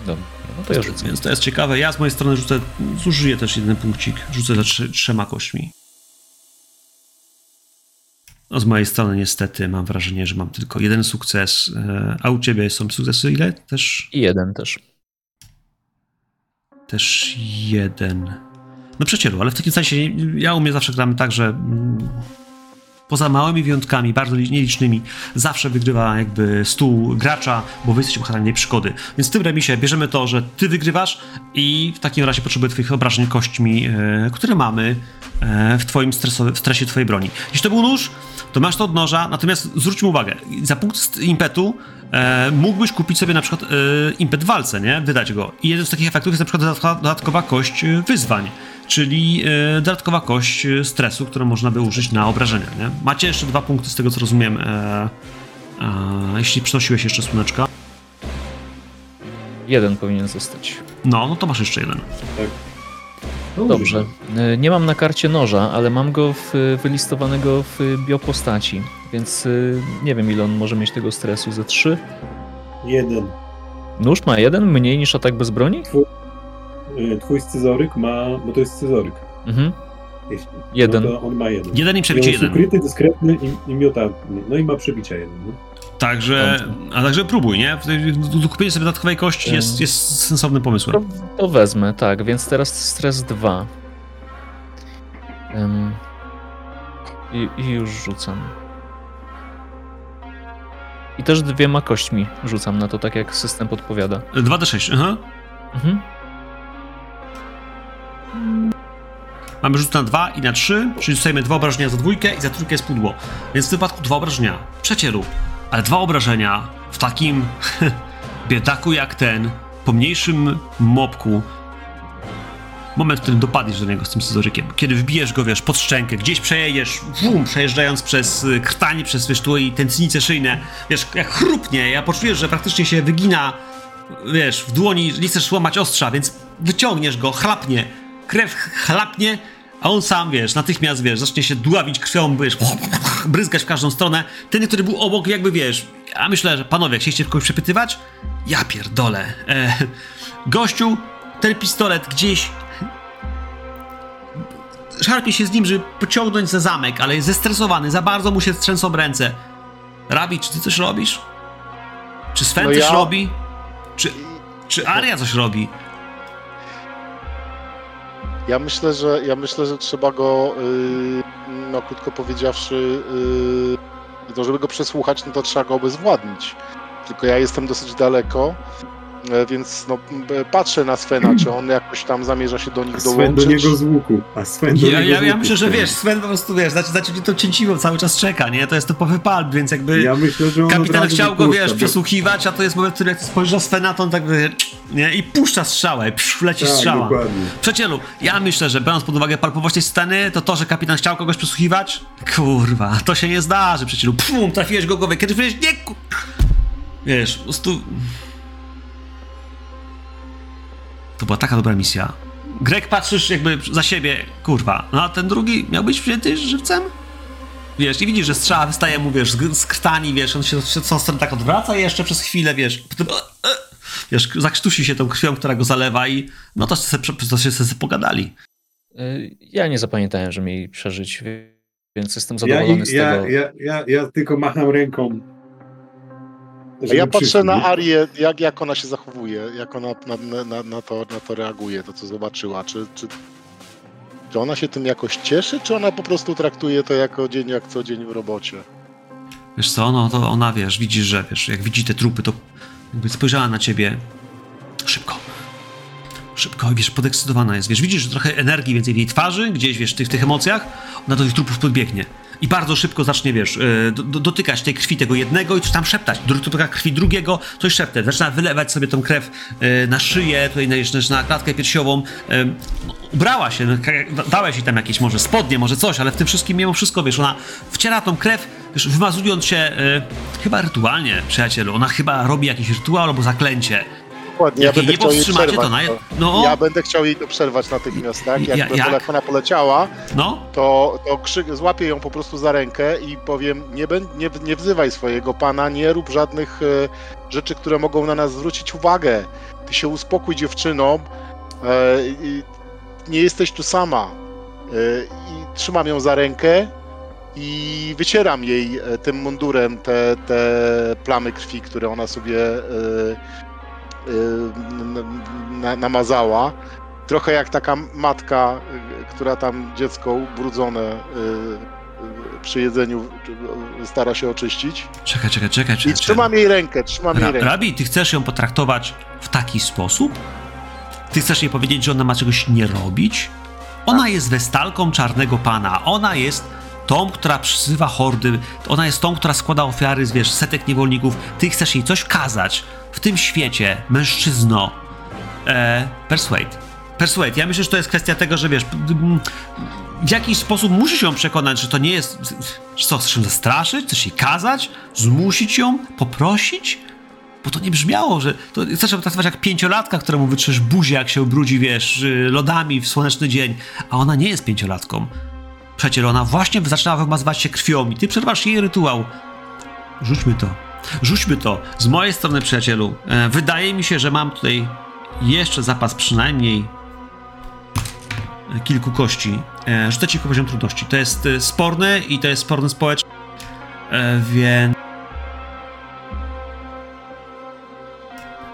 Dobra. No to ja rzucę. Więc to jest ciekawe. Ja z mojej strony rzucę, zużyję też jeden punkcik. Rzucę za trzy, trzema kośćmi. No z mojej strony niestety mam wrażenie, że mam tylko jeden sukces. A u ciebie są sukcesy ile? Też? I jeden też. Też jeden. No przecieru, ale w takim sensie ja u mnie zawsze gramy tak, że poza małymi wyjątkami, bardzo nielicznymi, zawsze wygrywa jakby stół gracza, bo wy jesteście bohaterami przygody. Więc w tym remisie bierzemy to, że ty wygrywasz i w takim razie potrzebuję twoich obrażeń kośćmi, e, które mamy e, w twoim stresowy, w stresie twojej broni. Jeśli to był nóż, to masz to od noża, natomiast zwróćmy uwagę, za punkt impetu e, mógłbyś kupić sobie na przykład e, impet w walce, nie? Wydać go. I jeden z takich efektów jest na przykład dodatkowa, dodatkowa kość wyzwań, czyli e, dodatkowa kość stresu, którą można by użyć na obrażenia, nie? Macie jeszcze dwa punkty z tego, co rozumiem, e, e, jeśli przynosiłeś jeszcze słoneczka. Jeden powinien zostać. No, no to masz jeszcze jeden. Tak. Dobrze. Nie mam na karcie noża, ale mam go w, wylistowanego w biopostaci, więc nie wiem, ile on może mieć tego stresu. Ze trzy? Jeden. Nóż ma jeden? Mniej niż atak bez broni? Twój, twój scyzoryk ma... bo to jest scyzoryk. Mhm. Jeśli, jeden. No on ma jeden. Jeden i przebicie jeden. Ukryty, dyskretny i, i miotany. No i ma przebicia jeden. Nie? Także, a także próbuj, nie? Kupienie sobie dodatkowej kości jest, jest sensownym pomysłem. To, to wezmę, tak, więc teraz stres dwa. Um, i, I już rzucam. I też dwiema kośćmi rzucam na to, tak jak system podpowiada. dwa d sześć, aha. Mhm. Mamy rzut na dwa i na trzy, czyli dostajemy dwa obrażenia za dwójkę i za trójkę jest pudło. Więc w wypadku dwa obrażenia. Przecieru. Ale dwa obrażenia w takim biedaku jak ten, po mniejszym mopku, moment, w którym dopadniesz do niego z tym scyzorykiem. Kiedy wbijesz go, wiesz, pod szczękę, gdzieś przejedziesz, wum, przejeżdżając przez krtani, przez wysztło i tętnice szyjne, wiesz, jak chrupnie, ja poczujesz, że praktycznie się wygina, wiesz, w dłoni, nie chcesz łamać ostrza, więc wyciągniesz go, chlapnie, krew chlapnie, a on sam, wiesz, natychmiast, wiesz, zacznie się dławić krwią, wiesz, bryzgać w każdą stronę. Ten, który był obok, jakby, wiesz, a myślę, że panowie, chcieliście kogoś przepytywać? Ja pierdolę. E, gościu, ten pistolet gdzieś... Szarpie się z nim, żeby pociągnąć za zamek, ale jest zestresowany, za bardzo mu się trzęsą ręce. Rabbi, czy ty coś robisz? Czy Sven no coś ja... robi? Czy, czy Aria coś robi? Ja myślę, że ja myślę, że trzeba go, yy, no krótko powiedziawszy, yy, no żeby go przesłuchać, no to trzeba go obezwładnić. Tylko ja jestem dosyć daleko, yy, więc no, patrzę na Svena, czy on jakoś tam zamierza się do nich Sven dołączyć. Sven do niego z łuku, a Sven do ja, niego ja, z łuku. Ja myślę, że wiesz, Sven po prostu, wiesz, znaczy, znaczy to cięciwą cały czas czeka, nie? To jest typowy palp, więc jakby ja myślę, że on kapitan chciał go, wiesz, przesłuchiwać, a to jest moment, w którym jak spojrzysz na Svena, to on tak by... Nie? I puszcza strzałę, psz, leci tak, strzała. Dokładnie. Przecielu, ja myślę, że biorąc pod uwagę palpowość tej sceny, to to, że kapitan chciał kogoś przesłuchiwać, kurwa, to się nie zdarzy, przecielu. Pfum, trafiłeś go głowę, kiedy wiesz, nie ku... Wiesz, po prostu... To była taka dobra misja. Greg, patrzysz jakby za siebie, kurwa, no a ten drugi miał być wzięty żywcem? Wiesz, i widzisz, że strzała wystaje mu, wiesz, z krtani, wiesz, on się co stronę tak odwraca i jeszcze przez chwilę, wiesz... Potem... Wiesz, zakrztusi się tą krwią, która go zalewa i no to się, to się, to się pogadali. Ja nie zapamiętałem, że mieli przeżyć, więc jestem zadowolony ja, z ja, tego. Ja, ja, ja tylko macham ręką. Ja patrzę przyszli. Na Arię, jak, jak ona się zachowuje, jak ona na, na, na, to, na to reaguje, to co zobaczyła. Czy, czy, czy ona się tym jakoś cieszy, czy ona po prostu traktuje to jako dzień, jak co dzień w robocie? Wiesz co, no to ona, wiesz, widzi, że wiesz, jak widzi te trupy, to jakby spojrzała na ciebie szybko, szybko, wiesz, podekscytowana jest, wiesz, widzisz, że trochę energii więcej w jej twarzy, gdzieś, wiesz, ty, w tych emocjach, ona do tych trupów podbiegnie i bardzo szybko zacznie, wiesz, do, do, dotykać tej krwi tego jednego i coś tam szeptać, dotyka krwi drugiego, coś szeptać, zaczyna wylewać sobie tą krew na szyję, tutaj na, na klatkę piersiową, ubrała się, dałeś jej tam jakieś może spodnie, może coś, ale w tym wszystkim mimo wszystko, wiesz, ona wciera tą krew, wiesz, wymazując się y, chyba rytualnie, przyjacielu, ona chyba robi jakiś rytuał albo zaklęcie. Dokładnie, jak ja będę nie powstrzymacie, to na... No. Ja będę chciał jej to przerwać natychmiast, tak? Jak, ja, jak? Jak ona poleciała, no? to, to krzyk, złapię ją po prostu za rękę i powiem, nie, nie, nie wzywaj swojego pana, nie rób żadnych y, rzeczy, które mogą na nas zwrócić uwagę. Ty się uspokój, dziewczyno, y, nie jesteś tu sama. Y, i trzymam ją za rękę i wycieram jej tym mundurem te, te plamy krwi, które ona sobie yy, yy, namazała. Trochę jak taka matka, która tam dziecko ubrudzone yy, przy jedzeniu stara się oczyścić. Czekaj, czekaj, czekaj. czekaj I trzymam czekaj. jej rękę, trzymam Ra- jej rękę. Rabbi, ty chcesz ją potraktować w taki sposób? Ty chcesz jej powiedzieć, że ona ma czegoś nie robić? Ona tak. jest westalką Czarnego Pana. Ona jest... Tą, która przyzywa hordy, ona jest tą, która składa ofiary z, wiesz, setek niewolników. Ty chcesz jej coś kazać w tym świecie, mężczyzno. Eee, persuade. Persuade. Ja myślę, że to jest kwestia tego, że, wiesz, w jakiś sposób musisz ją przekonać, że to nie jest... Co, chcesz ją zastraszyć? Chcesz jej kazać? Zmusić ją? Poprosić? Bo to nie brzmiało, że... To chcesz ją traktować jak pięciolatka, któremu wytrzesz buzię, jak się obrudzi, wiesz, lodami w słoneczny dzień. A ona nie jest pięciolatką. Przecież ona właśnie zaczynała wymazywać się krwią i ty przerwasz jej rytuał. Rzućmy to. Rzućmy to. Z mojej strony, przyjacielu, e, wydaje mi się, że mam tutaj jeszcze zapas przynajmniej kilku kości. E, rzucę ci tylko poziom trudności. To jest e, sporny i to jest sporny społeczny, e, więc...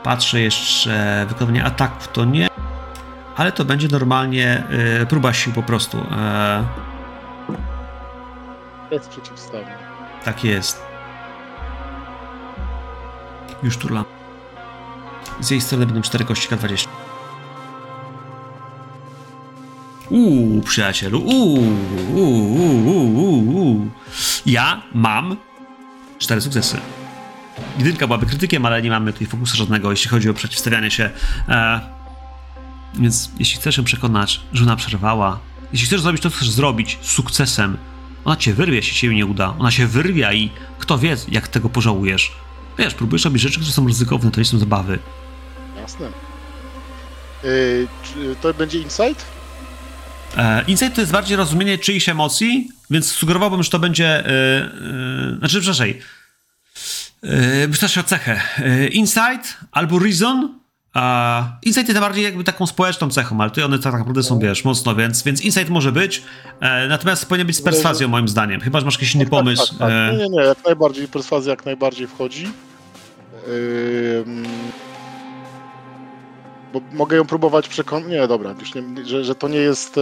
Patrzę jeszcze... Wykonanie ataków to nie... Ale to będzie normalnie e, próba sił po prostu. E, Jest przeciwstawny. Tak jest. Już turlam. Z jej strony będą cztery kości K dwadzieścia. Uuu, przyjacielu. Uuu, uuu, uuu, uuu. Ja mam cztery sukcesy. Jedynka byłaby krytykiem, ale nie mamy tutaj fokusa żadnego, jeśli chodzi o przeciwstawianie się. E, Więc jeśli chcesz ją przekonać, że ona przerwała, jeśli chcesz zrobić to, co chcesz zrobić z sukcesem, ona cię wyrwie, jeśli się jej nie uda. Ona się wyrwie i kto wie, jak tego pożałujesz. Wiesz, próbujesz robić rzeczy, które są ryzykowne, to nie są zabawy. Jasne. Yy, to będzie insight? E, insight to jest bardziej rozumienie czyichś emocji, więc sugerowałbym, że to będzie... Yy, yy, znaczy, przepraszam. Yy, przepraszam, cechę. Yy, insight albo reason. A insight jest bardziej jakby taką społeczną cechą, ale tutaj one tak naprawdę są, wiesz, mocno, więc, więc insight może być, e, natomiast powinien być z perswazją moim zdaniem, chyba że masz jakiś inny tak, pomysł. Tak, tak, tak. Nie, nie, nie, jak najbardziej perswazja jak najbardziej wchodzi. Yy, bo mogę ją próbować przekonać, nie, dobra, już nie, że, że to nie jest e,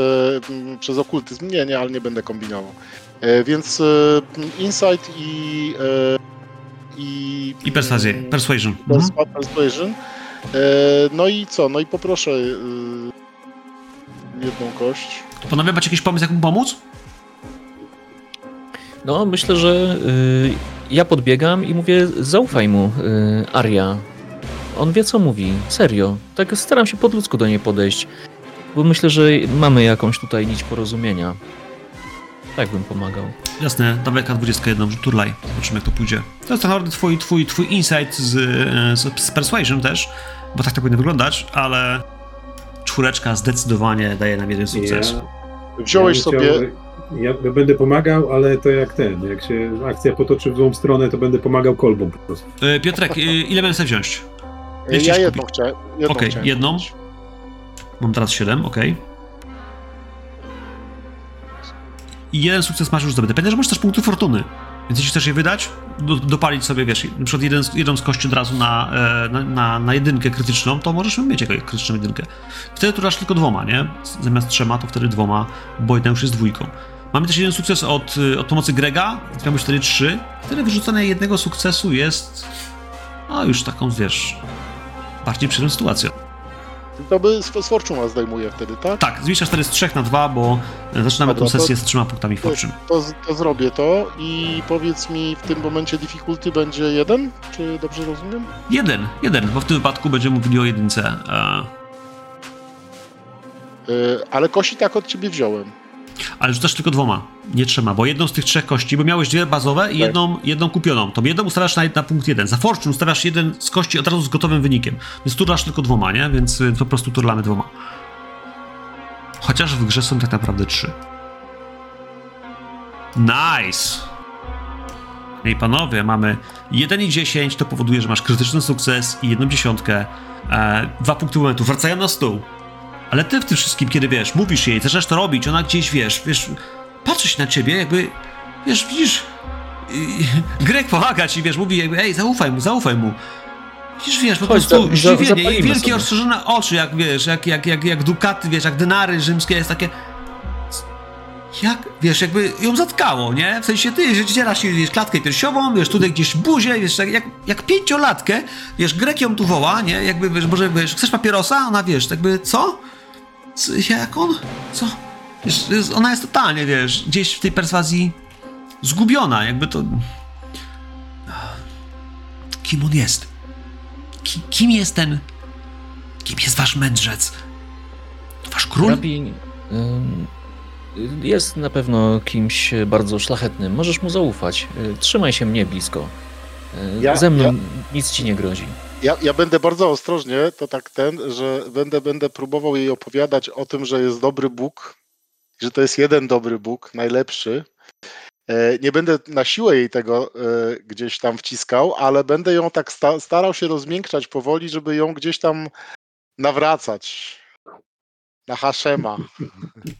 przez okultyzm, nie, nie, ale nie będę kombinował. E, więc e, insight i... E, i, I perswazję, persuasion. Perswa- persuasion. No i co? No i poproszę yy, jedną kość. To panowie, macie jakiś pomysł, jak mu pomóc? No, myślę, że yy, ja podbiegam i mówię, zaufaj mu, yy, Aria. On wie, co mówi. Serio. Tak staram się po ludzku do niej podejść. Bo myślę, że mamy jakąś tutaj nić porozumienia. Tak bym pomagał. Jasne, dawaj K dwadzieścia jeden, turlaj. Zobaczymy, jak to pójdzie. To jest tak naprawdę twój, twój, twój insight z, z, z Persuasion też, bo tak to powinno wyglądać, ale czwóreczka zdecydowanie daje nam jeden sukces. Ja, Wziąłeś ja sobie... Chciał, ja będę pomagał, ale to jak ten, jak się akcja potoczy w złą stronę, to będę pomagał kolbą po prostu. Piotrek, ile będę sobie wziąć? Jeszcze ja jedną chciałem. Okej, okay, jedną. Wziąć. Mam teraz siedem, okej. Okay. I jeden sukces masz już zdobyty. Pamiętaj, że masz też punkty fortuny, więc jeśli chcesz je wydać, do, dopalić sobie, wiesz, na przykład jeden, jedną z kości od razu na, na, na, na jedynkę krytyczną, to możesz mieć jakąś krytyczną jedynkę. Wtedy tu dasz tylko dwoma, nie? Zamiast trzema, to wtedy dwoma, bo jedna już jest dwójką. Mamy też jeden sukces od, od pomocy Grega, więc mamy wtedy trzy. Wtedy wyrzucenie jednego sukcesu jest, no już taką, wiesz, bardziej przyjemną sytuacją. To by z Fortuna zdejmuje wtedy, tak? Tak, zwiększasz teraz z trzech na dwa, bo zaczynamy Dobra, tą sesję to, z trzema punktami Fortune. To, to, to zrobię to i powiedz mi, w tym momencie difficulty będzie jeden? Czy dobrze rozumiem? Jeden, jeden, bo w tym wypadku będziemy mówili o jedynce. A... Yy, ale kości tak od ciebie wziąłem. Ale rzucasz tylko dwoma, nie trzema, bo jedną z tych trzech kości, bo miałeś dwie bazowe i jedną, jedną kupioną. Tą jedną ustawiasz na, na punkt jeden. Za Fortune ustawiasz jeden z kości od razu z gotowym wynikiem. Więc turlasz tylko dwoma, nie? Więc po prostu turlamy dwoma. Chociaż w grze są tak naprawdę trzy. Nice! Ej panowie, mamy jeden i dziesięć, to powoduje, że masz krytyczny sukces i jedną dziesiątkę. E, dwa punkty momentu, wracają na stół. Ale ty w tym wszystkim, kiedy wiesz, mówisz jej, zaczynasz to robić, ona gdzieś, wiesz, wiesz, patrzy się na ciebie, jakby, wiesz, widzisz, i, Greg pomaga ci, wiesz, mówi jakby, ej, zaufaj mu, zaufaj mu. Widzisz, wiesz, po Chodź, prostu zdziwienie i wielkie, rozszerzone oczy, jak, wiesz, jak, jak, jak, jak dukaty, wiesz, jak denary rzymskie, jest takie, jak, wiesz, jakby ją zatkało, nie? W sensie ty, że dzierasz się, wiesz, klatkę piersiową, wiesz, tutaj gdzieś buzię, wiesz, jak, jak pięciolatkę, wiesz, Greg ją tu woła, nie? Jakby, wiesz, może, wiesz, chcesz papierosa? Ona, wiesz, jakby, co? Jak on? Co? Wiesz, ona jest totalnie, wiesz, gdzieś w tej perswazji zgubiona, jakby to... Kim on jest? Ki, kim jest ten... Kim jest wasz mędrzec? Wasz król? Rabbi, jest na pewno kimś bardzo szlachetnym. Możesz mu zaufać. Trzymaj się mnie blisko. Ja, Ze mną ja... nic ci nie grozi. Ja, ja będę bardzo ostrożnie, to tak ten, że będę, będę próbował jej opowiadać o tym, że jest dobry Bóg, że to jest jeden dobry Bóg, najlepszy. Nie będę na siłę jej tego gdzieś tam wciskał, ale będę ją tak sta- starał się rozmiękczać powoli, żeby ją gdzieś tam nawracać. Na Haszema.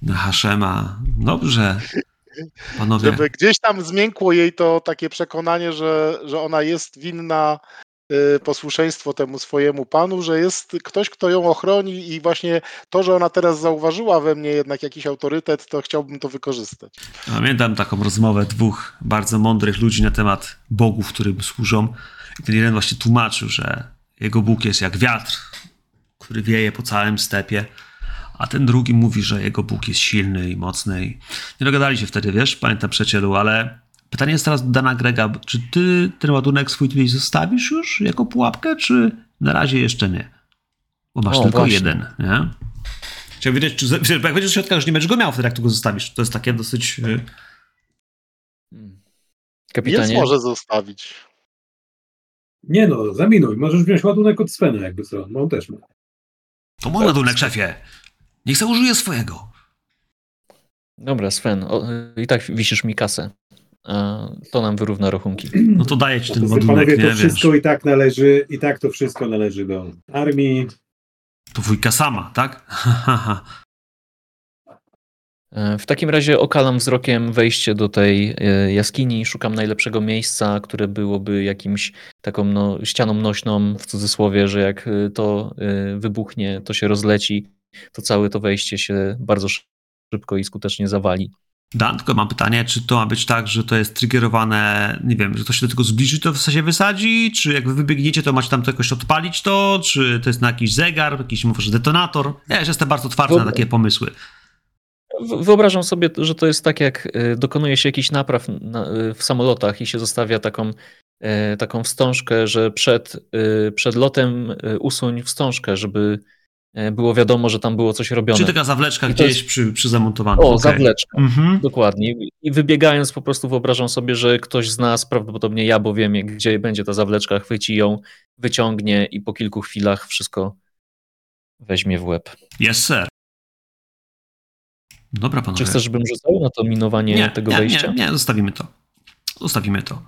Na Haszema, dobrze. Panowie. Żeby gdzieś tam zmiękło jej to takie przekonanie, że, że ona jest winna posłuszeństwo temu swojemu panu, że jest ktoś, kto ją ochroni i właśnie to, że ona teraz zauważyła we mnie jednak jakiś autorytet, to chciałbym to wykorzystać. Pamiętam taką rozmowę dwóch bardzo mądrych ludzi na temat bogów, którym służą. I ten jeden właśnie tłumaczył, że jego Bóg jest jak wiatr, który wieje po całym stepie, a ten drugi mówi, że jego Bóg jest silny i mocny. Nie dogadali się wtedy, wiesz, pamiętam przyjacielu, ale pytanie jest teraz do Dana Grega, czy ty ten ładunek swój tutaj zostawisz już jako pułapkę, czy na razie jeszcze nie? Bo masz o, tylko właśnie. jeden, nie? Chciałem wiedzieć, czy, jak będziesz w środkach, że nie będziesz go miał, wtedy jak tu go zostawisz. To jest takie dosyć... Kapitanie. Jest może zostawić. Nie no, zaminuj. Możesz wziąć ładunek od Svena, jakby co. No on też ma. To mój ładunek, szefie. Niech se użyje swojego. Dobra, Sven. O, i tak wisisz mi kasę. To nam wyrówna rachunki. No to daję ci no ten ładunek, panowie, nie to wszystko wiesz. I tak należy, i tak to wszystko należy do armii. To wujka sama, tak? W takim razie okalam wzrokiem wejście do tej jaskini, szukam najlepszego miejsca, które byłoby jakimś taką no, ścianą nośną, w cudzysłowie, że jak to wybuchnie, to się rozleci, to całe to wejście się bardzo szybko i skutecznie zawali. Dan, tylko mam pytanie, czy to ma być tak, że to jest triggerowane, nie wiem, że ktoś się do tego zbliży, to w sensie wysadzi, czy jak wy wybiegniecie, to macie tam to jakoś odpalić to, czy to jest na jakiś zegar, jakiś może detonator? Ja już jestem bardzo otwarty Wyob- na takie pomysły. Wyobrażam sobie, że to jest tak, jak dokonuje się jakichś napraw na, w samolotach i się zostawia taką, taką wstążkę, że przed, przed lotem usuń wstążkę, żeby było wiadomo, że tam było coś robione. Czyli taka zawleczka gdzieś jest... przy, przy zamontowanej. O, okay. Zawleczka, mhm. Dokładnie. I wybiegając po prostu wyobrażam sobie, że ktoś z nas, prawdopodobnie ja, bo wiem, gdzie będzie ta zawleczka, chwyci ją, wyciągnie i po kilku chwilach wszystko weźmie w łeb. Yes, sir. Dobra, panowie. Czy chcesz, żebym rzucał na to minowanie nie, tego nie, wejścia? Nie, nie, zostawimy to. Zostawimy to.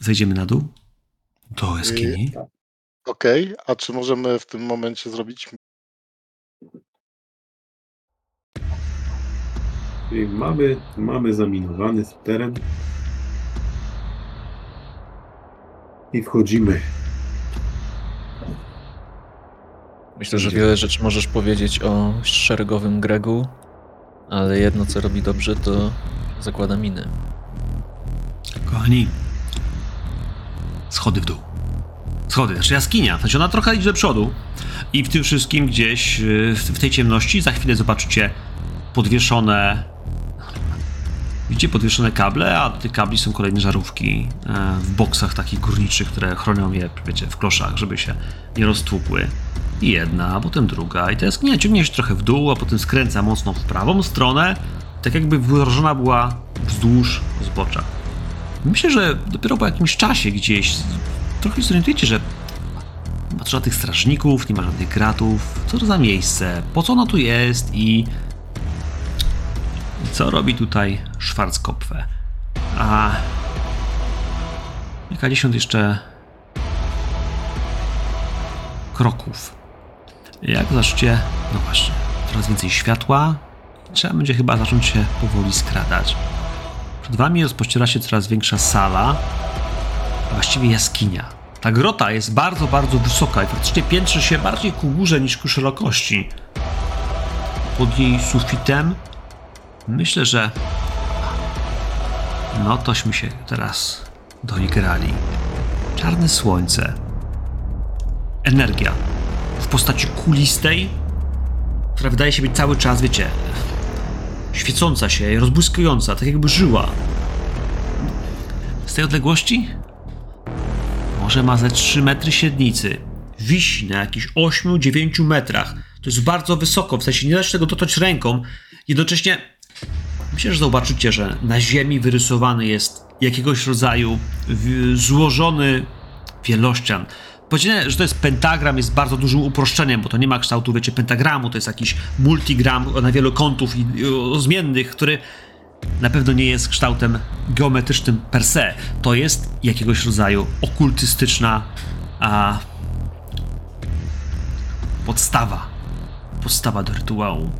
Zejdziemy na dół do jaskini. Okej, okay. A czy możemy w tym momencie zrobić... Czyli mamy, mamy zaminowany teren. I wchodzimy. Myślę, że wiele rzeczy możesz powiedzieć o szeregowym Greggu, ale jedno, co robi dobrze, to zakłada miny. Kochani, schody w dół. Schody, znaczy jaskinia, znaczy ona trochę idzie do przodu i w tym wszystkim gdzieś w tej ciemności za chwilę zobaczycie podwieszone, widzicie podwieszone kable, a do tych kabli są kolejne żarówki w boksach takich górniczych, które chronią je, wiecie, w kloszach, żeby się nie roztłukły. I jedna, a potem druga i ta jaskinia ciągnie się trochę w dół, a potem skręca mocno w prawą stronę, tak jakby wdrożona była wzdłuż zbocza. Myślę, że dopiero po jakimś czasie gdzieś trochę zorientujecie, że nie ma żadnych strażników, nie ma żadnych gratów, co to za miejsce, po co ono tu jest i, i co robi tutaj Schwarzkopf. A kilkadziesiąt jeszcze kroków. Jak zaczniecie, no właśnie, coraz więcej światła i trzeba będzie chyba zacząć się powoli skradać. Przed wami rozpościera się coraz większa sala, a właściwie jaskinia. Ta grota jest bardzo, bardzo wysoka i praktycznie piętrzy się bardziej ku górze niż ku szerokości. Pod jej sufitem myślę, że no tośmy się teraz doigrali. Czarne słońce. Energia. W postaci kulistej, która wydaje się być cały czas, wiecie, świecąca się, rozbłyskująca, tak jakby żyła. Z tej odległości? Może ma ze trzy metry średnicy. Wisi na jakichś osiem do dziewięciu metrach. To jest bardzo wysoko, w sensie nie da się tego dotknąć ręką. Jednocześnie myślę, że zobaczycie, że na ziemi wyrysowany jest jakiegoś rodzaju złożony wielościan. Powiedziane, że to jest pentagram, jest bardzo dużym uproszczeniem, bo to nie ma kształtu, wiecie, pentagramu, to jest jakiś multigram na wielu kątów i o, zmiennych, który na pewno nie jest kształtem geometrycznym per se. To jest jakiegoś rodzaju okultystyczna a, podstawa. Podstawa do rytuału.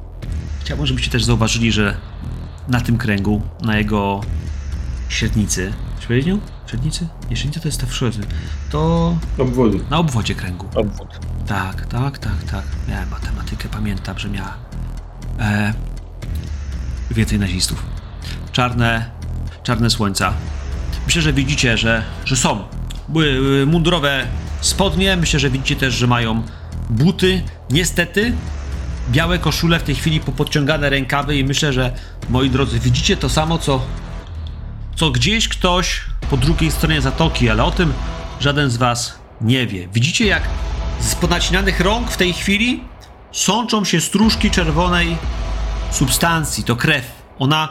Chciałbym, żebyście też zauważyli, że na tym kręgu, na jego średnicy, średnią? Średnicy? Nie, średnica to jest ta w środku. To... Obwody. Na obwodzie kręgu. Obwód. Tak, tak, tak, tak. Miałem matematykę, pamiętam, że miała e... więcej nazistów. Czarne... Czarne słońca. Myślę, że widzicie, że, że są mundurowe spodnie. Myślę, że widzicie też, że mają buty. Niestety białe koszule w tej chwili popodciągane rękawy i myślę, że, moi drodzy, widzicie to samo, co co gdzieś ktoś po drugiej stronie zatoki, ale o tym żaden z was nie wie. Widzicie, jak z ponacinanych rąk w tej chwili sączą się stróżki czerwonej substancji, to krew. Ona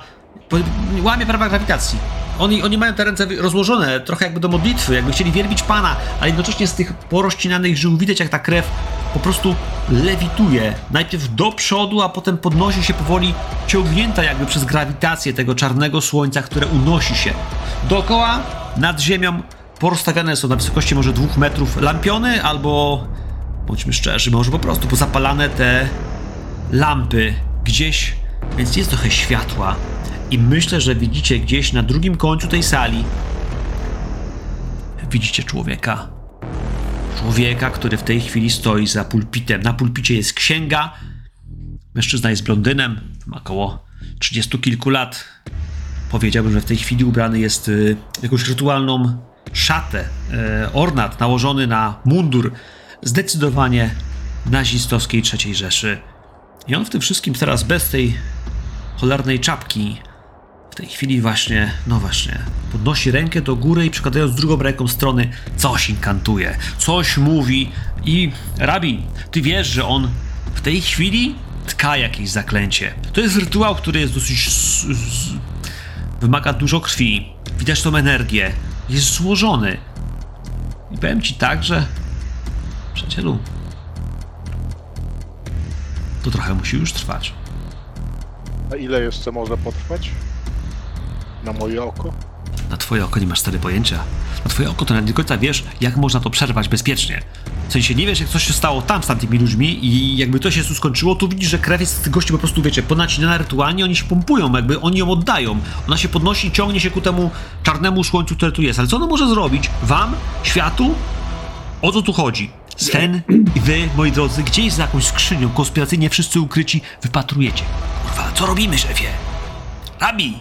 łamie prawa grawitacji. Oni, oni mają te ręce rozłożone, trochę jakby do modlitwy, jakby chcieli wielbić Pana, ale jednocześnie z tych porozcinanych żył widać, jak ta krew po prostu lewituje. Najpierw do przodu, a potem podnosi się powoli, ciągnięta jakby przez grawitację tego czarnego słońca, które unosi się. Dookoła, nad ziemią, porozstawiane są na wysokości może dwóch metrów lampiony, albo, bądźmy szczerzy, może po prostu pozapalane te lampy gdzieś, więc jest trochę światła. I myślę, że widzicie gdzieś na drugim końcu tej sali, widzicie człowieka. Człowieka, który w tej chwili stoi za pulpitem. Na pulpicie jest księga. Mężczyzna jest blondynem, ma około trzydziestu kilku lat. Powiedziałbym, że w tej chwili ubrany jest y, jakąś rytualną szatę, y, ornat nałożony na mundur zdecydowanie nazistowskiej trzeciej Rzeszy. I on w tym wszystkim teraz bez tej cholernej czapki w tej chwili właśnie, no właśnie, podnosi rękę do góry i przykładając drugą ręką strony coś inkantuje, coś mówi i Rabbi, ty wiesz, że on w tej chwili tka jakieś zaklęcie. To jest rytuał, który jest dosyć... wymaga dużo krwi, widać tą energię, jest złożony. I powiem ci tak, że przyjacielu, to trochę musi już trwać. A ile jeszcze może potrwać? Na moje oko? Na twoje oko nie masz stary pojęcia. Na twoje oko to nawet nie do końca wiesz, jak można to przerwać bezpiecznie. W sensie nie wiesz, jak coś się stało tam z tamtymi ludźmi i jakby to się tu skończyło, tu widzisz, że krew jest z tych gości po prostu, wiecie, ponacinana rytualnie, oni się pompują, jakby oni ją oddają. Ona się podnosi i ciągnie się ku temu czarnemu słońcu, które tu jest. Ale co ono może zrobić? Wam? Światu? O co tu chodzi? Sven i wy, moi drodzy, gdzieś za jakąś skrzynią konspiracyjnie wszyscy ukryci wypatrujecie. Kurwa, co robimy, szefie? Rabbi!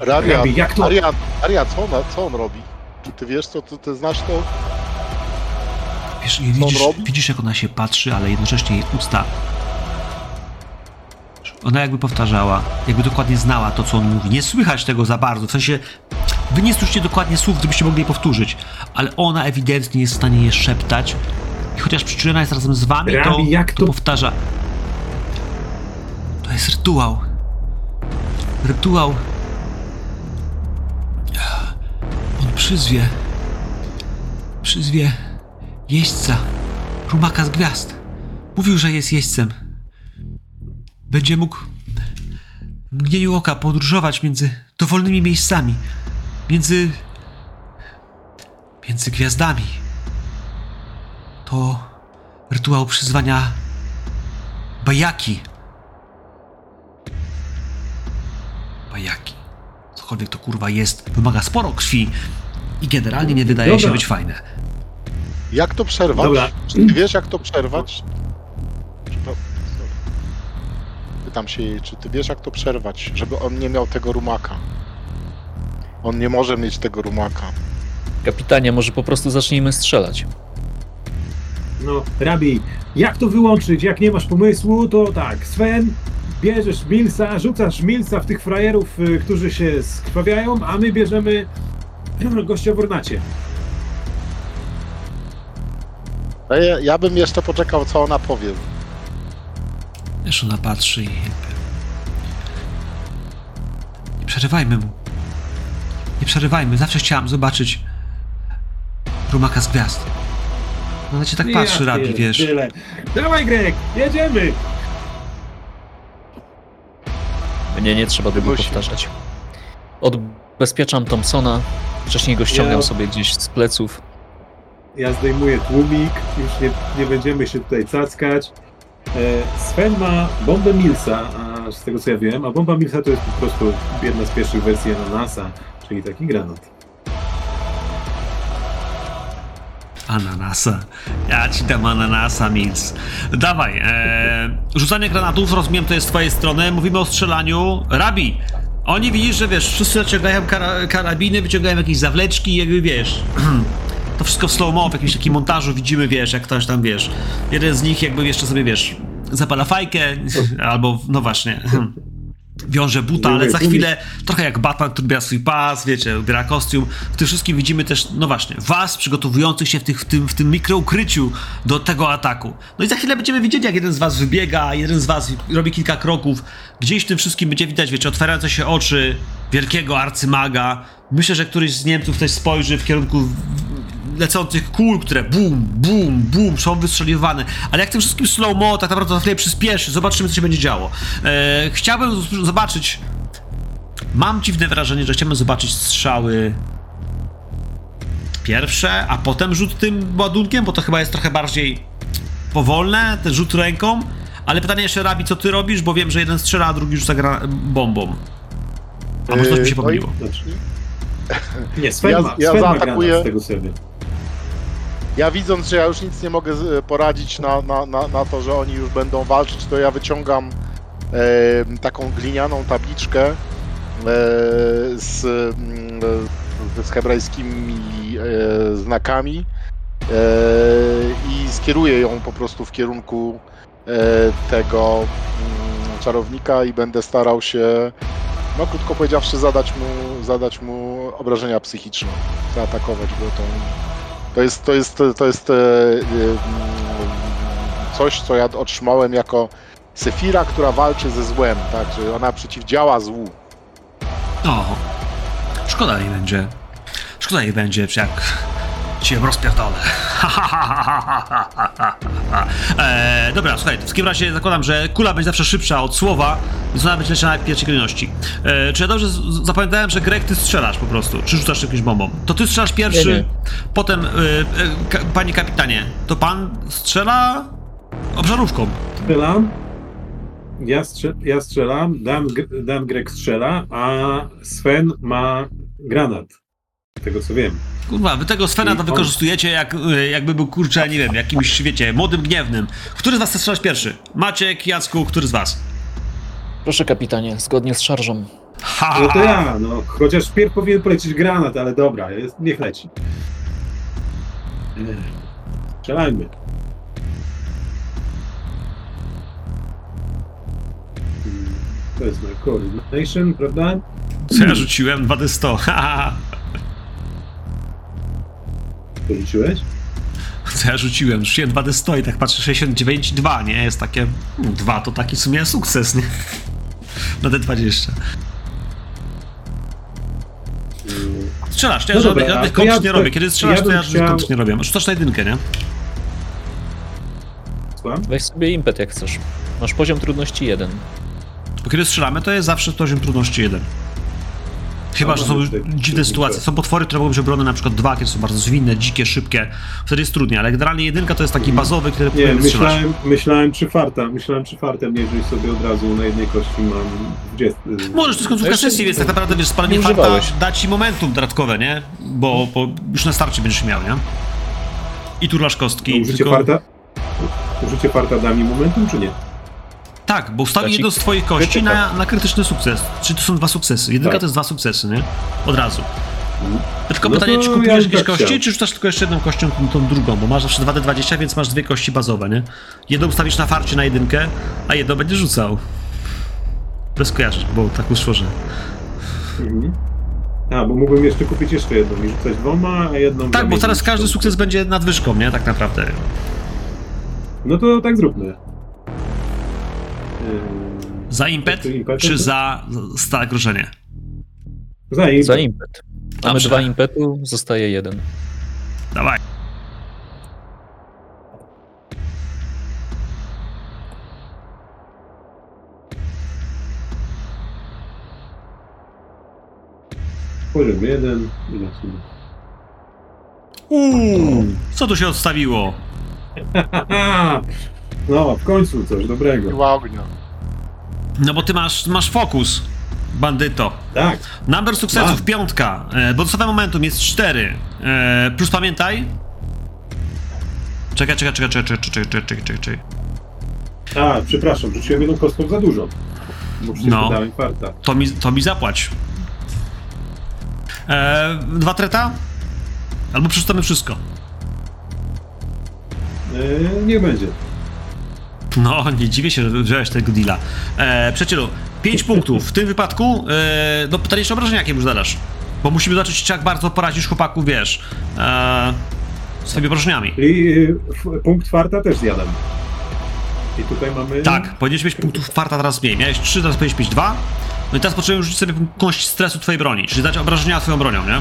Rabia, Rabbi, jak to? Aria, Aria co, on, co on robi? Czy ty wiesz, co ty, ty znasz to? Wiesz, co widzisz, widzisz, jak ona się patrzy, ale jednocześnie jej usta... Ona jakby powtarzała, jakby dokładnie znała to, co on mówi. Nie słychać tego za bardzo, w sensie... Wy nie słyszycie dokładnie słów, gdybyście mogli je powtórzyć, ale ona ewidentnie jest w stanie je szeptać i chociaż przyczulona jest razem z wami, Rabbi, to, jak to... to powtarza. To jest rytuał. Rytuał. On przyzwie. Przyzwie jeźdźca. Rumaka z gwiazd. Mówił, że jest jeźdźcem. Będzie mógł w mgnieniu oka podróżować między dowolnymi miejscami. Między... Między gwiazdami. To rytuał przyzwania bajaki. Bajaki. Cokolwiek to kurwa jest, wymaga sporo krwi i generalnie nie wydaje Dobra. się być fajne. Jak to przerwać? Dobra. Czy ty wiesz, jak to przerwać? Pytam się jej, czy ty wiesz, jak to przerwać, żeby on nie miał tego rumaka? On nie może mieć tego rumaka. Kapitanie, może po prostu zacznijmy strzelać. No, Rabbi, jak to wyłączyć? Jak nie masz pomysłu, to tak, Sven, bierzesz Milsa, rzucasz Milsa w tych frajerów, którzy się skrwawiają, a my bierzemy gościa w ornacie. Ja, ja bym jeszcze poczekał, co ona powie. Wiesz, ona patrzy i... Nie przerywajmy mu. Nie przerywajmy, zawsze chciałam zobaczyć rumaka z gwiazd. No na cię tak patrzy, Rabbi, wiesz. Tyle. Dawaj, Greg, jedziemy! Mnie nie trzeba tego powtarzać. Odbezpieczam Thompsona, wcześniej go ściągam ja... sobie gdzieś z pleców. Ja zdejmuję tłumik, już nie, nie będziemy się tutaj cackać. Sven ma bombę Milsa, a z tego co ja wiem, a bomba Milsa to jest po prostu jedna z pierwszych wersji Ananasa. Czyli taki granat. Ananasa. Ja ci dam ananasa, Mills. Dawaj. Ee, rzucanie granatów, rozumiem, to jest z twojej strony. Mówimy o strzelaniu. Rabbi, oni widzisz, że wiesz, wszyscy zaciągają kara- karabiny, wyciągają jakieś zawleczki, jakby wiesz. To wszystko w slow-mo, w jakimś takim montażu widzimy, wiesz, jak ktoś tam, wiesz. Jeden z nich jakby jeszcze sobie, wiesz, zapala fajkę, albo, no właśnie. wiąże buta, ale dziękuję. Za chwilę trochę jak Batman, który biera swój pas, wiecie, biera kostium. W tym wszystkim widzimy też, no właśnie, was przygotowujących się w, tych, w, tym, w tym mikroukryciu do tego ataku. No i za chwilę będziemy widzieli, jak jeden z was wybiega, jeden z was robi kilka kroków. Gdzieś w tym wszystkim będzie widać, wiecie, otwierające się oczy wielkiego arcymaga. Myślę, że któryś z Niemców też spojrzy w kierunku lecących kul, które bum, bum, bum, są wystrzeliwane. Ale jak tym wszystkim slow-mo, tak naprawdę na chwilę przyspieszy, zobaczymy, co się będzie działo. Eee, chciałbym zobaczyć... Mam dziwne wrażenie, że chciałbym zobaczyć strzały pierwsze, a potem rzut tym ładunkiem, bo to chyba jest trochę bardziej powolne, ten rzut ręką. Ale pytanie jeszcze, Rabi, co ty robisz, bo wiem, że jeden strzela, a drugi rzuca gra- bombą. A może coś mi się pomyliło. Nie, Sven ja, ma, ja Sven zaatakuję. Ma z tego sobie. Ja widząc, że ja już nic nie mogę poradzić na, na, na, na to, że oni już będą walczyć, to ja wyciągam e, taką glinianą tabliczkę e, z, e, z hebrajskimi e, znakami e, i skieruję ją po prostu w kierunku e, tego m, czarownika i będę starał się, no krótko powiedziawszy, zadać mu, zadać mu obrażenia psychiczne, zaatakować go tą... To jest, to jest, to jest e, e, coś, co ja otrzymałem jako Sefira, która walczy ze złem, tak, że ona przeciwdziała złu. O, szkoda jej będzie. Szkoda jej będzie, jak cię rozpierdolę. eee, dobra, słuchaj, w takim razie zakładam, że kula będzie zawsze szybsza od słowa, więc ona będzie leciała w pierwszej kolejności. Eee, czy ja dobrze z- zapamiętałem, że Greg, ty strzelasz po prostu, czy rzucasz jakąś bombą? To ty strzelasz pierwszy, nie, potem... Yy, yy, ka- panie kapitanie, to pan strzela... obżarówką. Strzelam. Ja, strze- ja strzelam, Dan, Dan Greg strzela, a Sven ma granat. Tego co wiem. Kurwa, wy tego Svena to wykorzystujecie jak, jakby był, kurczę, nie wiem, jakimś, wiecie, młodym gniewnym. Który z was chce strzelać pierwszy? Maciek, Jacku, który z was? Proszę kapitanie, zgodnie z szarżą. Ha! No to ja, no, chociaż wpierw powinien polecieć granat, ale dobra, jest, niech leci. Strzelajmy. To jest na coordination, prawda? Co ja rzuciłem? dwa d sto, haha. Co rzuciłeś? Co ja rzuciłem? Rzuciłem dwa d sto i tak patrzę, sześćdziesiąt dziewięć dwa, nie? Jest takie... dwa to taki w sumie sukces, nie? Na d dwadzieścia. Strzelasz, to ja, no robię, dobra, ja kontr nie robię. Kiedy strzelasz, ja to ja chciał... kontr nie robię. Rzucasz na jedynkę, nie? Słucham? Weź sobie impet, jak chcesz. Masz poziom trudności jeden. Bo kiedy strzelamy, to jest zawsze poziom trudności jeden. Chyba, że są dziwne sytuacje. Są potwory, które mogą być obrony na przykład dwa, kiedy są bardzo zwinne, dzikie, szybkie. Wtedy jest trudniej, ale generalnie jedynka to jest taki bazowy, który powinien wytrzymać. Myślałem, myślałem czy farta, myślałem czy fartem, jeżeli sobie od razu na jednej kości mam dwadzieścia. Możesz, to jest końcówka sesji, więc tak naprawdę wiesz, spalenie farta da ci momentum dodatkowe, nie? Bo, bo już na starcie będziesz miał, nie? I turlasz kostki. Użycie tylko... farta? Użycie farta da mi momentum, czy nie? Tak, bo ustawi jedną z twoich kości na, na krytyczny sukces. Czyli to są dwa sukcesy. Jedynka tak. To jest dwa sukcesy, nie? Od razu. Tylko no pytanie, czy kupujesz jakieś kości, czy rzucasz tylko jeszcze jedną kością, tą drugą, bo masz zawsze dwa d dwadzieścia, więc masz dwie kości bazowe, nie? Jedną ustawisz na farcie na jedynkę, a jedną będziesz rzucał. Bez kojarzeń, bo tak uszło, że... Mhm. A, bo mógłbym jeszcze kupić jeszcze jedną i rzucać dwoma, a jedną... Tak, bo teraz każdy sukces będzie nadwyżką, nie? Tak naprawdę. No to tak zróbmy. Za impet, impet, czy za stałe grożenie? Za impet. Za impet. Mamy Dobrze. Dwa impetu, zostaje jeden. Dawaj. Poziom jeden i lecimy. Uuu, co tu się odstawiło? No, w końcu coś dobrego. Była ognia. No bo ty masz, masz fokus, bandyto. Tak. Number sukcesów, tak. Piątka, e, bo dostawa momentum jest cztery. E, plus pamiętaj. Czekaj, czekaj, czekaj, czekaj, czekaj, czekaj, czekaj, czekaj, czekaj. A, przepraszam, rzuciłem jedną kostką za dużo. Bo no, to mi, to mi zapłać. E, dwa treta? Albo przeczytamy wszystko. E, nie będzie. No, nie dziwię się, że wziąłeś tego deala. Eee, przyjacielu, pięć punktów. W tym wypadku, yy, no pytanie obrażenia, jakie już zadasz. Bo musimy zobaczyć, jak bardzo porazisz chłopaku, wiesz, yy, z tymi obrażeniami. I yy, punkt farta też zjadam. I tutaj mamy... Tak, powinieneś mieć punktów farta teraz mniej. Miałeś trzy, teraz powinieneś mieć dwa. No i teraz potrzebujesz rzucić sobie kość stresu twojej broni, czyli dać obrażenia twoją bronią, nie?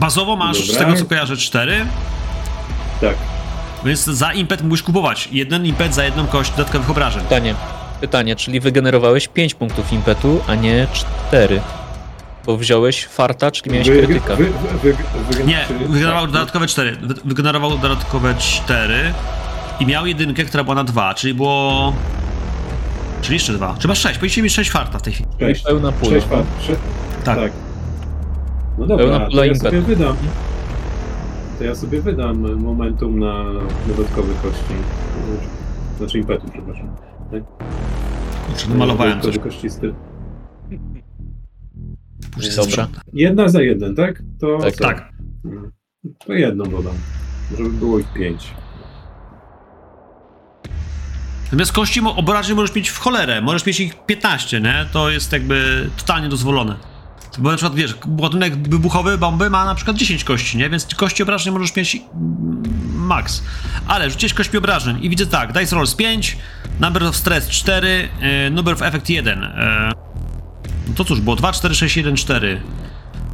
Bazowo masz, dobra, z tego co kojarzę, cztery. Tak. Więc za impet musisz kupować. Jeden impet za jedną kość dodatkowych obrażeń. Pytanie, pytanie, czyli wygenerowałeś pięć punktów impetu, a nie cztery. Bo wziąłeś farta, czyli miałeś wy, krytyka. Wy, wy, wy, wy, nie, wygenerował tak, dodatkowe cztery. Wygenerował dodatkowe cztery i miał jedynkę, która była na dwa, czyli było... Czyli jeszcze dwa. Czy masz sześć? Powinniście mieć sześć farta w tej chwili. sześć, pełna pula. sześć farta. Tak. tak. No dobra, pełna pula to ja sobie wydam. To ja sobie wydam momentum na dodatkowe kości. Znaczy impetu, przepraszam. Tak? Znaczy, malowałem coś. Kości styl. Dobra. Jedna za jeden, tak? To tak. tak. To jedną dodam. Żeby było ich pięć. Natomiast kości obrażeń możesz mieć w cholerę, możesz mieć ich piętnaście, nie? To jest jakby totalnie dozwolone. Bo na przykład, wiesz, ładunek wybuchowy bomby ma na przykład dziesięć kości, nie? Więc kości obrażeń możesz mieć max. Ale rzuciłeś kośćmi obrażeń i widzę tak, dice rolls pięć, number of stress cztery, e, number of effect jeden. E, no to cóż, było dwa, cztery, sześć, jeden, cztery.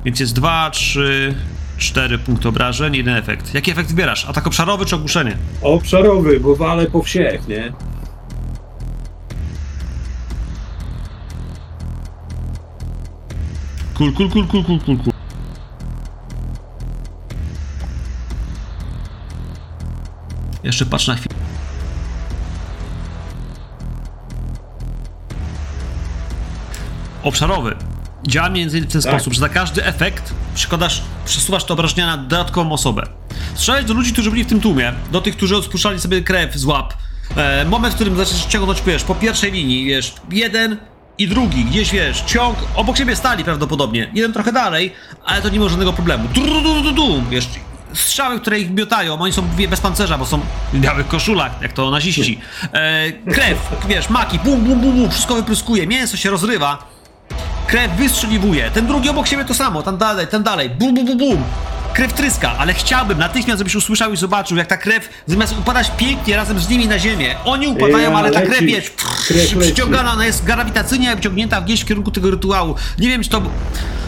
Więc jest dwa, trzy, cztery punkty obrażeń, jeden efekt. Jaki efekt wybierasz? Atak obszarowy czy ogłuszenie? Obszarowy, bo walę po wsiech, nie? Cool, cool, cool, cool, cool, cool, cool. Jeszcze patrz na chwilę. Obszarowy. Działa między innymi w ten tak. sposób, że za każdy efekt przykładasz, przesuwasz to obrażenia na dodatkową osobę. Strzelałeś do ludzi, którzy byli w tym tłumie, do tych, którzy odpuszczali sobie krew z łap. E, moment, w którym zaczniesz ciągnąć, wiesz, po pierwszej linii, wiesz, jeden i drugi, gdzieś, wiesz, ciąg, obok siebie stali prawdopodobnie, jeden trochę dalej, ale to nie ma żadnego problemu. Du, du, du, du, du, wiesz, strzały, które ich miotają, oni są bez pancerza, bo są w białych koszulach, jak to naziści. E, krew, wiesz, maki, bum, bum, bum, bum, wszystko wypryskuje, mięso się rozrywa. Krew wystrzeliwuje, ten drugi obok siebie to samo, tam dalej, tam dalej, bum, bum, bum, bum. Krew tryska, ale chciałbym natychmiast, żebyś usłyszał i zobaczył, jak ta krew, zamiast upadać pięknie razem z nimi na ziemię, oni upadają, ja, ale ta leci. Krew, wiesz, pff, przyciągana, ona jest grawitacyjnie obciągnięta gdzieś w kierunku tego rytuału. Nie wiem, czy to...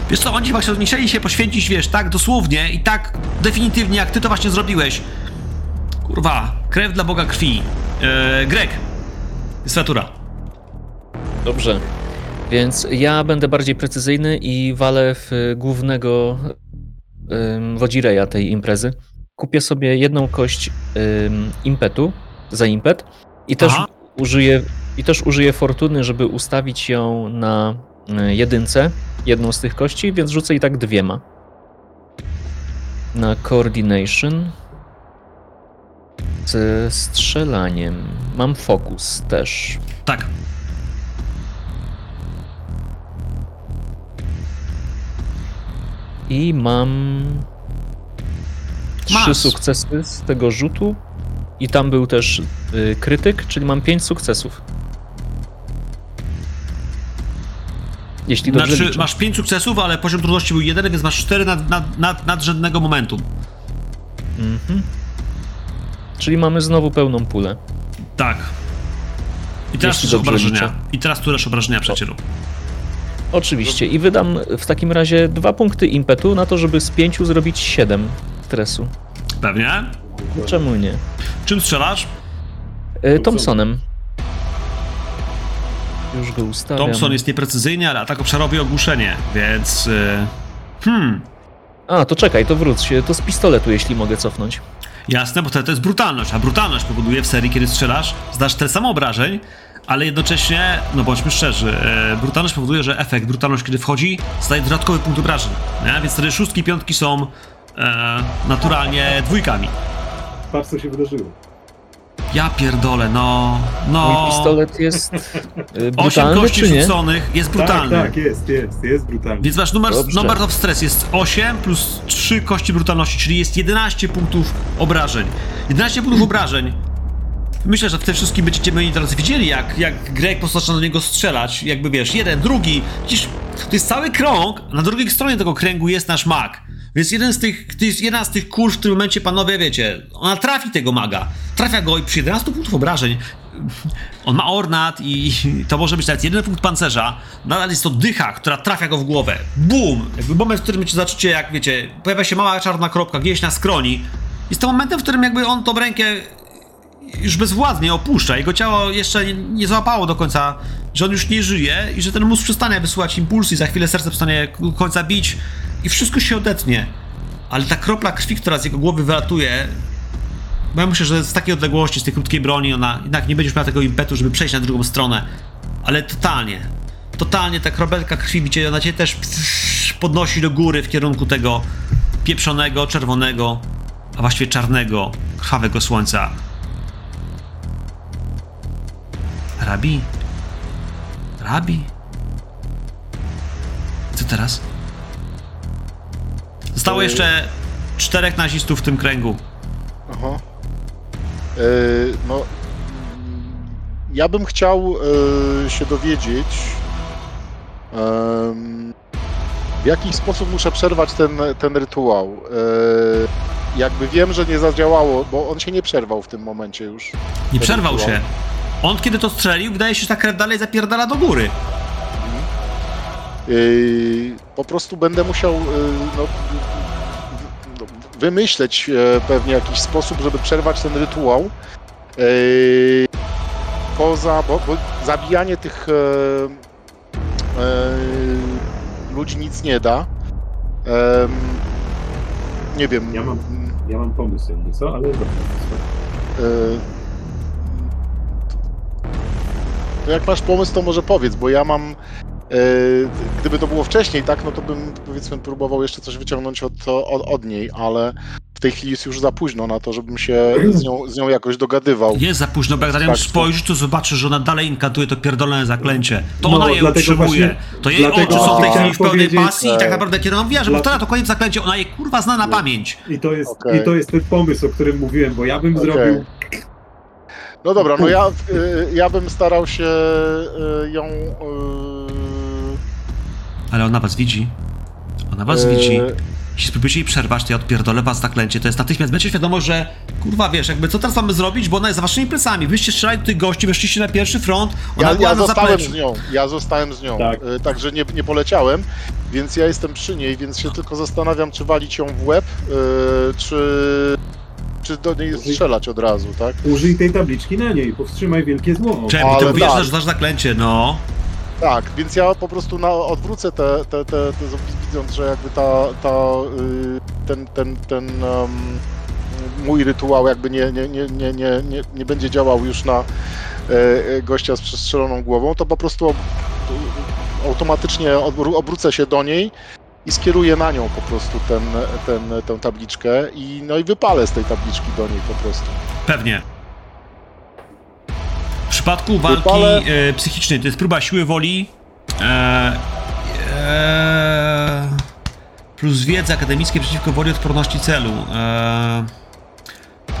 Wiesz co, oni właśnie nie chcieli się poświęcić, wiesz, tak dosłownie i tak definitywnie, jak ty to właśnie zrobiłeś. Kurwa, krew dla Boga krwi. Eee, Greg. Jest natura. Dobrze. Więc ja będę bardziej precyzyjny i walę w głównego ym, wodzireja tej imprezy. Kupię sobie jedną kość ym, impetu za impet i też, użyję, i też użyję fortuny, żeby ustawić ją na jedynce, jedną z tych kości, więc rzucę i tak dwiema. Na coordination z strzelaniem. Mam fokus też. Tak. I mam trzy sukcesy z tego rzutu i tam był też y, krytyk, czyli mam pięć sukcesów. Jeśli dobrze znaczy, liczę. Masz pięć sukcesów, ale poziom trudności był jeden, więc masz cztery nad, nad, nad, nadrzędnego momentu. Mhm. Czyli mamy znowu pełną pulę. Tak. I teraz turasz obrażenia. Liczę. I teraz turasz obrażenia przecież. Oczywiście i wydam w takim razie dwa punkty impetu na to, żeby z pięciu zrobić siedem stresu. Pewnie? Czemu nie? Czym strzelasz? Y, Thompsonem. Już go ustawiam. Thompson jest nieprecyzyjny, ale atak obszarowy ogłuszenie, więc... Y... Hmm. A, to czekaj, to wróć się, to z pistoletu, jeśli mogę cofnąć. Jasne, bo to, to jest brutalność, a brutalność powoduje w serii, kiedy strzelasz, zdasz tyle samo obrażeń, ale jednocześnie, no bądźmy szczerzy, e, brutalność powoduje, że efekt, brutalność, kiedy wchodzi, staje dodatkowy punkt obrażeń, nie? Więc wtedy szóstki i piątki są e, naturalnie dwójkami. Patrz, co się wydarzyło. Ja pierdolę, no, no... Mój pistolet jest brutalny, osiem kości rzuconych, jest brutalny. Tak, tak, jest, jest, jest brutalny. Więc masz numer, numer of stress jest osiem plus trzy kości brutalności, czyli jest jedenaście punktów obrażeń. jedenaście punktów obrażeń. Myślę, że w tym wszystkim będziecie mnie teraz widzieli, jak, jak Gregg postacza do niego strzelać, jakby wiesz, jeden, drugi, gdzieś, to jest cały krąg, na drugiej stronie tego kręgu jest nasz mag, więc jeden z tych, to jest jedna z tych kul, w tym momencie panowie, wiecie, ona trafi tego maga, trafia go i przy jedenastu punktów obrażeń, on ma ornat i to może być nawet jeden punkt pancerza, nadal jest to dycha, która trafia go w głowę, bum, jakby moment, w którym cię zaczęcie, jak wiecie, pojawia się mała czarna kropka gdzieś na skroni, jest to momentem, w którym jakby on tą rękę już bezwładnie opuszcza, jego ciało jeszcze nie, nie złapało do końca, że on już nie żyje i że ten mózg przestanie wysyłać impulsy i za chwilę serce przestanie do końca bić i wszystko się odetnie. Ale ta kropla krwi, która z jego głowy wylatuje, bo ja myślę, że z takiej odległości, z tej krótkiej broni, ona jednak nie będzie już miała tego impetu, żeby przejść na drugą stronę. Ale totalnie, totalnie ta kropelka krwi, widzicie, ona cię też podnosi do góry w kierunku tego pieprzonego, czerwonego, a właściwie czarnego, krwawego słońca. Rabbi? Rabbi? Co teraz? Zostało jeszcze czterech nazistów w tym kręgu. Aha. Yy, no... Ja bym chciał yy, się dowiedzieć... Yy, w jaki sposób muszę przerwać ten, ten rytuał. Yy, jakby wiem, że nie zadziałało, bo on się nie przerwał w tym momencie już. Nie przerwał rytuał. się. On, kiedy to strzelił, wydaje się, że ta krew dalej zapierdala do góry. Yy, po prostu będę musiał yy, no, wymyśleć yy, pewnie jakiś sposób, żeby przerwać ten rytuał. Yy, poza, bo, bo zabijanie tych yy, yy, ludzi nic nie da. Yy, nie wiem. Ja mam, ja mam pomysł, jakby co, ale dobra. Yy, Jak masz pomysł, to może powiedz, bo ja mam... Yy, gdyby to było wcześniej, tak, no to bym, powiedzmy, próbował jeszcze coś wyciągnąć od, od, od niej, ale w tej chwili jest już za późno na to, żebym się z nią, z nią jakoś dogadywał. Jest za późno, bo jak na nią spojrzysz, to zobaczysz, że ona dalej inkantuje to pierdolone zaklęcie. To no, ona je utrzymuje. Właśnie, to jej dlatego, oczy są w tej chwili w pełnej pasji tak. I tak naprawdę kiedy ona mówiła, że to na to koniec zaklęcie, ona je kurwa zna na pamięć. I to jest, okay. I to jest ten pomysł, o którym mówiłem, bo ja bym okay. zrobił... No dobra, no ja, ja bym starał się ją... Yy... Ale ona was widzi. Ona was yy... widzi. Jeśli spróbujecie jej przerwać, to ja odpierdolę was zaklęcie. To jest natychmiast. Będzie świadomo, że kurwa, wiesz, jakby co teraz mamy zrobić, bo ona jest za waszymi plecami. Byście strzelali do tych gości, weszliście na pierwszy front, ona ja, była ja na zostałem zapleczu. z nią, ja zostałem z nią, tak. yy, także nie, nie poleciałem, więc ja jestem przy niej, więc się tylko zastanawiam, czy walić ją w łeb, yy, czy... czy do niej strzelać od razu, tak? Użyj tej tabliczki na niej, powstrzymaj wielkie zło. Czemu? Ty mówisz, że znasz zaklęcie, no. Tak, więc ja po prostu na, odwrócę te, te, te, te, widząc, że jakby ta, ta ten, ten, ten um, mój rytuał jakby nie, nie, nie, nie, nie, nie będzie działał już na e, gościa z przestrzeloną głową, to po prostu ob, automatycznie obrócę się do niej i skieruję na nią po prostu ten, ten, tę tabliczkę i no i wypalę z tej tabliczki do niej po prostu. Pewnie. W przypadku walki wypalę... e, psychicznej to jest próba siły woli e, e, plus wiedzy akademickiej przeciwko woli odporności celu. E,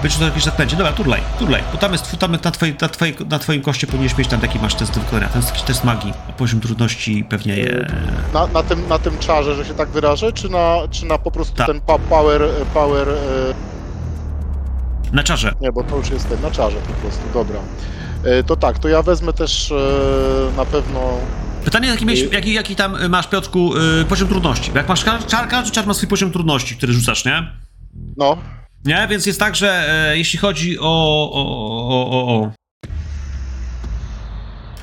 będzie to jakieś zaklęcie. Dobra, turlaj, turlaj, bo tam jest, tam na, twoje, na, twoje, na twoim koście powinieneś mieć tam taki masz test do wykonania, ten jest test magii, poziom trudności pewnie je... Na, na, tym, na tym czarze, że się tak wyrażę, czy na, czy na po prostu Ta. ten pa, power... power e... Na czarze. Nie, bo to już jest ten, na czarze po prostu, dobra. E, to tak, to ja wezmę też e, na pewno... Pytanie, jaki, miałeś, jaki, jaki tam masz, Piotrku, e, poziom trudności, bo jak masz czarka, czy czar ma swój poziom trudności, który rzucasz, nie? No. Nie? Więc jest tak, że e, jeśli chodzi o, o, o, o, o...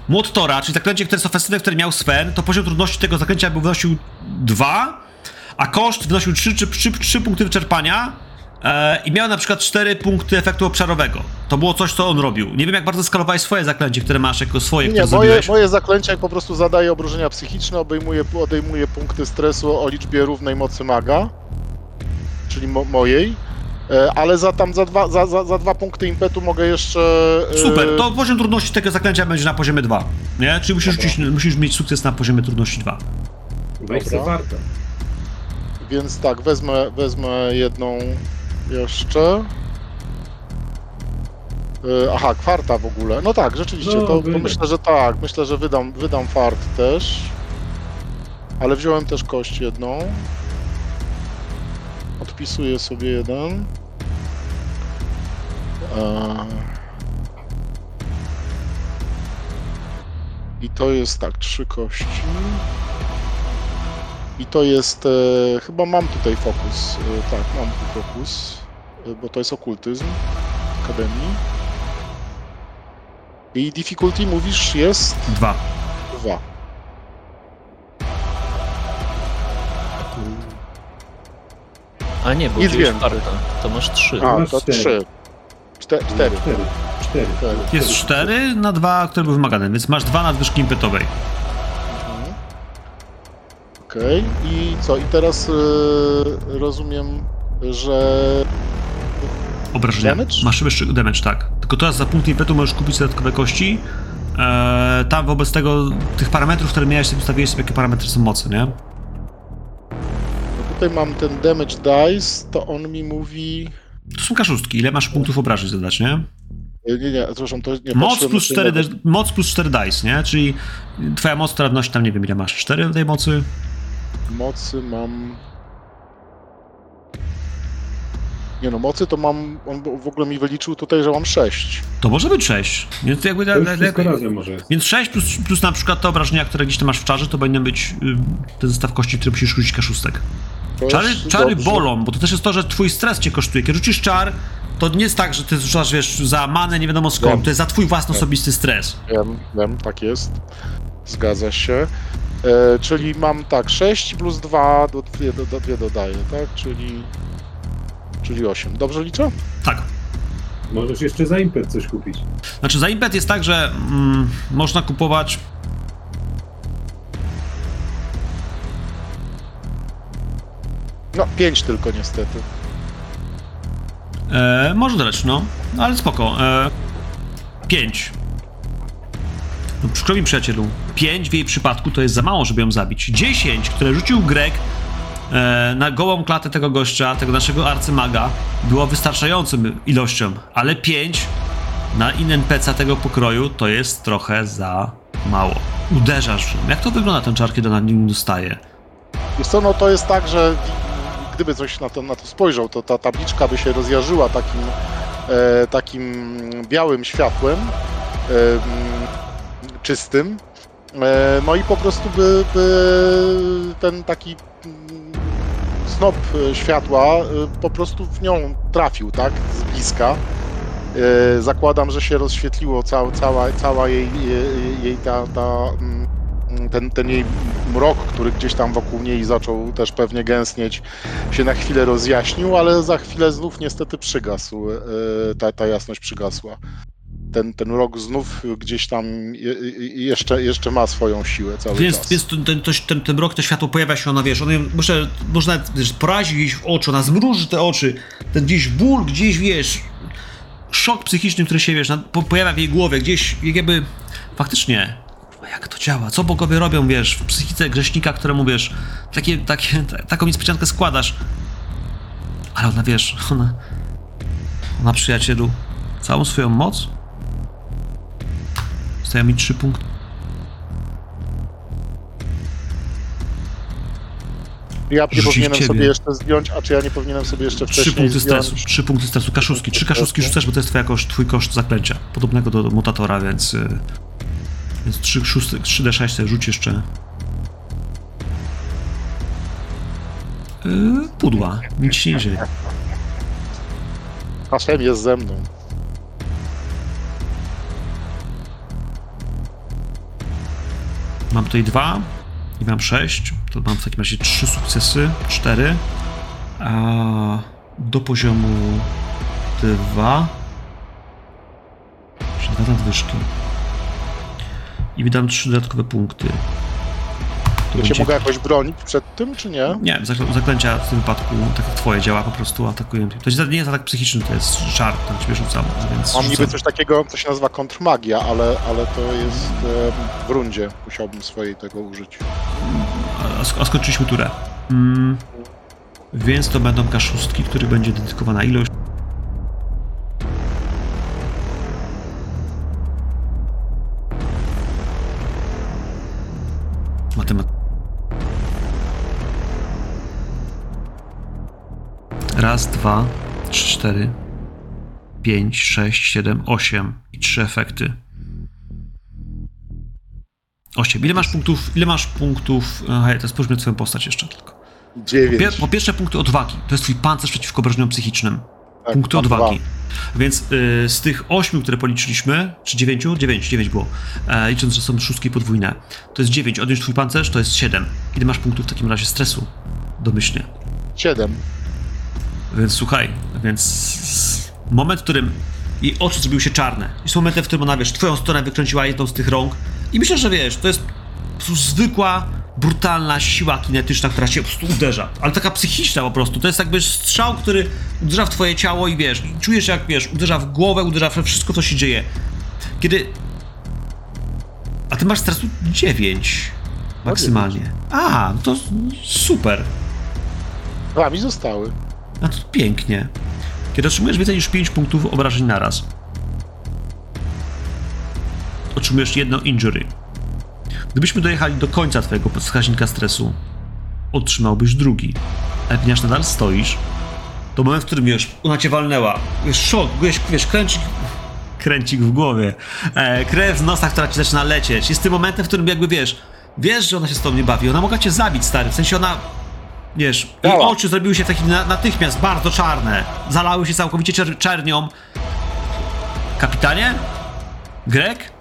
Młot Tora, czyli zaklęcie, które jest ofensywne, które miał Sven, to poziom trudności tego zaklęcia był wynosił dwa, a koszt wynosił trzy, trzy, trzy, trzy punkty wyczerpania e, i miał na przykład cztery punkty efektu obszarowego. To było coś, co on robił. Nie wiem, jak bardzo skalowałeś swoje zaklęcie, które masz jako swoje, które Nie, moje, moje zaklęcie po prostu zadaje obrażenia psychiczne, obejmuje, odejmuje punkty stresu o liczbie równej mocy maga, czyli mo- mojej. Ale za tam, za dwa, za, za, za dwa punkty impetu mogę jeszcze... Super, to poziom trudności tego zaklęcia będzie na poziomie dwa, nie? Czyli musisz, rzucić, musisz mieć sukces na poziomie trudności dwa. Warto. Więc tak, wezmę, wezmę jedną jeszcze. Aha, kwarta w ogóle. No tak, rzeczywiście, no, to, to myślę, że tak. Myślę, że wydam, wydam fart też. Ale wziąłem też kość jedną. Odpisuję sobie jeden. I to jest tak, trzy kości. I to jest... E, chyba mam tutaj fokus. E, tak, mam tu fokus. E, bo to jest okultyzm akademii. I difficulty mówisz jest... Dwa. Dwa. A nie, bo jest czwarta. To masz trzy. A, to trzy. Cztery. Cztery. Cztery. Cztery. Jest cztery na dwa, które były wymagane, więc masz dwa nadwyżki impetowej. Okej, okay. I co? I teraz yy, rozumiem, że... Obrażenia. Damage? Masz wyższy damage, tak. Tylko teraz za punkt impetu możesz kupić dodatkowe kości. Eee, tam wobec tego, tych parametrów, które miałeś, sobie ustawiłeś sobie, jakie parametry są mocy, nie? No tutaj mam ten damage dice, to on mi mówi... To są kaszustki, ile masz punktów obrażeń zadać, nie? Nie, nie, przepraszam, to nie... Moc plus, cztery, na... moc plus cztery dice, nie? Czyli twoja moc teraz nosi tam, nie wiem ile masz, cztery tej mocy? Mocy mam... Nie no, mocy to mam... On w ogóle mi wyliczył tutaj, że mam sześć. To może być sześć. Nie, to jakby... To już wszystko razem może. Więc sześć plus, plus na przykład te obrażenia, które gdzieś tam masz w czarze, to powinien być ten zestaw kości, który musisz rzucić kaszustek. Czary, czary bolą, bo to też jest to, że twój stres cię kosztuje. Kiedy rzucisz czar, to nie jest tak, że ty rzucasz, wiesz, za manę nie wiadomo skąd, wiem. To jest za twój własny wiem. Osobisty stres. Wiem, wiem, tak jest. Zgadza się. E, czyli mam tak, sześć plus dwa, do dwie, do, do dwie dodaję, tak? Czyli... Czyli osiem. Dobrze liczę? Tak. Możesz jeszcze za impet coś kupić. Znaczy za impet jest tak, że mm, można kupować... No, pięć tylko niestety. E, może dać, no, no, ale spoko. E, pięć. No, przykro mi przyjacielu, pięć w jej przypadku to jest za mało, żeby ją zabić. dziesięć, które rzucił Greg e, na gołą klatę tego gościa, tego naszego arcymaga, było wystarczającą ilością, ale pięć na N P C tego pokroju to jest trochę za mało. Uderzasz. Jak to wygląda ten czar, kiedy na nim dostaje? Wiesz co, no to jest tak, że... Gdyby coś na to, na to spojrzał, to ta tabliczka by się rozjarzyła takim, e, takim białym światłem, e, czystym. E, no i po prostu by, by ten taki snop światła po prostu w nią trafił, tak, z bliska. E, zakładam, że się rozświetliło cała, cała, cała jej, jej, jej ta... ta Ten, ten jej mrok, który gdzieś tam wokół niej zaczął też pewnie gęstnieć, się na chwilę rozjaśnił, ale za chwilę znów niestety przygasł, ta, ta jasność przygasła. Ten, ten mrok znów gdzieś tam je, jeszcze, jeszcze ma swoją siłę cały więc, czas. Więc ten, ten, ten mrok, to światło pojawia się, ona wiesz, ona może, może nawet wiesz, porazi gdzieś w oczy, ona zmruży te oczy, ten gdzieś ból, gdzieś wiesz, szok psychiczny, który się wiesz, pojawia w jej głowie, gdzieś jakby faktycznie... Jak to działa? Co bogowie robią, wiesz, w psychice grzesznika, któremu, wiesz, takie, takie, t- taką niespodziankę składasz. Ale ona, wiesz, ona, ona przyjacielu, całą swoją moc, zostaje mi trzy punkty. Ja nie powinienem ciebie. Sobie jeszcze zdjąć, a czy ja nie powinienem sobie jeszcze wcześniej trzy punkty zdjąć? stresu, trzy punkty stresu, kaszuski, trzy kaszuski rzucasz, bo to jest twoja koszt, twój koszt zaklęcia, podobnego do mutatora, więc... Yy... Więc trzy d sześć sobie rzuć jeszcze yy, pudła, nic się nie dzieje. Hashem jest ze mną. Mam tutaj dwa i mam sześć, to mam w takim razie trzy sukcesy, cztery. A do poziomu dwa. Jeszcze dwa nadwyżki. I wydam trzy dodatkowe punkty. To będzie... się mogę jakoś bronić przed tym, czy nie? Nie, zaklęcia w tym wypadku, tak jak twoje działa, po prostu atakują. To nie jest atak psychiczny, to jest czar, tam ciebie rzucam, więc... Mam niby coś takiego, co się nazywa kontrmagia, ale, ale to jest e, w rundzie. Musiałbym swojej tego użyć. A, a skończyliśmy turę. Mm, więc to będą kaszustki, których będzie dedykowana ilość. Raz, dwa, trzy, cztery, pięć, sześć, siedem, osiem i trzy efekty. Osiem. Ile masz punktów? Ile masz punktów? Aha, teraz spójrzmy na swoją postać jeszcze tylko. dziewięć. Po, pier- po pierwsze punkty odwagi. To jest twój pancerz przeciwko obrażeniom psychicznym. Tak, punkty odwagi. Dwa. Więc y, z tych ośmiu, które policzyliśmy, czy dziewięciu? Dziewięć, dziewięć było. E, licząc, że są szóstki podwójne. To jest dziewięć. Odjąć twój pancerz, to jest siedem. Ile masz punktów w takim razie stresu? Domyślnie. Siedem. Więc słuchaj, więc moment, w którym jej oczy zrobiły się czarne. I są momenty, w którym ona, wiesz, twoją stronę wykręciła jedną z tych rąk. I myślę, że wiesz, to jest po prostu zwykła, brutalna siła kinetyczna, która cię po prostu uderza. Ale taka psychiczna po prostu. To jest jakby strzał, który uderza w twoje ciało i wiesz, i czujesz jak, wiesz, uderza w głowę, uderza we wszystko, co się dzieje. Kiedy... A ty masz stresu dziewięć maksymalnie. A, no to super. Dwa mi zostały. A to pięknie. Kiedy otrzymujesz więcej niż pięć punktów obrażeń naraz, otrzymujesz jedno injury. Gdybyśmy dojechali do końca twojego wskaźnika stresu, otrzymałbyś drugi. Ale ponieważ nadal stoisz, to moment, w którym już ona cię walnęła. Wiesz, szok, wiesz, wiesz kręcik, kręcik w głowie, e, krew w nosach, która ci zaczyna lecieć. Jest tym momentem, w którym jakby wiesz, wiesz, że ona się z tobą nie bawi. Ona mogła cię zabić, stary, w sensie ona... Wiesz, jej oczy zrobiły się takie natychmiast bardzo czarne. Zalały się całkowicie czer- czernią. Kapitanie? Greg?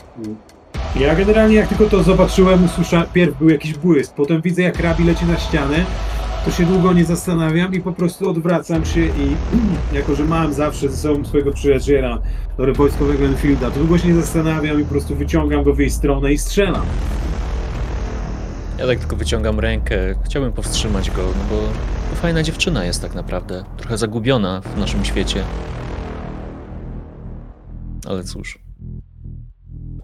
Ja generalnie jak tylko to zobaczyłem, słyszałem, pierw był jakiś błysk, potem widzę jak Rabbi leci na ścianę, to się długo nie zastanawiam i po prostu odwracam się i jako, że mam zawsze ze sobą swojego przyjaciela, wojskowego Enfielda, to długo się nie zastanawiam i po prostu wyciągam go w jej stronę i strzelam. Ja tak tylko wyciągam rękę, chciałbym powstrzymać go, no bo to fajna dziewczyna jest tak naprawdę, trochę zagubiona w naszym świecie. Ale cóż.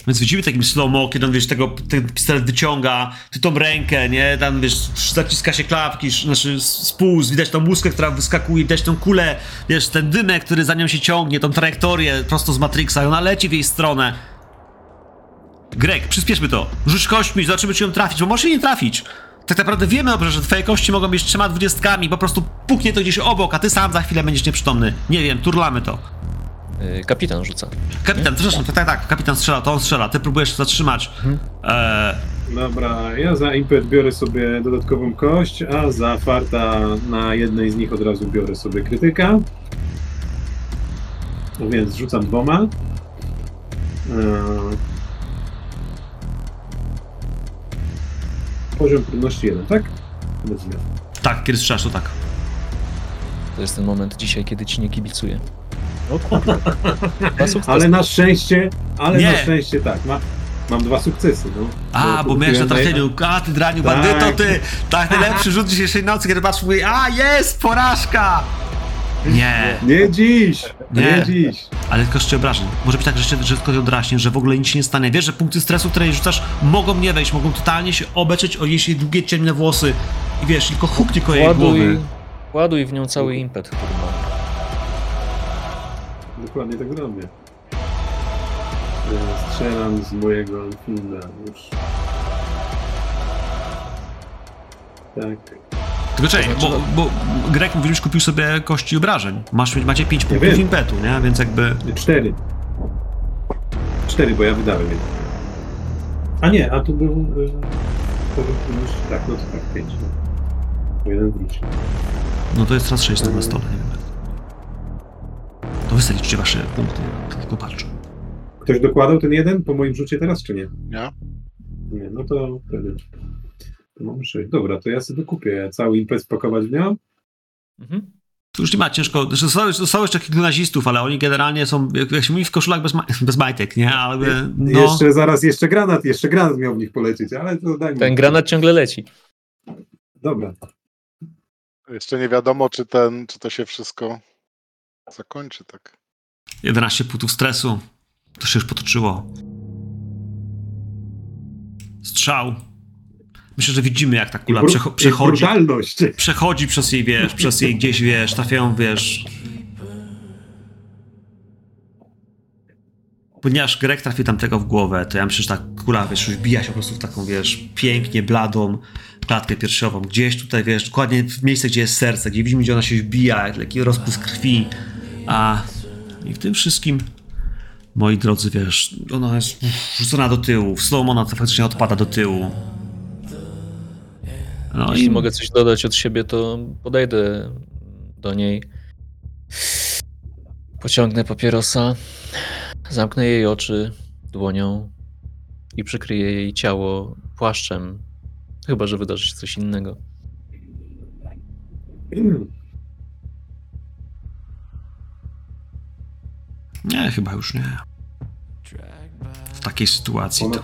Więc widzimy takim slow-mo, kiedy on, wiesz, tego, ten pistolet wyciąga, ty tą rękę, nie, tam, wiesz, zaciska się klapki, znaczy spust, widać tą łuskę, która wyskakuje, widać tą kulę, wiesz, ten dymek, który za nią się ciągnie, tą trajektorię prosto z Matrixa i ona leci w jej stronę. Greg, przyspieszmy to. Rzuć kośćmi, zobaczymy, czy ją trafić, bo może się nie trafić. Tak naprawdę wiemy dobrze, że twoje kości mogą być trzema dwudziestkami, po prostu puknie to gdzieś obok, a ty sam za chwilę będziesz nieprzytomny. Nie wiem, turlamy to. Yy, kapitan rzuca. Kapitan, przepraszam, tak, tak, tak, kapitan strzela, to on strzela, ty próbujesz zatrzymać. Mhm. Eee... Dobra, ja za impet biorę sobie dodatkową kość, a za farta na jednej z nich od razu biorę sobie krytyka. No więc rzucam dwoma. Eee... Poziom trudności jeden, tak? Tak, kiedy strzelasz, to tak. To jest ten moment dzisiaj, kiedy ci nie kibicuję. O kurwa. Ale na szczęście, ale nie. na szczęście tak. Ma, mam dwa sukcesy, no. A, bo, bo miałeś na trafieniu. A, ty draniu, tak. Bandyto, ty. Tak, najlepszy rzut dzisiejszej nocy, kiedy patrz, mówi, a, jest, porażka. Nie. Nie dziś. Nie, nie dziś. Ale tylko jeszcze obrażeń. Może być tak, że się tylko odraśnie, że w ogóle nic się nie stanie. Wiesz, że punkty stresu, które rzucasz, mogą nie wejść, mogą totalnie się obeczeć o jej długie, ciemne włosy. I wiesz, tylko huknij koło jej głowy. Ładuj w nią cały impet, który mam. Dokładnie tak robię. Ja strzelam z mojego Anfinda już. Tak. Tylko czekaj, bo, bo Greg mówił, że kupił sobie kości obrażeń. Masz, macie pięć ja punktów wiem. impetu, nie? Więc jakby... Cztery. Cztery, bo ja wydałem jeden. A nie, a tu był... To był już tak, no to tak, pięć. Bo jeden wrócił. No to jest raz sześć na stole, nie wiem. To wy liczcie wasze punkty, tylko patrzę. Ktoś dokładał ten jeden po moim rzucie teraz, czy nie? Ja. Nie, no to wtedy... Mam sześć. Dobra, to ja sobie dokupię. Ja cały impet spakować w nią? Mhm. Tu już nie ma ciężko. Zostało jeszcze kilku nazistów, ale oni generalnie są, jak się mówi, w koszulach bez, ma- bez majtek, nie? Ale, no. Jeszcze zaraz, jeszcze granat, jeszcze granat miał w nich polecieć, ale to dajmy. Ten granat ciągle leci. Dobra. Jeszcze nie wiadomo, czy, ten, czy to się wszystko zakończy, tak? jedenaście punktów stresu. To się już potoczyło. Strzał. Myślę, że widzimy, jak ta kula przecho- przechodzi, przechodzi przez jej, wiesz, przez jej gdzieś, wiesz, trafiają, wiesz... ponieważ Greg trafił tamtego w głowę, to ja myślę, że ta kula, wiesz, wbija się po prostu w taką, wiesz, pięknie bladą klatkę piersiową. Gdzieś tutaj, wiesz, dokładnie w miejsce, gdzie jest serce, gdzie widzimy, gdzie ona się wbija, jak taki rozpłysk krwi. A i w tym wszystkim, moi drodzy, wiesz, ona jest rzucona do tyłu, w slow-mo ona faktycznie odpada do tyłu. No jeśli i... mogę coś dodać od siebie, to podejdę do niej, pociągnę papierosa, zamknę jej oczy dłonią i przykryję jej ciało płaszczem, chyba że wydarzy się coś innego. Nie, chyba już nie. W takiej sytuacji to...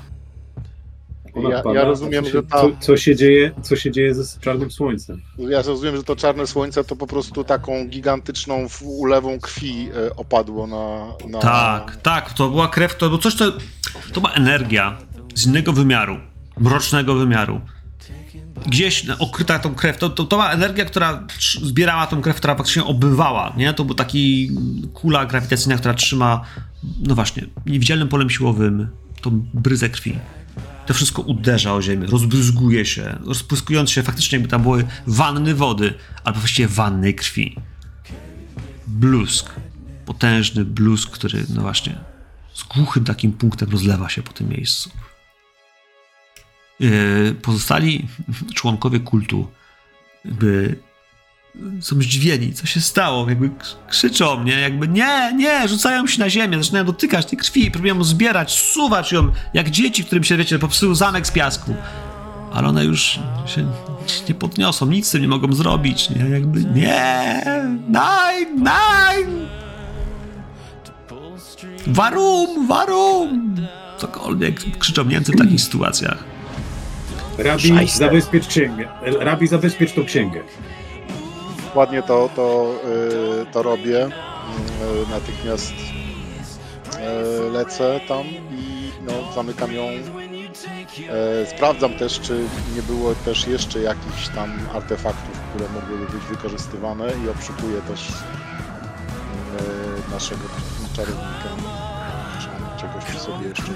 Ja, ja rozumiem, że ta... co, co, się dzieje, co się dzieje ze Czarnym Słońcem? Ja rozumiem, że to Czarne Słońce to po prostu taką gigantyczną ulewą krwi opadło na... na... Tak, tak, to była krew, to było coś, to, to była energia z innego wymiaru, mrocznego wymiaru. Gdzieś okryta tą krew, to, to, to była energia, która zbierała tą krew, która faktycznie obywała, nie? To był taki kula grawitacyjna, która trzyma, no właśnie, niewidzialnym polem siłowym tą bryzę krwi. To wszystko uderza o ziemię, rozbryzguje się, rozpłyskując się faktycznie, jakby tam były wanny wody, albo właściwie wanny krwi. Blusk, potężny blusk, który, no właśnie, z głuchym takim punktem rozlewa się po tym miejscu. Yy, pozostali członkowie kultu jakby są zdziwieni, co się stało, jakby krzyczą, nie, jakby nie, nie, rzucają się na ziemię, zaczynają dotykać tej krwi, próbują zbierać, suwać ją, jak dzieci, którym się, wiecie, popsuł zamek z piasku. Ale one już się nie podniosą, nic z tym nie mogą zrobić, nie, jakby nie, nein, nein, warum, warum, cokolwiek krzyczą Niemcy w takich sytuacjach. Rabbi, zabezpiecz księgę, Rabbi, zabezpiecz tą księgę. Ładnie to, to, yy, to robię, yy, natychmiast yy, lecę tam i no, zamykam ją. Yy, sprawdzam też, czy nie było też jeszcze jakichś tam artefaktów, które mogłyby być wykorzystywane i obszukuję też yy, naszego czarownika, czy czegoś przy sobie jeszcze.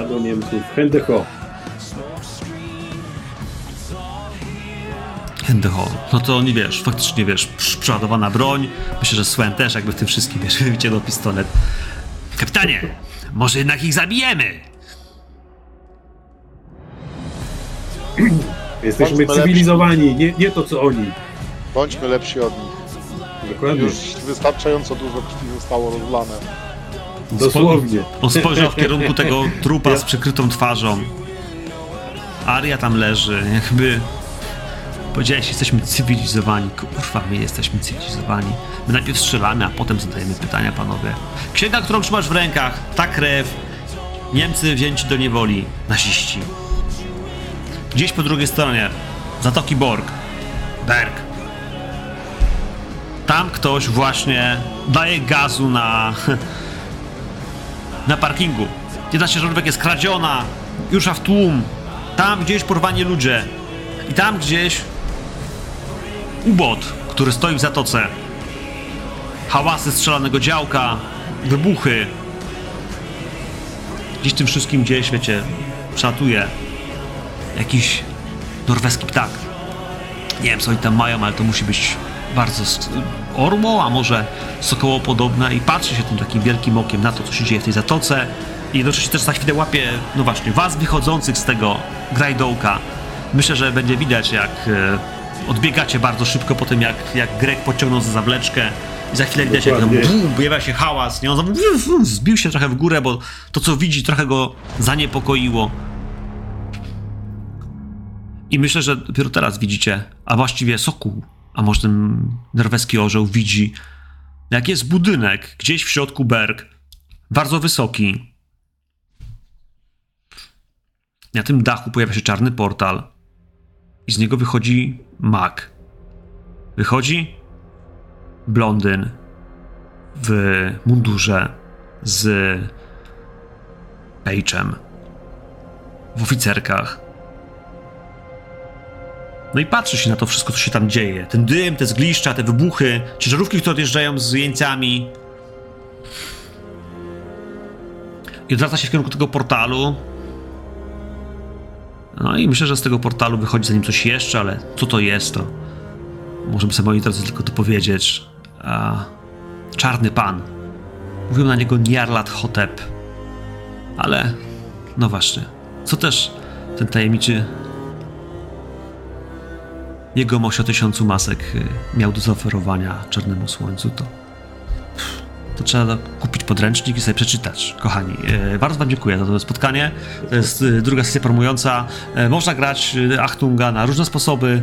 A do Niemców, hände hoch. No to oni, wiesz, faktycznie, wiesz, przeładowana broń. Myślę, że Sven też jakby w tym wszystkim, wiesz, wyciągnął pistolet. Kapitanie, może jednak ich zabijemy? Jesteśmy cywilizowani, nie, nie to co oni. Bądźmy lepsi od nich. Dokładnie. Już wystarczająco dużo krwi zostało rozlane. Dosłownie. On spojrzał w kierunku tego trupa z przykrytą twarzą. Aria tam leży, jakby... Powiedziałeś, jesteśmy cywilizowani. Kurwa, my jesteśmy cywilizowani. My najpierw strzelamy, a potem zadajemy pytania, panowie. Księga, którą trzymasz w rękach, ta krew. Niemcy wzięci do niewoli. Naziści. Gdzieś po drugiej stronie. Zatoki Borg. Berg. Tam ktoś właśnie daje gazu na... na parkingu. Jedna ciężarówek jest kradziona. Już w tłum. Tam gdzieś porwani ludzie. I tam gdzieś... ubot, który stoi w zatoce. Hałasy strzelanego działka, wybuchy. Gdzieś tym wszystkim gdzieś, wiecie, szatuje jakiś norweski ptak. Nie wiem, co oni tam mają, ale to musi być bardzo orło, a może sokoło podobne. I patrzy się tym takim wielkim okiem na to, co się dzieje w tej zatoce. I jednocześnie też za chwilę łapie, no właśnie, was wychodzących z tego grajdołka. Myślę, że będzie widać, jak... odbiegacie bardzo szybko po tym, jak, jak Greg pociągnął za zawleczkę i za chwilę widać, jak tam bum, pojawia się hałas, nie? On tam, zbił się trochę w górę, bo to, co widzi, trochę go zaniepokoiło. I myślę, że dopiero teraz widzicie, a właściwie sokół, a może ten norweski orzeł widzi, jak jest budynek gdzieś w środku Berg, bardzo wysoki. Na tym dachu pojawia się czarny portal. I z niego wychodzi mag. Wychodzi blondyn w mundurze z pejczem w oficerkach. No i patrzy się na to wszystko, co się tam dzieje. Ten dym, te zgliszcza, te wybuchy, ciężarówki, które odjeżdżają z jeńcami. i odwraca się w kierunku tego portalu. No i myślę, że z tego portalu wychodzi za nim coś jeszcze, ale co to jest, to możemy sobie moi drodzy tylko dopowiedzieć. A Czarny Pan. Mówił na niego Niarlat Hotep. Ale no właśnie. Co też ten tajemniczy jegomość o tysiącu masek miał do zaoferowania Czarnemu Słońcu, to, to trzeba kupić podręcznik i sobie przeczytać. Kochani, bardzo wam dziękuję za to spotkanie. To jest druga sesja promująca. Można grać Achtunga na różne sposoby,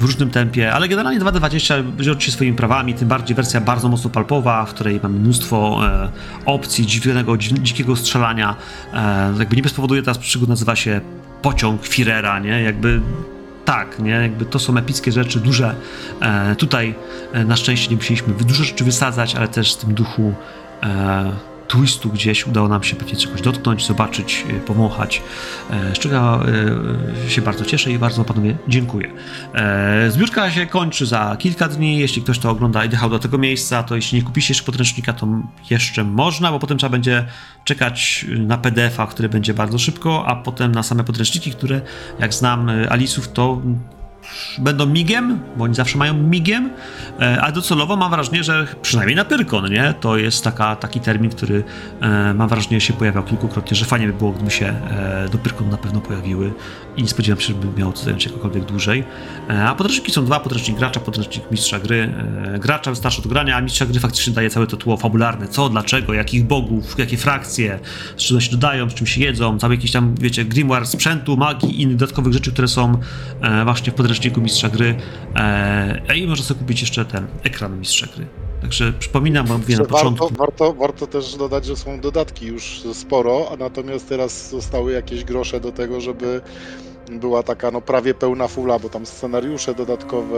w różnym tempie, ale generalnie dwa dwadzieścia będzie oczywiście swoimi prawami, tym bardziej wersja bardzo mocno palpowa, w której mamy mnóstwo e, opcji, dziwnego, dzi- dzikiego strzelania. E, jakby nie bez powodu teraz przygód nazywa się pociąg Führera, nie? Jakby tak, nie? Jakby to są epickie rzeczy, duże. E, tutaj e, na szczęście nie musieliśmy dużo rzeczy wysadzać, ale też w tym duchu e, twistu gdzieś udało nam się pewnie czegoś dotknąć, zobaczyć, powąchać, z czego się bardzo cieszę i bardzo panowie dziękuję. Zbiórka się kończy za kilka dni, jeśli ktoś to ogląda i dojechał do tego miejsca, to jeśli nie kupicie jeszcze podręcznika, to jeszcze można, bo potem trzeba będzie czekać na P D F-a, który będzie bardzo szybko, a potem na same podręczniki, które jak znam Alisów, to będą migiem, bo oni zawsze mają migiem, a docelowo mam wrażenie, że przynajmniej na Pyrkon, nie? To jest taka, taki termin, który e, mam wrażenie się pojawiał kilkukrotnie, że fajnie by było, gdyby się e, do Pyrkon na pewno pojawiły i nie spodziewam się, żeby miało to zająć jakokolwiek dłużej. E, a podręczniki są dwa, podręcznik gracza, podręcznik mistrza gry. E, gracza wystarczy do grania, a mistrza gry faktycznie daje całe to tło fabularne, co, dlaczego, jakich bogów, jakie frakcje, z czym się dodają, z czym się jedzą, cały jakiś tam, wiecie, grimoire sprzętu, magii i innych dodatkowych rzeczy, które są e, właśnie w podręczniku mistrza gry, e, i można sobie kupić jeszcze ten ekran mistrza gry. Także przypominam, bo mówię na początku. Warto, warto, warto też dodać, że są dodatki już sporo, a natomiast teraz zostały jakieś grosze do tego, żeby była taka no prawie pełna fula, bo tam scenariusze dodatkowe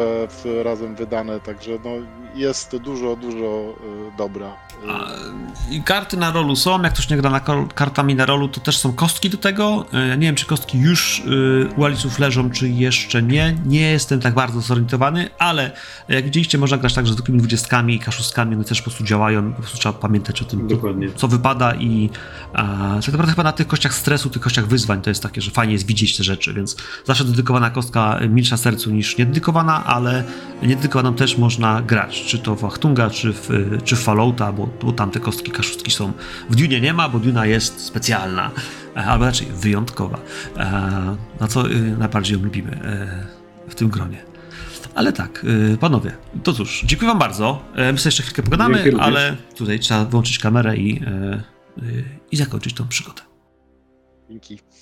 razem wydane, także no jest dużo, dużo dobra. I karty na rolu są, jak ktoś nie gra na kartami na rolu, to też są kostki do tego. Ja nie wiem, czy kostki już u Alisów leżą, czy jeszcze nie. Nie jestem tak bardzo zorientowany, ale jak widzieliście, można grać także z zwykłymi dwudziestkami i kaszustkami, one też po prostu działają, po prostu trzeba pamiętać o tym, dokładnie, co wypada i a, tak naprawdę chyba na tych kościach stresu, tych kościach wyzwań to jest takie, że fajnie jest widzieć te rzeczy, więc zawsze dedykowana kostka milsza sercu niż niededykowana, ale niededykowaną też można grać, czy to w Achtunga, czy w, czy w Fallouta, bo, bo tam te kostki kaszustki są. W Dune nie ma, bo Duna jest specjalna, albo raczej wyjątkowa, na co najbardziej ją lubimy w tym gronie. Ale tak, panowie, to cóż, dziękuję wam bardzo, my sobie jeszcze chwilkę pogadamy, dziękuję, ale również tutaj trzeba wyłączyć kamerę i, i zakończyć tą przygodę. Dzięki.